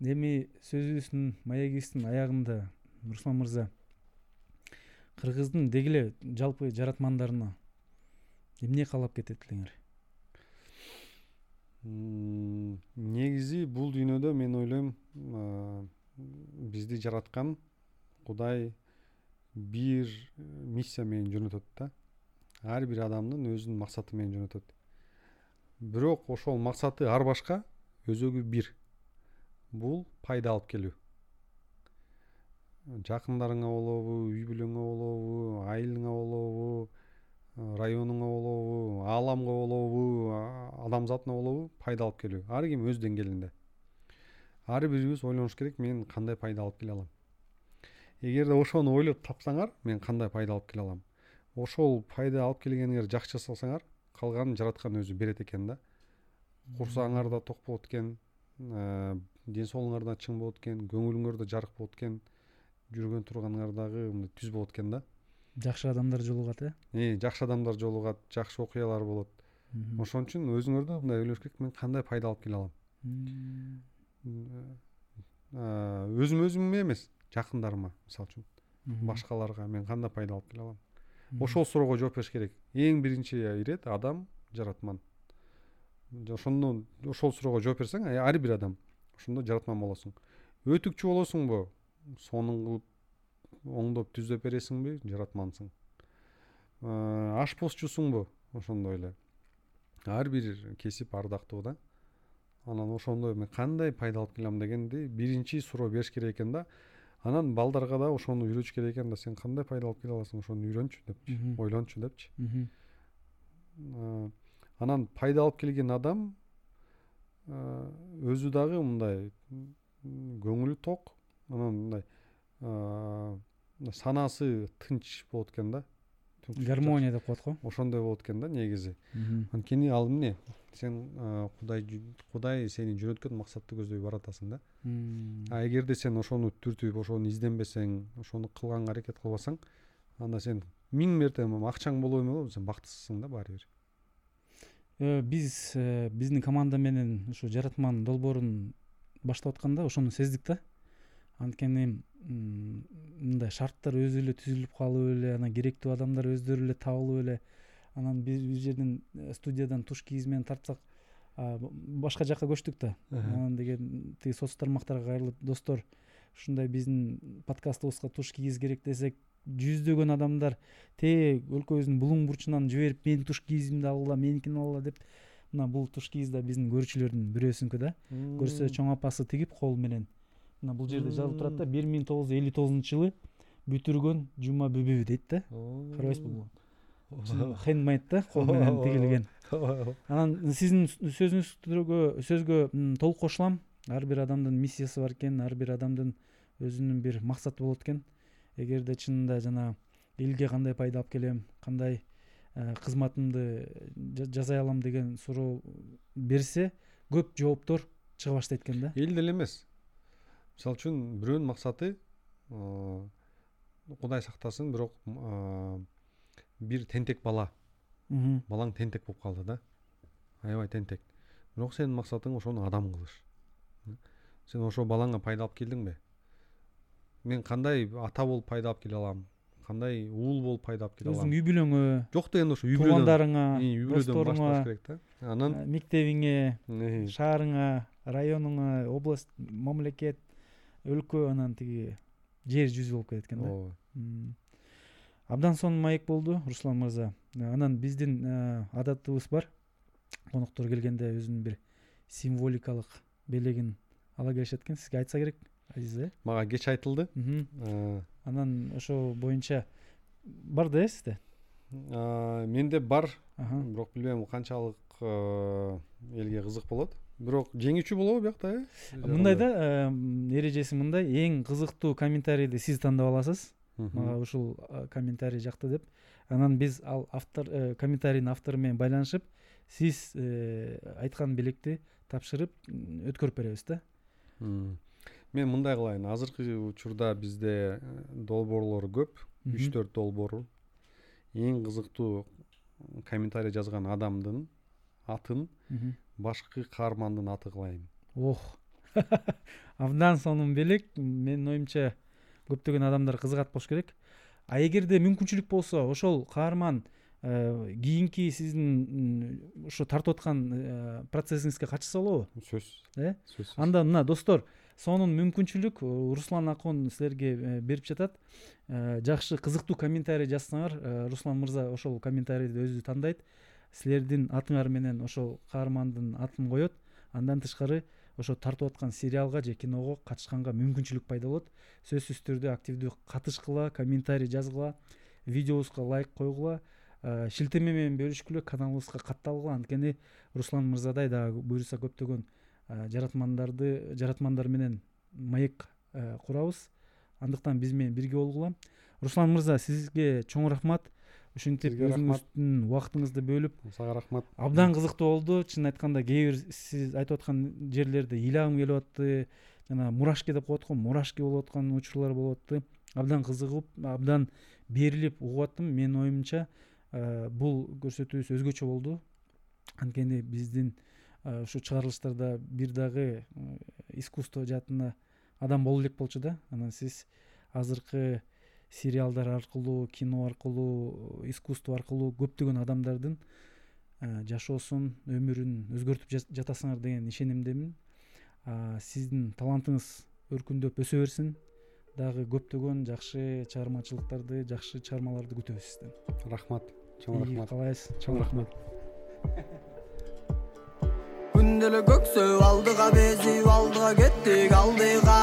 Эми сөзүбүздүн маягибиздин аягында Руслан мырза, кыргыздын деги эле жалпы жаратмандарына эмне каалап кетет элеңер? Негизи бул дүйнөдө мен ойлойм, бизди жараткан Кудай бир миссия менен жөнөтөт да. Ар бир адамдын өзүнүн максаты менен жөнөтөт. Бирок ошол максаты ар башка, өзөгү бир. Бул пайда алып келүү. Жакындарыңа болобу, үй бүлөңө болобу, айылыңа болобу, районуңа болобу, ааламга болобу, адамзатына болобу пайда алып келүү. Ар ким өз деңгээлинде. Ар бирибиз ойлонуш керек, мен кандай пайда алып келе алам. Эгерде ошону ойлоп тапсаңар, мен кандай пайда алып келе алам. Ошол пайда алып келгениңер жакшы жасасаңар, калганын жараткан өзү берет экен да. Курсаңар да ток болот экен, ден соолугуңар да чың болот экен, көңүлүңөр да жарык болот экен, жүргөн турганыңар дагы мындай түз болот экен да. Жакшы адамдар жолугат, э? Э, жакшы адамдар жолугат, жакшы окуялар болот. Ошон үчүн өзүңөрдө мындай ойлош керек, мен кандай пайда алып келе алам. Аа, өзүм-өзүмө эмес, жакындарыма, мисалы үчүн, башкаларга мен кандай пайда алып келе алам? Ошол суроого жооп бериш керек. Эң биринчи ирет адам жаратман. Ошондон ошол суроого жооп берсең, ар бир адам ошондо жаратман болосуң. Өтүкчү болосуңбу? Сонун кылып оңдоп түздөп бересиңби? Жаратмансың. Аа, ашпозчусуңбу? Ошондой эле. Ар бир кесип ардактуу да. Анан ошондой мен кандай пайда алып келем дегенди биринчи суроо бериш керек экен да. Анан балдарга да ошону үйрөтүш керек экен да, сен кандай пайда алып келе аласың, ошону үйрөнчү депчи, ойлончу депчи. Анан пайда алып келген адам өзү дагы мындай көңүлү ток, анан мындай санасы тынч болот экен да. Гармония деп коет го. Ошондой болот экен да негизи. Анткени ал эмне? Сен Кудай Кудай сени жөнөткөн максатты көздөй баратасың да. А эгерде сен ошону түртүп, ошону изденбесең, ошону кылганга аракет кылбасаң, анда сен миң мерте акчаң болобу болобу, сен бактысызсың да баары бир. Биз биздин команда менен ушу жаратман долбоорун баштап атканда ошону сездик да. Анткени мындай шарттар өзү эле түзүлүп калып эле, анан керектүү адамдар өздөрү эле табылып эле, анан биз бир жерден студиядан туш кийиз менен тартсак башка жакка көчтүк да. Анан деген тиги соц тармактарга кайрылып, достор, ушундай биздин подкастыбызга туш кийиз керек десек, жүздөгөн адамдар тээ өлкөбүздүн булуң бурчунан жиберип, мен туш кийизимди алгыла, меникин алгыла деп. Мына бул туш кийиз да биздин көрүүчүлөрдүн бирөөсүнкү да. Көрсө чоң апасы тигип кол менен. Мына бул жерде жазылып турат да, бир миң тогуз жүз элүү тогузунчу жылы бүтүргөн жума бүбүбү дейт да. Карабайсызбы бул? Хендмейд да, кол менен тигилген. Анан сиздин сөзүңүзгө сөзгө толук кошулам. Ар бир адамдын миссиясы бар экен, ар бир адамдын өзүнүн бир максаты болот экен. Эгерде чынында жана элге кандай пайда алып келем, кандай кызматымды жасай алам деген суроо берсе, көп жооптор чыга баштайт экен да. Эл деле эмес. Мисалы үчүн бирөөнүн максаты Кудай сактасын, бирок бир тентек бала. Балаң тентек болуп калды да. Аябай тентек. Бирок сенин максатың ошону адам кылыш. Сен ошо балаңа пайда алып келдиңби? Мен кандай ата болуп пайда алып келе алам? Кандай уул болуп пайда алып келе алам? Өзүң үй бүлөңө. Жок дегенде ошо үй бүлөңө. Туугандарыңа, досторуңа, анан мектебиңе, шаарыңа, районуңа, область, мамлекет, өлкө, анан тиги жер жүзү болуп кетет экен да. Абдан сонун маек болду Руслан мырза. Анан биздин адатыбыз бар. Коноктор келгенде өзүнүн бир символикалык белегин ала келишет экен. Сизге айтса керек, Азиза. Мага кеч айтылды. Анан ошо боюнча бар да сизде? Менде бар. Бирок билбейм канчалык элге кызык болот. Бирок жеңүүчү болобу биякта? Мындайда эрежеси мындай, эң кызыктуу комментарийди сиз тандап аласыз. Мага ушул комментарий жакты деп. Анан биз ал автор комментарийдин автору менен байланышып, сиз айткан белекти тапшырып өткөрүп беребиз да. Мен мындай кылайын. Азыркы учурда бизде долбоорлор көп, үч төрт долбоор. Эң кызыктуу комментарий жазган адамдын атын башкы каармандын аты кылайын. Ох. Абдан сонун белек. Менин оюмча көптөгөн адамдар кызыгат болуш керек. А эгерде мүмкүнчүлүк болсо, ошол каарман кийинки сиздин ушу тартып аткан процессиңизге катышса болобу? Сөз. Э? Анда мына достор, сонун мүмкүнчүлүк Руслан Акун силерге берип жатат. Жакшы, кызыктуу комментарий жазсаңар, Руслан мырза ошол комментарийди өзү тандайт. Силердин атыңар менен ошол каармандын атын коёт. Андан тышкары ошо тартып аткан сериалга же киного катышканга мүмкүнчүлүк пайда болот. Сөзсүз түрдө активдүү катышкыла, комментарий жазгыла, видеобузга лайк койгула, шилтеме менен бөлүшкүлө, каналыбызга катталгыла. Анткени Руслан мырзадай дагы буйруса көптөгөн жаратмандарды, жаратмандар менен маек курабыз. Андыктан биз менен бирге болгула. Руслан мырза, сизге чоң рахмат. Ушинтип өзүңүздүн убактыңызды бөлүп, сага рахмат. Абдан кызыктуу болду. Чын айтканда кээ бир сиз айтып аткан жерлерде ыйлагым келип атты. Жана мурашке деп коет го, мурашке болуп аткан учурлар болуп атты. Абдан кызыгып, абдан берилип угуп аттым. Менин оюмча, бул көрсөтүүбүз өзгөчө болду. Анткени биздин ушу чыгарылыштарда бир дагы искусство жаатына адам боло элек болчу да. Анан сиз азыркы сериалдар аркылуу, кино аркылуу, искусство аркылуу көптөгөн адамдардын жашоосун, өмүрүн өзгөртүп жатасыңар деген ишенимдемин. Сиздин талантыңыз өркүндөп өсө берсин. Дагы көптөгөн жакшы чыгармачылыктарды, жакшы чыгармаларды күтөбүз сизден. Рахмат, чоң рахмат. Калайсыз? Чоң рахмат. Күндөлүк көксөп алдыга безип, алдыга кеттик, алдыга